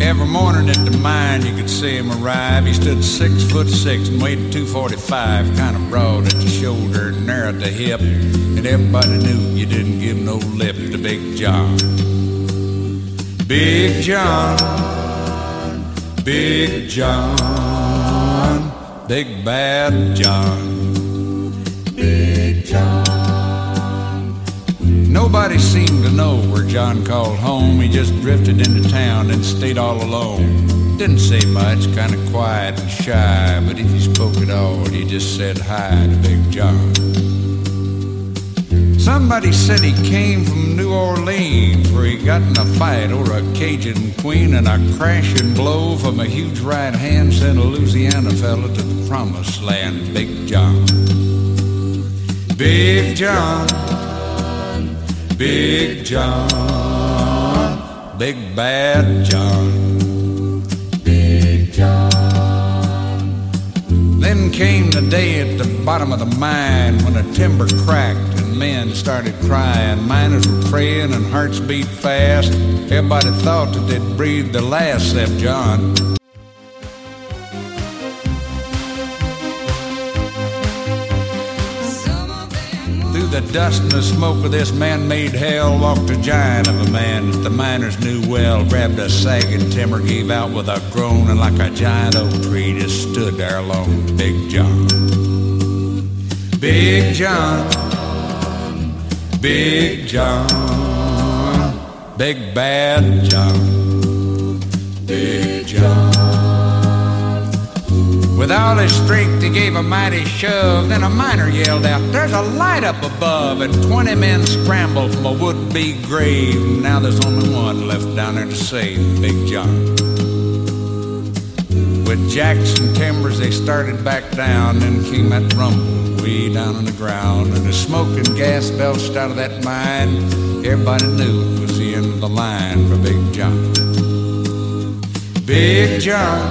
Every morning at the mine you could see him arrive. He stood six foot six and weighed two forty-five. Kind of broad at the shoulder, narrow at the hip. And everybody knew you didn't give no lip to Big John. Big John, Big John, Big Bad John. Big John. Nobody seemed to know where John called home. He just drifted into town and stayed all alone. Didn't say much, kind of quiet and shy, but if he spoke at all, he just said hi to Big John. Somebody said he came from New Orleans, where he got in a fight over a Cajun queen, and a crashing blow from a huge right hand sent a Louisiana fella to the promised land, Big John. Big John, Big John, Big Bad John, Big John. Then came the day at the bottom of the mine when a timber cracked and men started crying. Miners were praying and hearts beat fast. Everybody thought that they'd breathed their last except John. The dust and the smoke of this man-made hell walked a giant of a man that the miners knew well, grabbed a sagging timber, gave out with a groan, and like a giant oak tree just stood there alone, Big John. Big John, Big John, Big Bad John, Big John. With all his strength, he gave a mighty shove. Then a miner yelled out, "There's a light up above!" And twenty men scrambled from a would-be grave. And now there's only one left down there to save, Big John. With jacks and timbers, they started back down. Then came that rumble way down on the ground. And the smoke and gas belched out of that mine. Everybody knew it was the end of the line for Big John. Big John,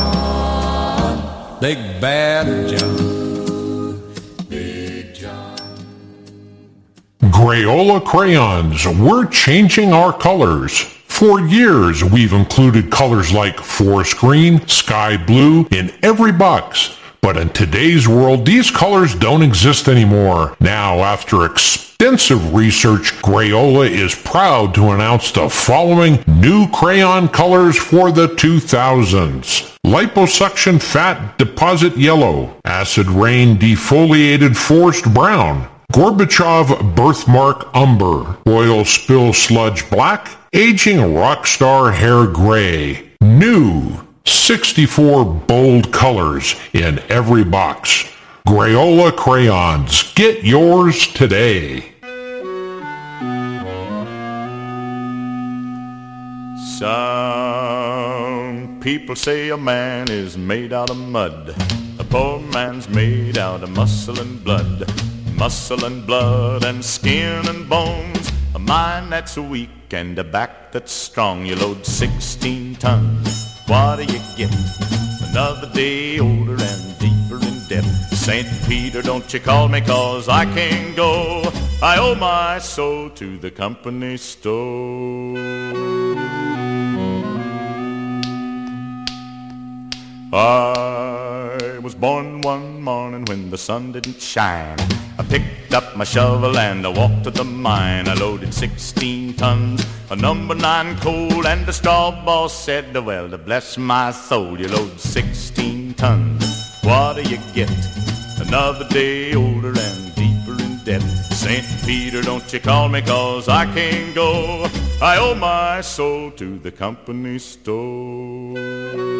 Big Bad John, Big John. Crayola crayons, we're changing our colors. For years, we've included colors like forest green, sky blue in every box. But in today's world, these colors don't exist anymore. Now, after extensive research, Crayola is proud to announce the following new crayon colors for the two thousands. Liposuction Fat Deposit Yellow, Acid Rain Defoliated Forest Brown, Gorbachev Birthmark Umber, Oil Spill Sludge Black, Aging Rockstar Hair Gray. New sixty-four bold colors in every box. Crayola crayons. Get yours today. Some people say a man is made out of mud. A poor man's made out of muscle and blood. Muscle and blood and skin and bones. A mind that's weak and a back that's strong. You load sixteen tons, what do you get? Another day older and deeper in debt. Saint Peter, don't you call me, cause I can't go. I owe my soul to the company store. I was born one morning when the sun didn't shine. I picked up my shovel and I walked to the mine. I loaded sixteen tons of number nine coal, and the straw boss said, "Well, to bless my soul, you load sixteen tons. What do you get? Another day older and deeper in debt. Saint Peter, don't you call me, cause I can't go. I owe my soul to the company store."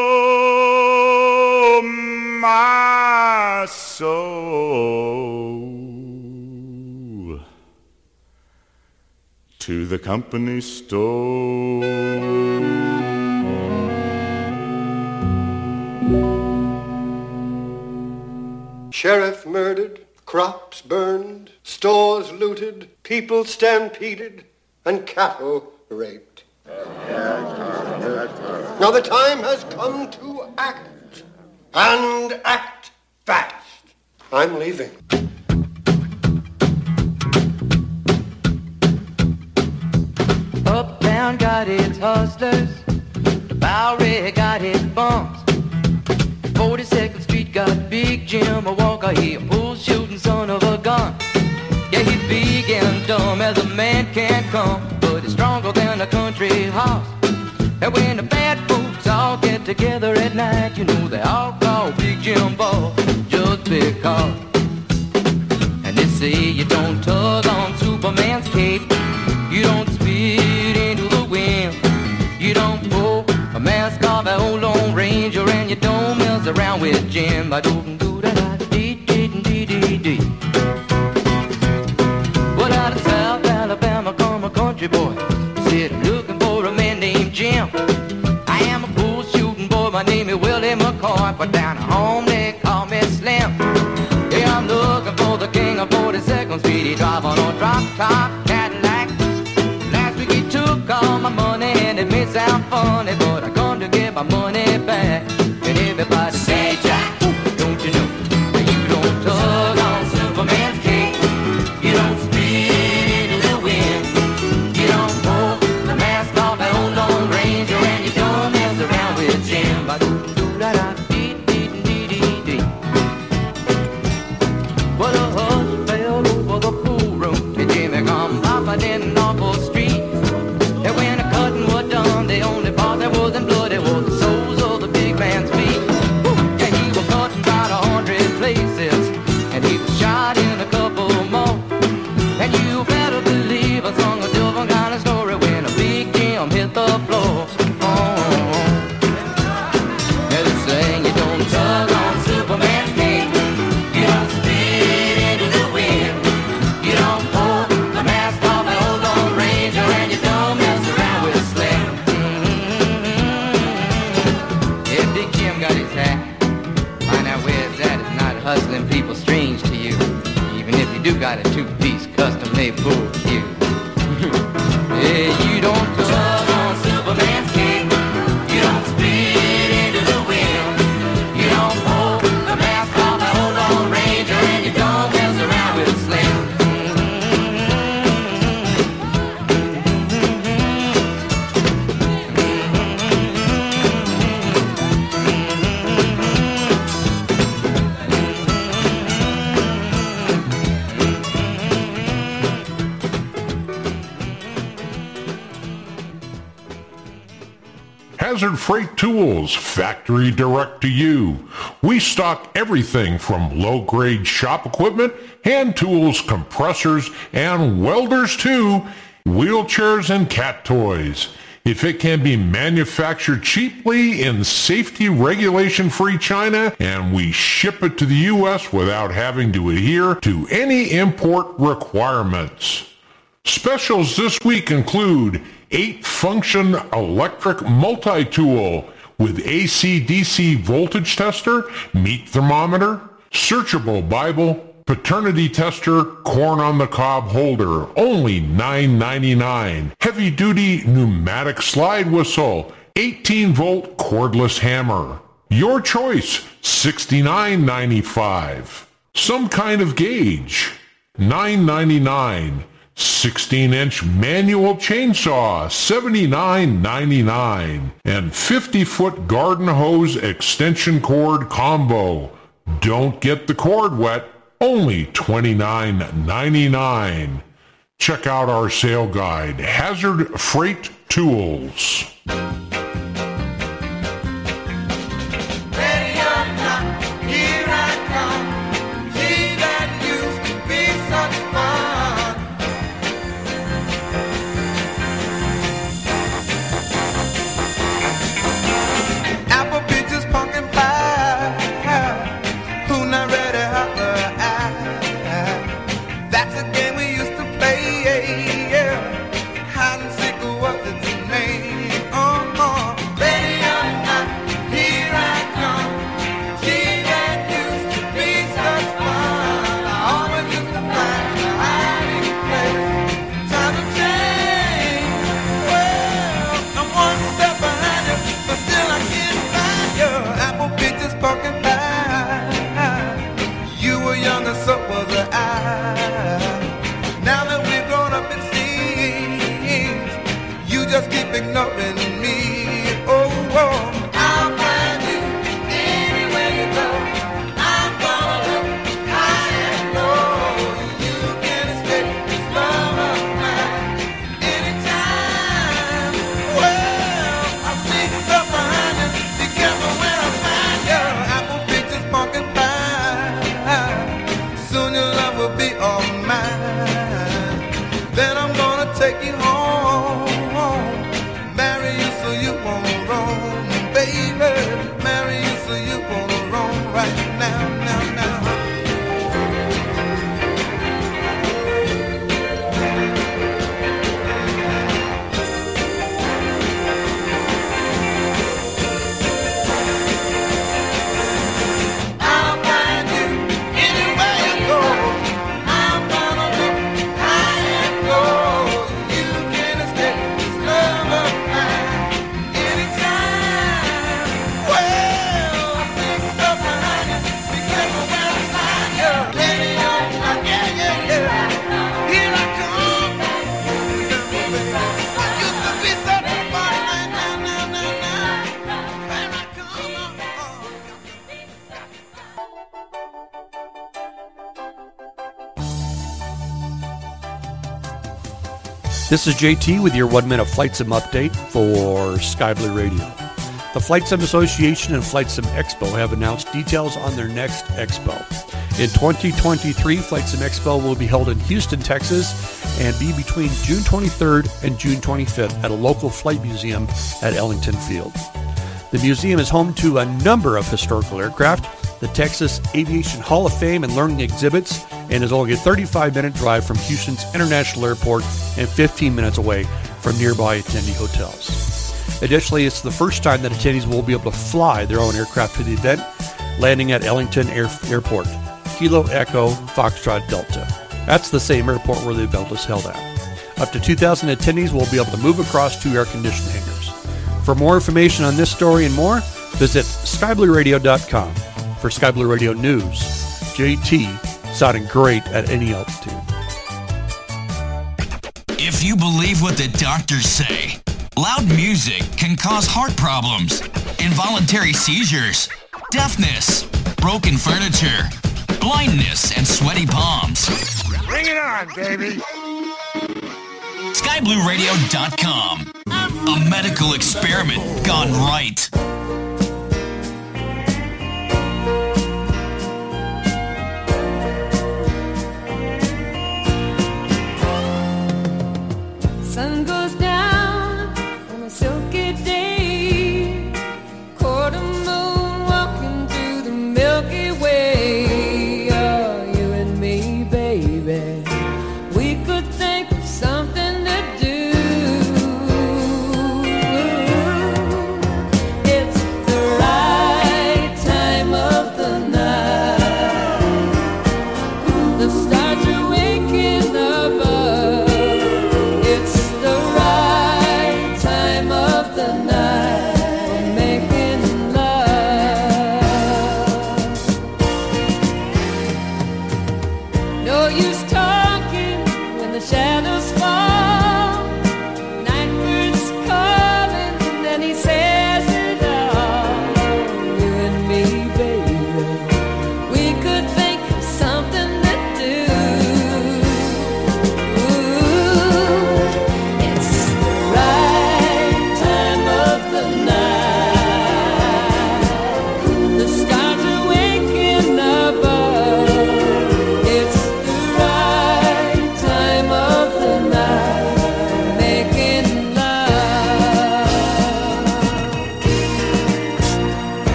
my soul to the company store. Sheriff murdered, crops burned, stores looted, people stampeded, and cattle raped. Now the time has come to act, and act fast. I'm leaving. Uptown got its hustlers, the Bowery got its bumps. forty-second Street got Big Jim a Walker, he a bull-shooting son of a gun. Yeah, he's big and dumb as a man can come, but he's stronger than a country horse. And when the bad folks all get together at night, you know they all call Big Jim Ball just because. And they say you don't tug on Superman's cape, you don't spit into the wind, you don't pull a mask off an old Lone Ranger, and you don't mess around with Jim. I don't do that, I dee-dee-dee-dee-dee. Well, out of South Alabama come a country boy, said I'm looking for a man named Jim. I am a bull-shooting boy, my name is Willie McCoy, but down home they call me Slim. Yeah, I'm looking for the king of forty-second Street, he drive on a drop-top Cadillac. Last week he took all my money, and it may sound funny, but I come to get my money back. And everybody say Jack, don't you know that you don't tug on Superman's cape, you don't spit into the wind, you don't pull the mask off an old Lone Ranger, and you don't mess around with Jim. I do da da dee dee dee dee dee. Well, a hush fell over the pool room, and Jimmy come popping in awful street. And when the cutting was done, the only part that wasn't bloody was the soles of the big man's feet. Yeah, he was cut in about a hundred places, and he was shot in a couple more. And you better believe I sung a different kind of story when a Big Jim hit the floor. Oh, and it's saying you don't tug on Superman's cape, you don't spit into the wind, you don't pull the mask off an old Lone Ranger, and you don't mess around with Slim. Mm-hmm. Yeah, Big Jim got his hat. Find out where it's at. It's not hustling people strange to you, even if you do got a two-piece custom-made pool cue. Yeah, you don't tug on Superman's cape, you don't spit into the wind, you don't pull the mask off an old Lone Ranger, and you don't mess around with Slim. Hazard Freight Tools, factory direct to you. We stock everything from low-grade shop equipment, hand tools, compressors, and welders to wheelchairs and cat toys. If it can be manufactured cheaply in safety regulation-free China, and we ship it to the U S without having to adhere to any import requirements. Specials this week include eight-function electric multi-tool with A C D C voltage tester, meat thermometer, searchable Bible, paternity tester, corn-on-the-cob holder, only nine dollars and ninety-nine cents. Heavy-duty pneumatic slide whistle, eighteen-volt cordless hammer. Your choice, sixty-nine dollars and ninety-five cents. Some kind of gauge, nine dollars and ninety-nine cents. sixteen inch manual chainsaw, seventy-nine ninety-nine, and fifty foot garden hose extension cord combo. Don't get the cord wet, only twenty-nine ninety-nine. Check out our sale guide, Hazard Freight Tools. This is J T with your one-minute FlightSim update for Sky Blue Radio. The FlightSim Association and FlightSim Expo have announced details on their next expo. In twenty twenty-three, FlightSim Expo will be held in Houston, Texas, and be between June twenty-third and June twenty-fifth at a local flight museum at Ellington Field. The museum is home to a number of historical aircraft, the Texas Aviation Hall of Fame and learning exhibits, and is only a thirty-five minute drive from Houston's International Airport and fifteen minutes away from nearby attendee hotels. Additionally, it's the first time that attendees will be able to fly their own aircraft to the event, landing at Ellington Air- Airport, Kilo Echo Foxtrot Delta. That's the same airport where the event was held at. Up to two thousand attendees will be able to move across two air-conditioned hangars. For more information on this story and more, visit sky blue radio dot com. For Sky Blue Radio News, J T sounding great at any altitude. If you believe what the doctors say, loud music can cause heart problems, involuntary seizures, deafness, broken furniture, blindness, and sweaty palms. Bring it on, baby! sky blue radio dot com. A medical experiment gone right. Sun goes down on a silky day, quarter moon walking through the Milky Way. Oh, you and me, baby, we could think of something to do. It's the right time of the night, the stars are waking up. No use talking when the shadows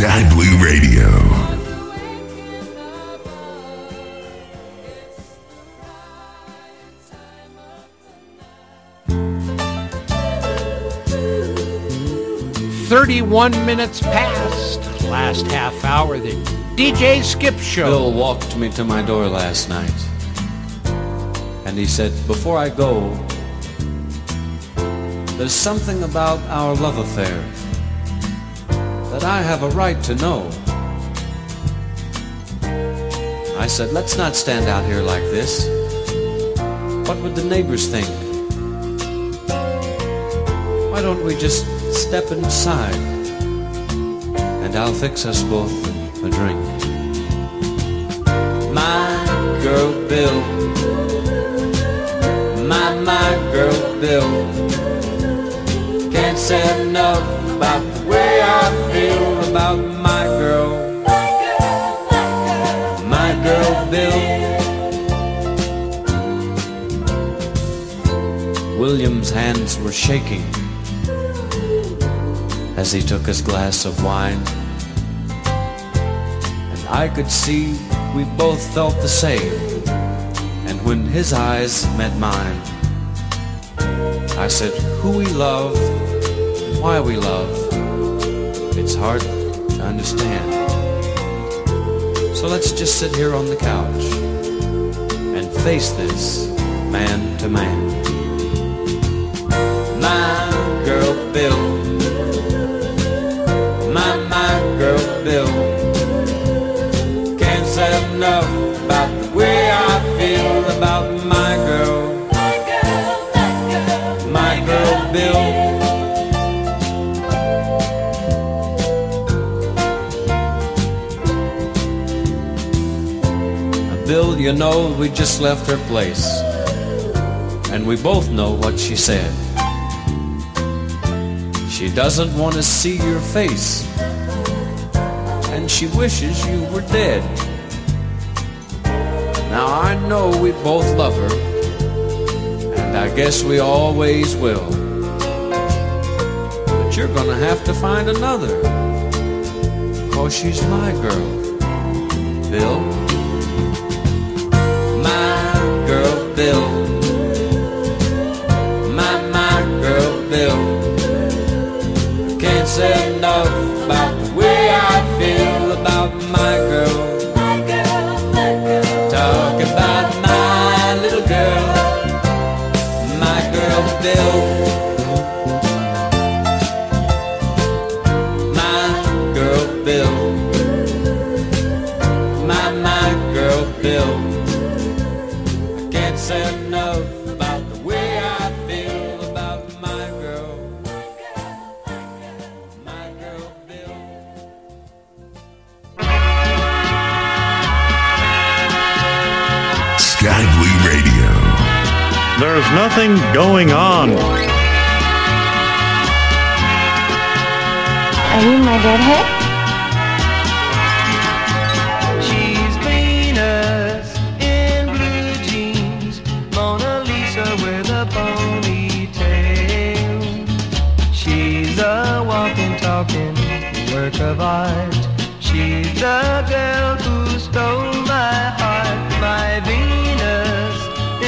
Sky Blue Radio. thirty-one minutes past last half hour, the D J Skip Show. Bill walked me to my door last night, and he said, before I go, there's something about our love affair that I have a right to know. I said, let's not stand out here like this. What would the neighbors think? Why don't we just step inside, and I'll fix us both a drink. My girl Bill, my, my girl Bill, can't say enough about the way I feel about my girl, my girl, my girl, my girl Bill. William's hands were shaking as he took his glass of wine, and I could see we both felt the same. And when his eyes met mine, I said, who we love and why we love, it's hard to understand. So let's just sit here on the couch and face this man to man. My girl Bill, girl Bill, can't say enough about the way I feel about my girl, my girl, my girl, my girl Bill. Now, Bill, you know, we just left her place, and we both know what she said. She doesn't want to see your face, and she wishes you were dead. Now I know we both love her, and I guess we always will, but you're gonna have to find another, 'cause she's my girl, Bill. My girl Bill, my, my girl Bill, I can't say enough about the way I feel about my girl, my girl, my girl. Talk about my little girl, my girl Bill. My girl Bill, my, my girl Bill, I can't say enough about the way I feel about my girl, my girl, my girl, my girl Bill. Sky Blue Radio. There's nothing going on. Are you my redhead? She's Venus in blue jeans, Mona Lisa with a ponytail. She's a walking, talking work of art. She's the girl who stole my heart. My Venus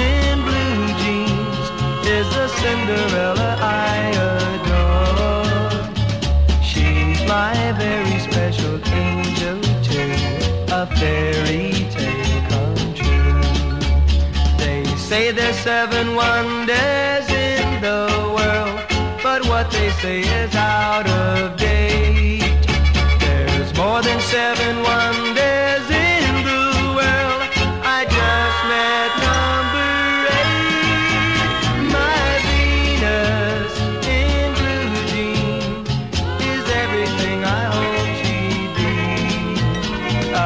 in blue jeans is the Cinderella I adore. She's my very special angel too, a fairy tale come true. They say there's seven wonders in the world, but what they say is out of date. There's more than seven wonders in the world. I just met number eight. My Venus in blue jeans is everything I hope she'd be. A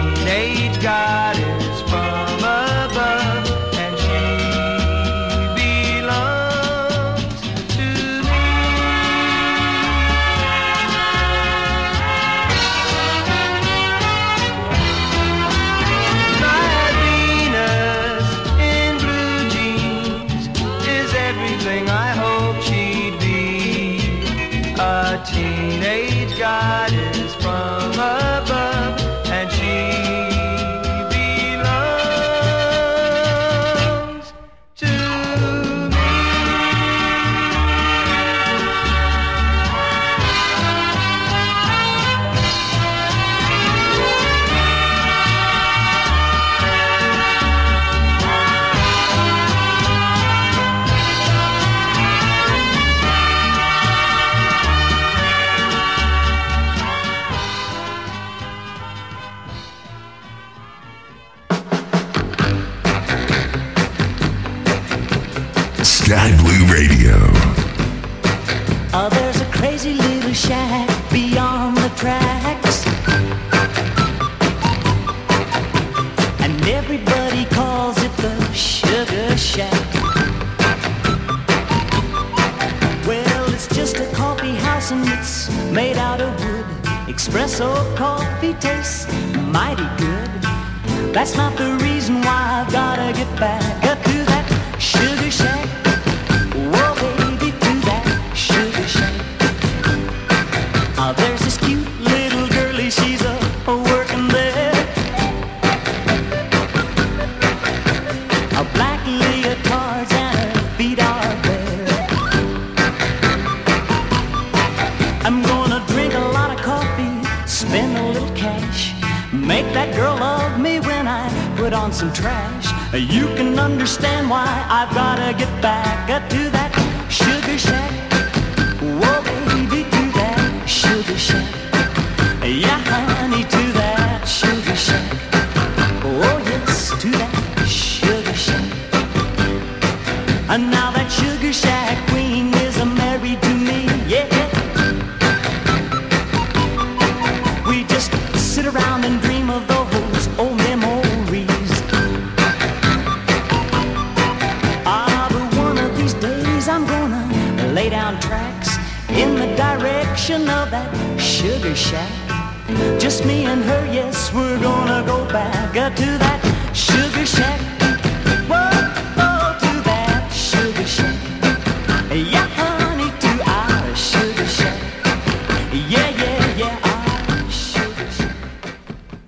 teenage goddess from above, and she belongs to me. My Venus in blue jeans is everything I hope she'd be. A teenage guidance from above, and she belongs to Sky Blue Radio. Oh, there's a crazy little shack beyond the tracks, and everybody calls it the Sugar Shack. Well, it's just a coffee house and it's made out of wood. Espresso coffee tastes mighty good. That's not the reason why I've gotta get back up to that Sugar Shack. Now there's this cute little girlie, she's a, a working there. A black leotard and her feet are bare. I'm gonna drink a lot of coffee, spend a little cash, make that girl love me when I put on some trash. You can understand why I've gotta get back up to that Sugar Shack. Whoa, baby, do that Sugar Shack, yeah honey, to that Sugar Shack, oh yes, to that Sugar Shack. And now that Sugar Shack queen is a married to me, yeah. We just sit around and dream of those old memories. Ah, but one of these days I'm gonna lay down tracks in the direction of that Sugar Shack. Just me and her, yes, we're gonna go back up to that Sugar Shack. Whoa, whoa, to that Sugar Shack. Yeah, honey, to our Sugar Shack. Yeah, yeah, yeah, our Sugar Shack.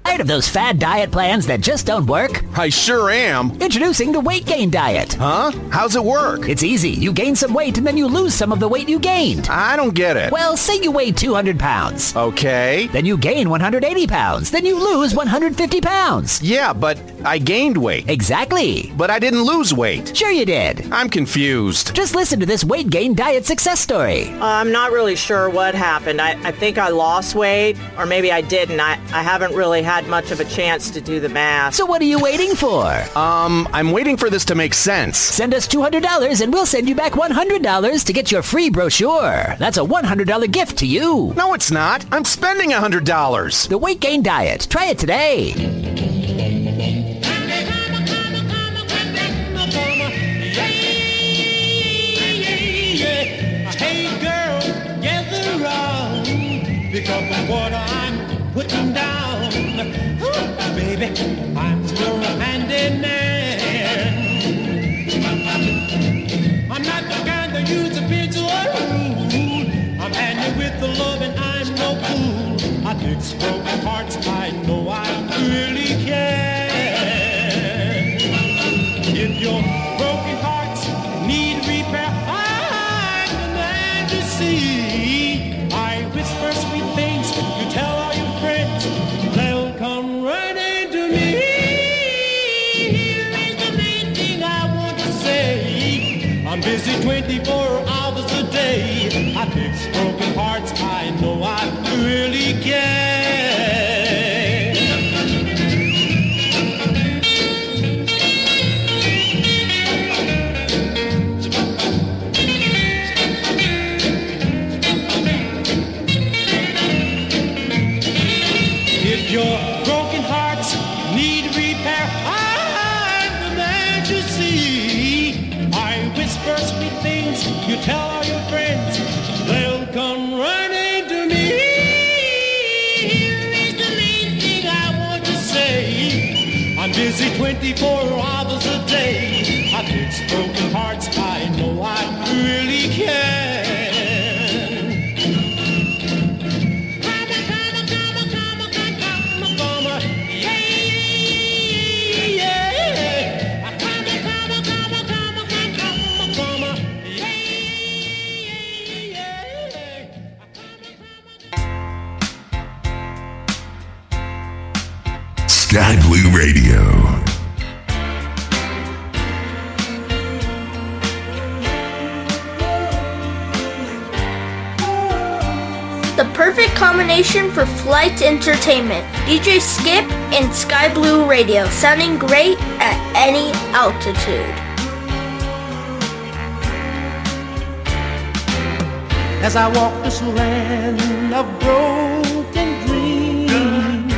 Tired of those fad diet plans that just don't work? I sure am. Introducing the weight gain diet. Huh? How's it work? It's easy. You gain some weight and then you lose some of the weight you gained. I don't get it. Well, say you weigh two hundred pounds. Okay. Then you gain one hundred eighty pounds. Then you lose one hundred fifty pounds. Yeah, but I gained weight. Exactly. But I didn't lose weight. Sure you did. I'm confused. Just listen to this weight gain diet success story. Uh, I'm not really sure what happened. I, I think I lost weight, or maybe I didn't. I, I haven't really had much of a chance to do the math. So what are you waiting for? Um, I'm waiting for this to make sense. Send us two hundred dollars and we'll send you back one hundred dollars to get your free brochure. That's a one hundred dollars gift to you. No, it's not. I'm spending one hundred dollars. The weight gain diet. Try it today. Hey, girls, gather round, because my water I'm putting down. Ooh, baby, I'm still a handy man. I'm not the kind that use a pencil or rule. I'm handy with the love and I'm no fool. I fix broken hearts, I know I really can. If your broken hearts need repair, I'm the man to see. I whisper sweet things, you tell all your friends, they'll come running to me. Here's the main thing I want to say. I'm busy twenty-four hours a day. I fix broken hearts, I know I really can. Your broken hearts need repair. I'm the man you see. I whisper sweet things. You tell all your friends. They'll come running to me. Here is the main thing I want to say. I'm busy twenty-four hours a day. I fix broken hearts. I know I really can. Sky Blue Radio. The perfect combination for flight entertainment. D J Skip and Sky Blue Radio, sounding great at any altitude. As I walk this land of broken dreams,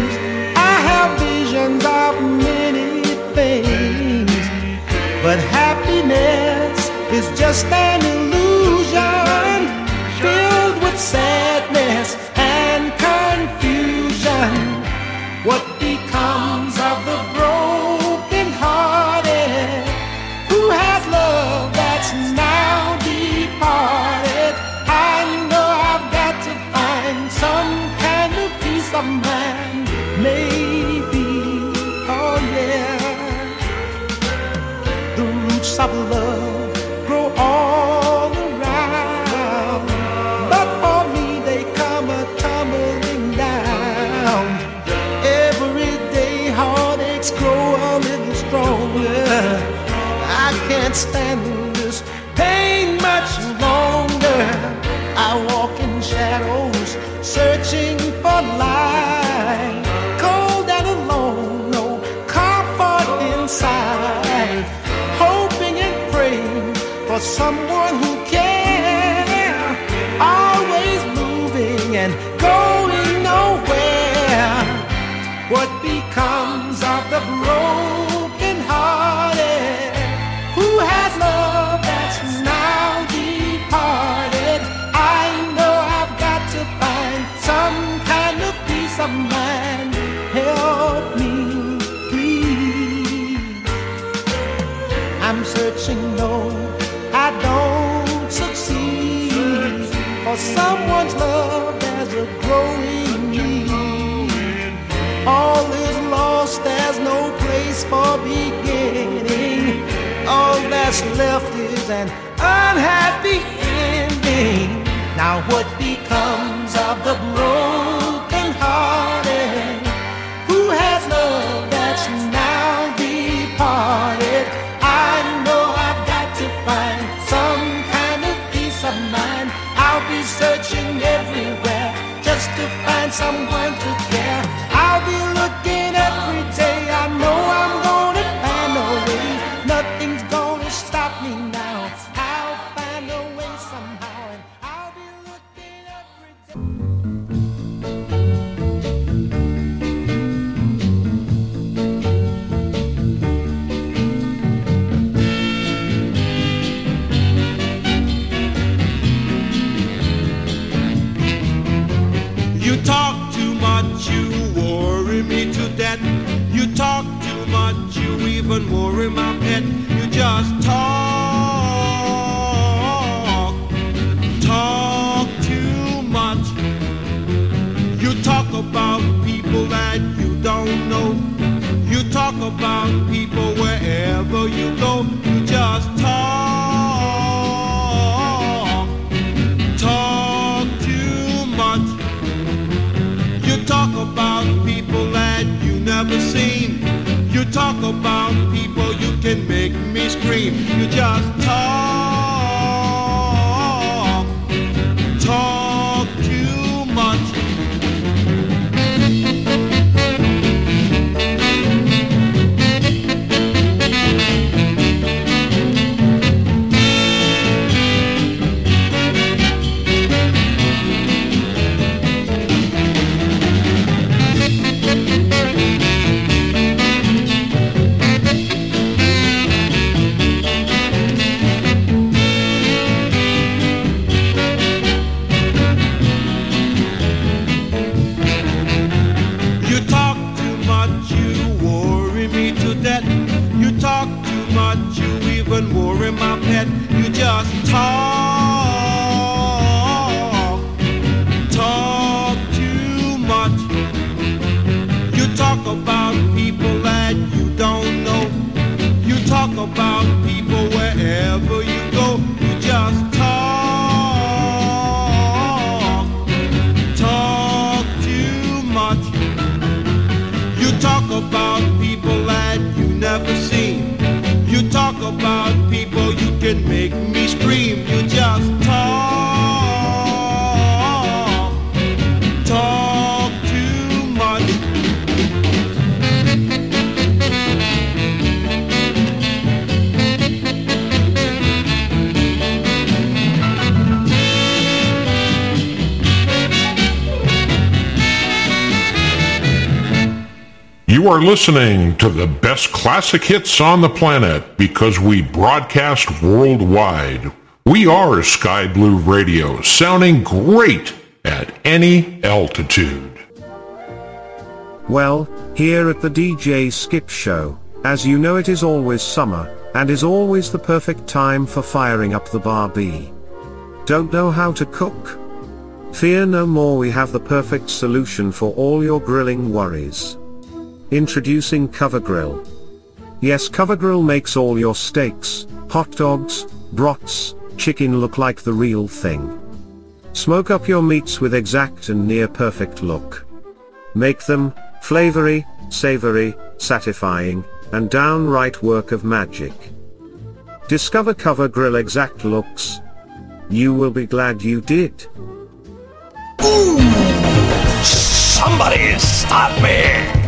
I have visions of many things, but happiness is just an illusion filled with sadness and confusion. What becomes of the broken-hearted who has love that's now departed? I know I've got to find some kind of peace of mind. Maybe, oh yeah, the roots of love grow all stand this pain much longer. I walk in shadows, searching for light, cold and alone, no comfort inside, hoping and praying for someone who cares, always moving and going nowhere. What becomes of the broken hearted? Who has love that's now departed? I know I've got to find some kind of peace of mind. Help me, please. I'm searching, though I don't succeed, for someone's love there's a growing need. All is lost, there's no place for beginning. All that's left is an unhappy ending. Now what becomes of the broken-hearted? Who has love that's now departed? I know I've got to find some kind of peace of mind. I'll be searching everywhere just to find someone to care. I'll be looking every day. I know I'm gonna find a way. Nothing's gonna stop me now. I'll find a way somehow, and I'll be looking every day. You talk too much, you worry me to death. You talk too much, you even worry my pet. You just talk, talk too much. You talk about people that you don't know. You talk about people wherever you go. You just talk, talk too much. You talk about people that you never seen. You talk about people, you can make me scream. You just talk, talk too much. Talk about You are listening to the best classic hits on the planet because we broadcast worldwide. We are Sky Blue Radio, sounding great at any altitude. Well, here at the D J Skip Show, as you know, it is always summer, and is always the perfect time for firing up the barbie. Don't know how to cook? Fear no more, we have the perfect solution for all your grilling worries. Introducing CoverGrill. Yes, CoverGrill makes all your steaks, hot dogs, brats, chicken look like the real thing. Smoke up your meats with exact and near perfect look. Make them flavory, savory, satisfying, and downright work of magic. Discover CoverGrill exact looks. You will be glad you did. Ooh, somebody stop me!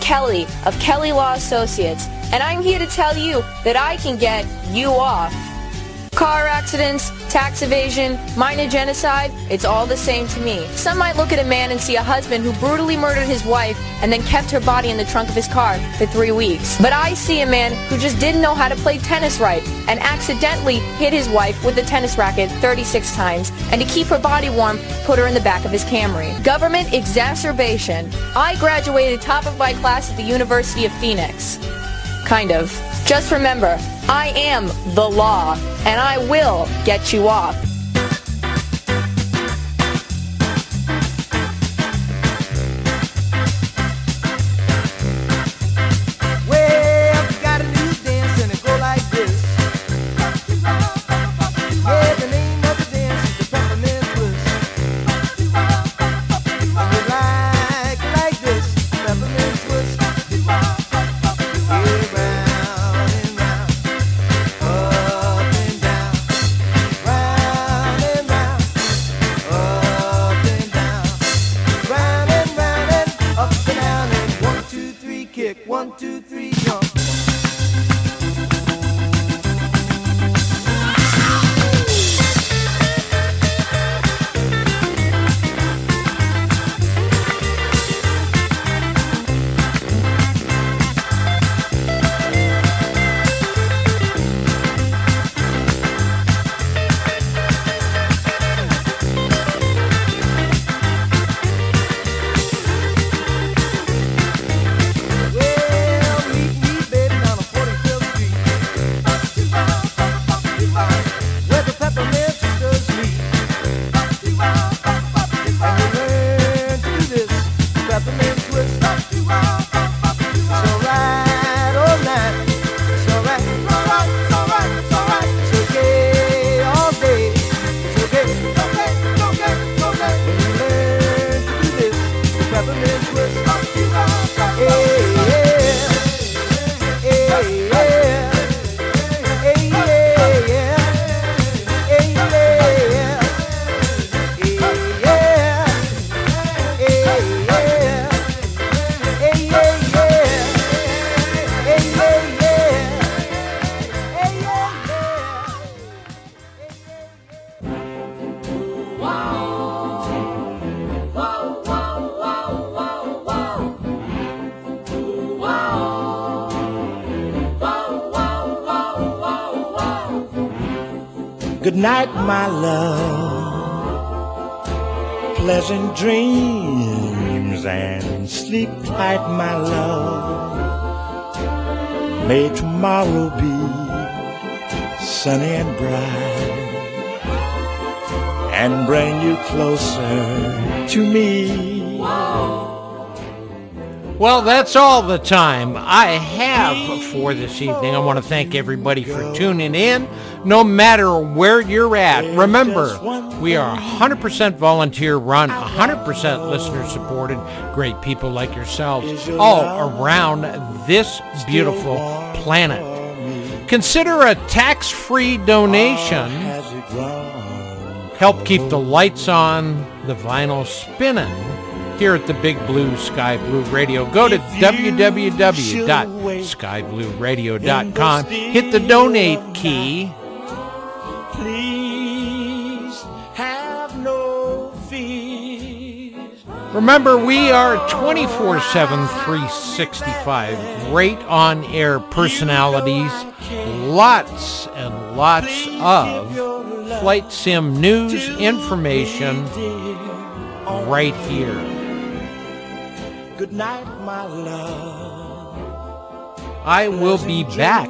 Kelly of Kelly Law Associates, and I'm here to tell you that I can get you off. car accidents, tax evasion, minor genocide, it's all the same to me. Some might look at a man and see a husband who brutally murdered his wife and then kept her body in the trunk of his car for three weeks. But I see a man who just didn't know how to play tennis right and accidentally hit his wife with a tennis racket thirty-six times, and to keep her body warm, put her in the back of his Camry. Government exacerbation. I graduated top of my class at the University of Phoenix. Kind of. Just remember, I am the law, and I will get you off. Good night, my love. Pleasant dreams and sleep tight, my love. May tomorrow be sunny and bright and bring you closer to me. Well, that's all the time I have for this evening. I want to thank everybody for tuning in, no matter where you're at. Remember, we are one hundred percent volunteer-run, one hundred percent listener-supported, great people like yourselves all around this beautiful planet. Consider a tax-free donation. Help keep the lights on, the vinyl spinning here at the Big Blue Sky Blue Radio. Go to w w w dot sky blue radio dot com. Hit the donate key. Please have no fears. Remember, we are twenty-four seven, three sixty-five. Great on-air personalities. Lots and lots of flight sim news information right here. Good night, my love. I will be back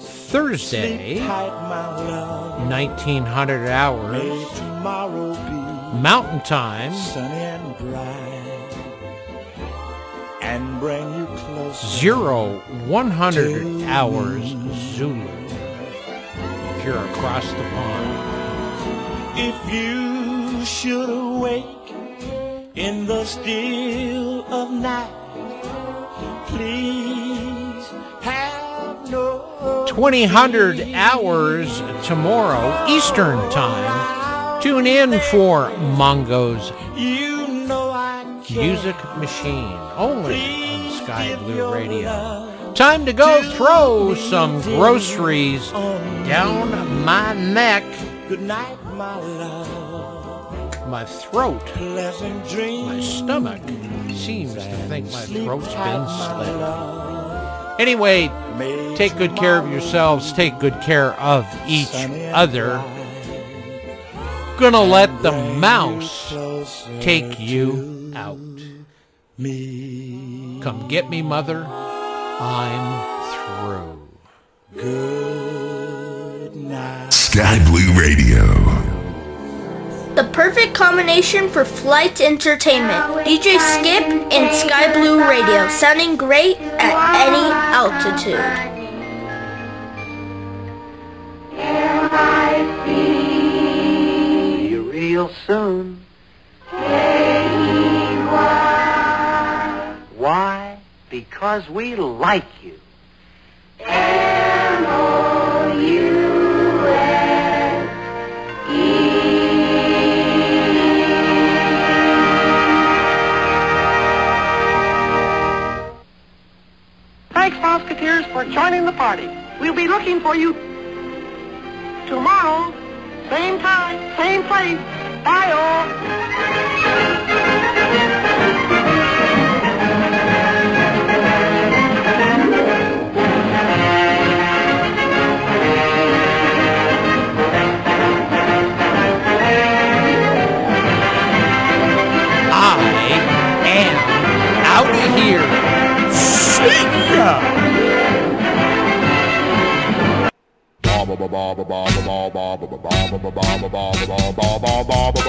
Thursday, nineteen hundred hours, Mountain Time, zero one hundred hours Zulu, if you're across the pond. If you should awake in the still of night, please have no twenty hundred hours tomorrow, Eastern Time. Tune in for Mongo's Music Machine, only on Sky Blue Radio. Time to go throw some groceries down my neck. Good night, my love. My throat, my stomach seems to think my throat's been slit. Anyway, take good care of yourselves. Take good care of each other. Gonna let the mouse take you out. Come get me, mother. I'm through. Good night. Sky Blue Radio. The perfect combination for flight entertainment. D J Skip and Sky Blue Radio, sounding great at any altitude. See you real soon. Why? Because we like you. M O U S E. Thanks, Mouseketeers, for joining the party. We'll be looking for you tomorrow. Same time, same place. Bye, all. Out of here. See ya!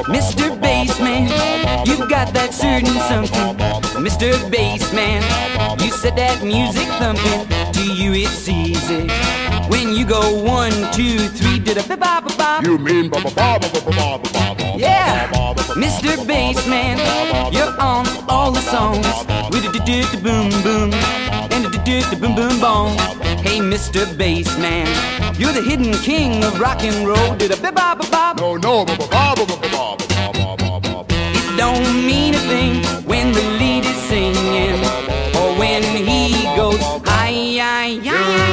Mister Bassman, you've got that certain something. Mister Bassman, you said that music thumping. To you it's easy. When you go one, two, three, did a ba-ba-ba-ba. You mean ba-ba-ba-ba-ba-ba-ba-ba. Yeah, Mister Bassman, you're on all the songs. With a do-do-do-boom boom and a do-do-do-boom-boom-boom. Hey, Mister Bassman, you're the hidden king of rock and roll. Did a ba-ba-ba-ba. No, no, ba-ba-ba-ba-ba-ba-ba-ba-ba. It don't mean a thing when the lead is singing or when he goes hi-yi-yi.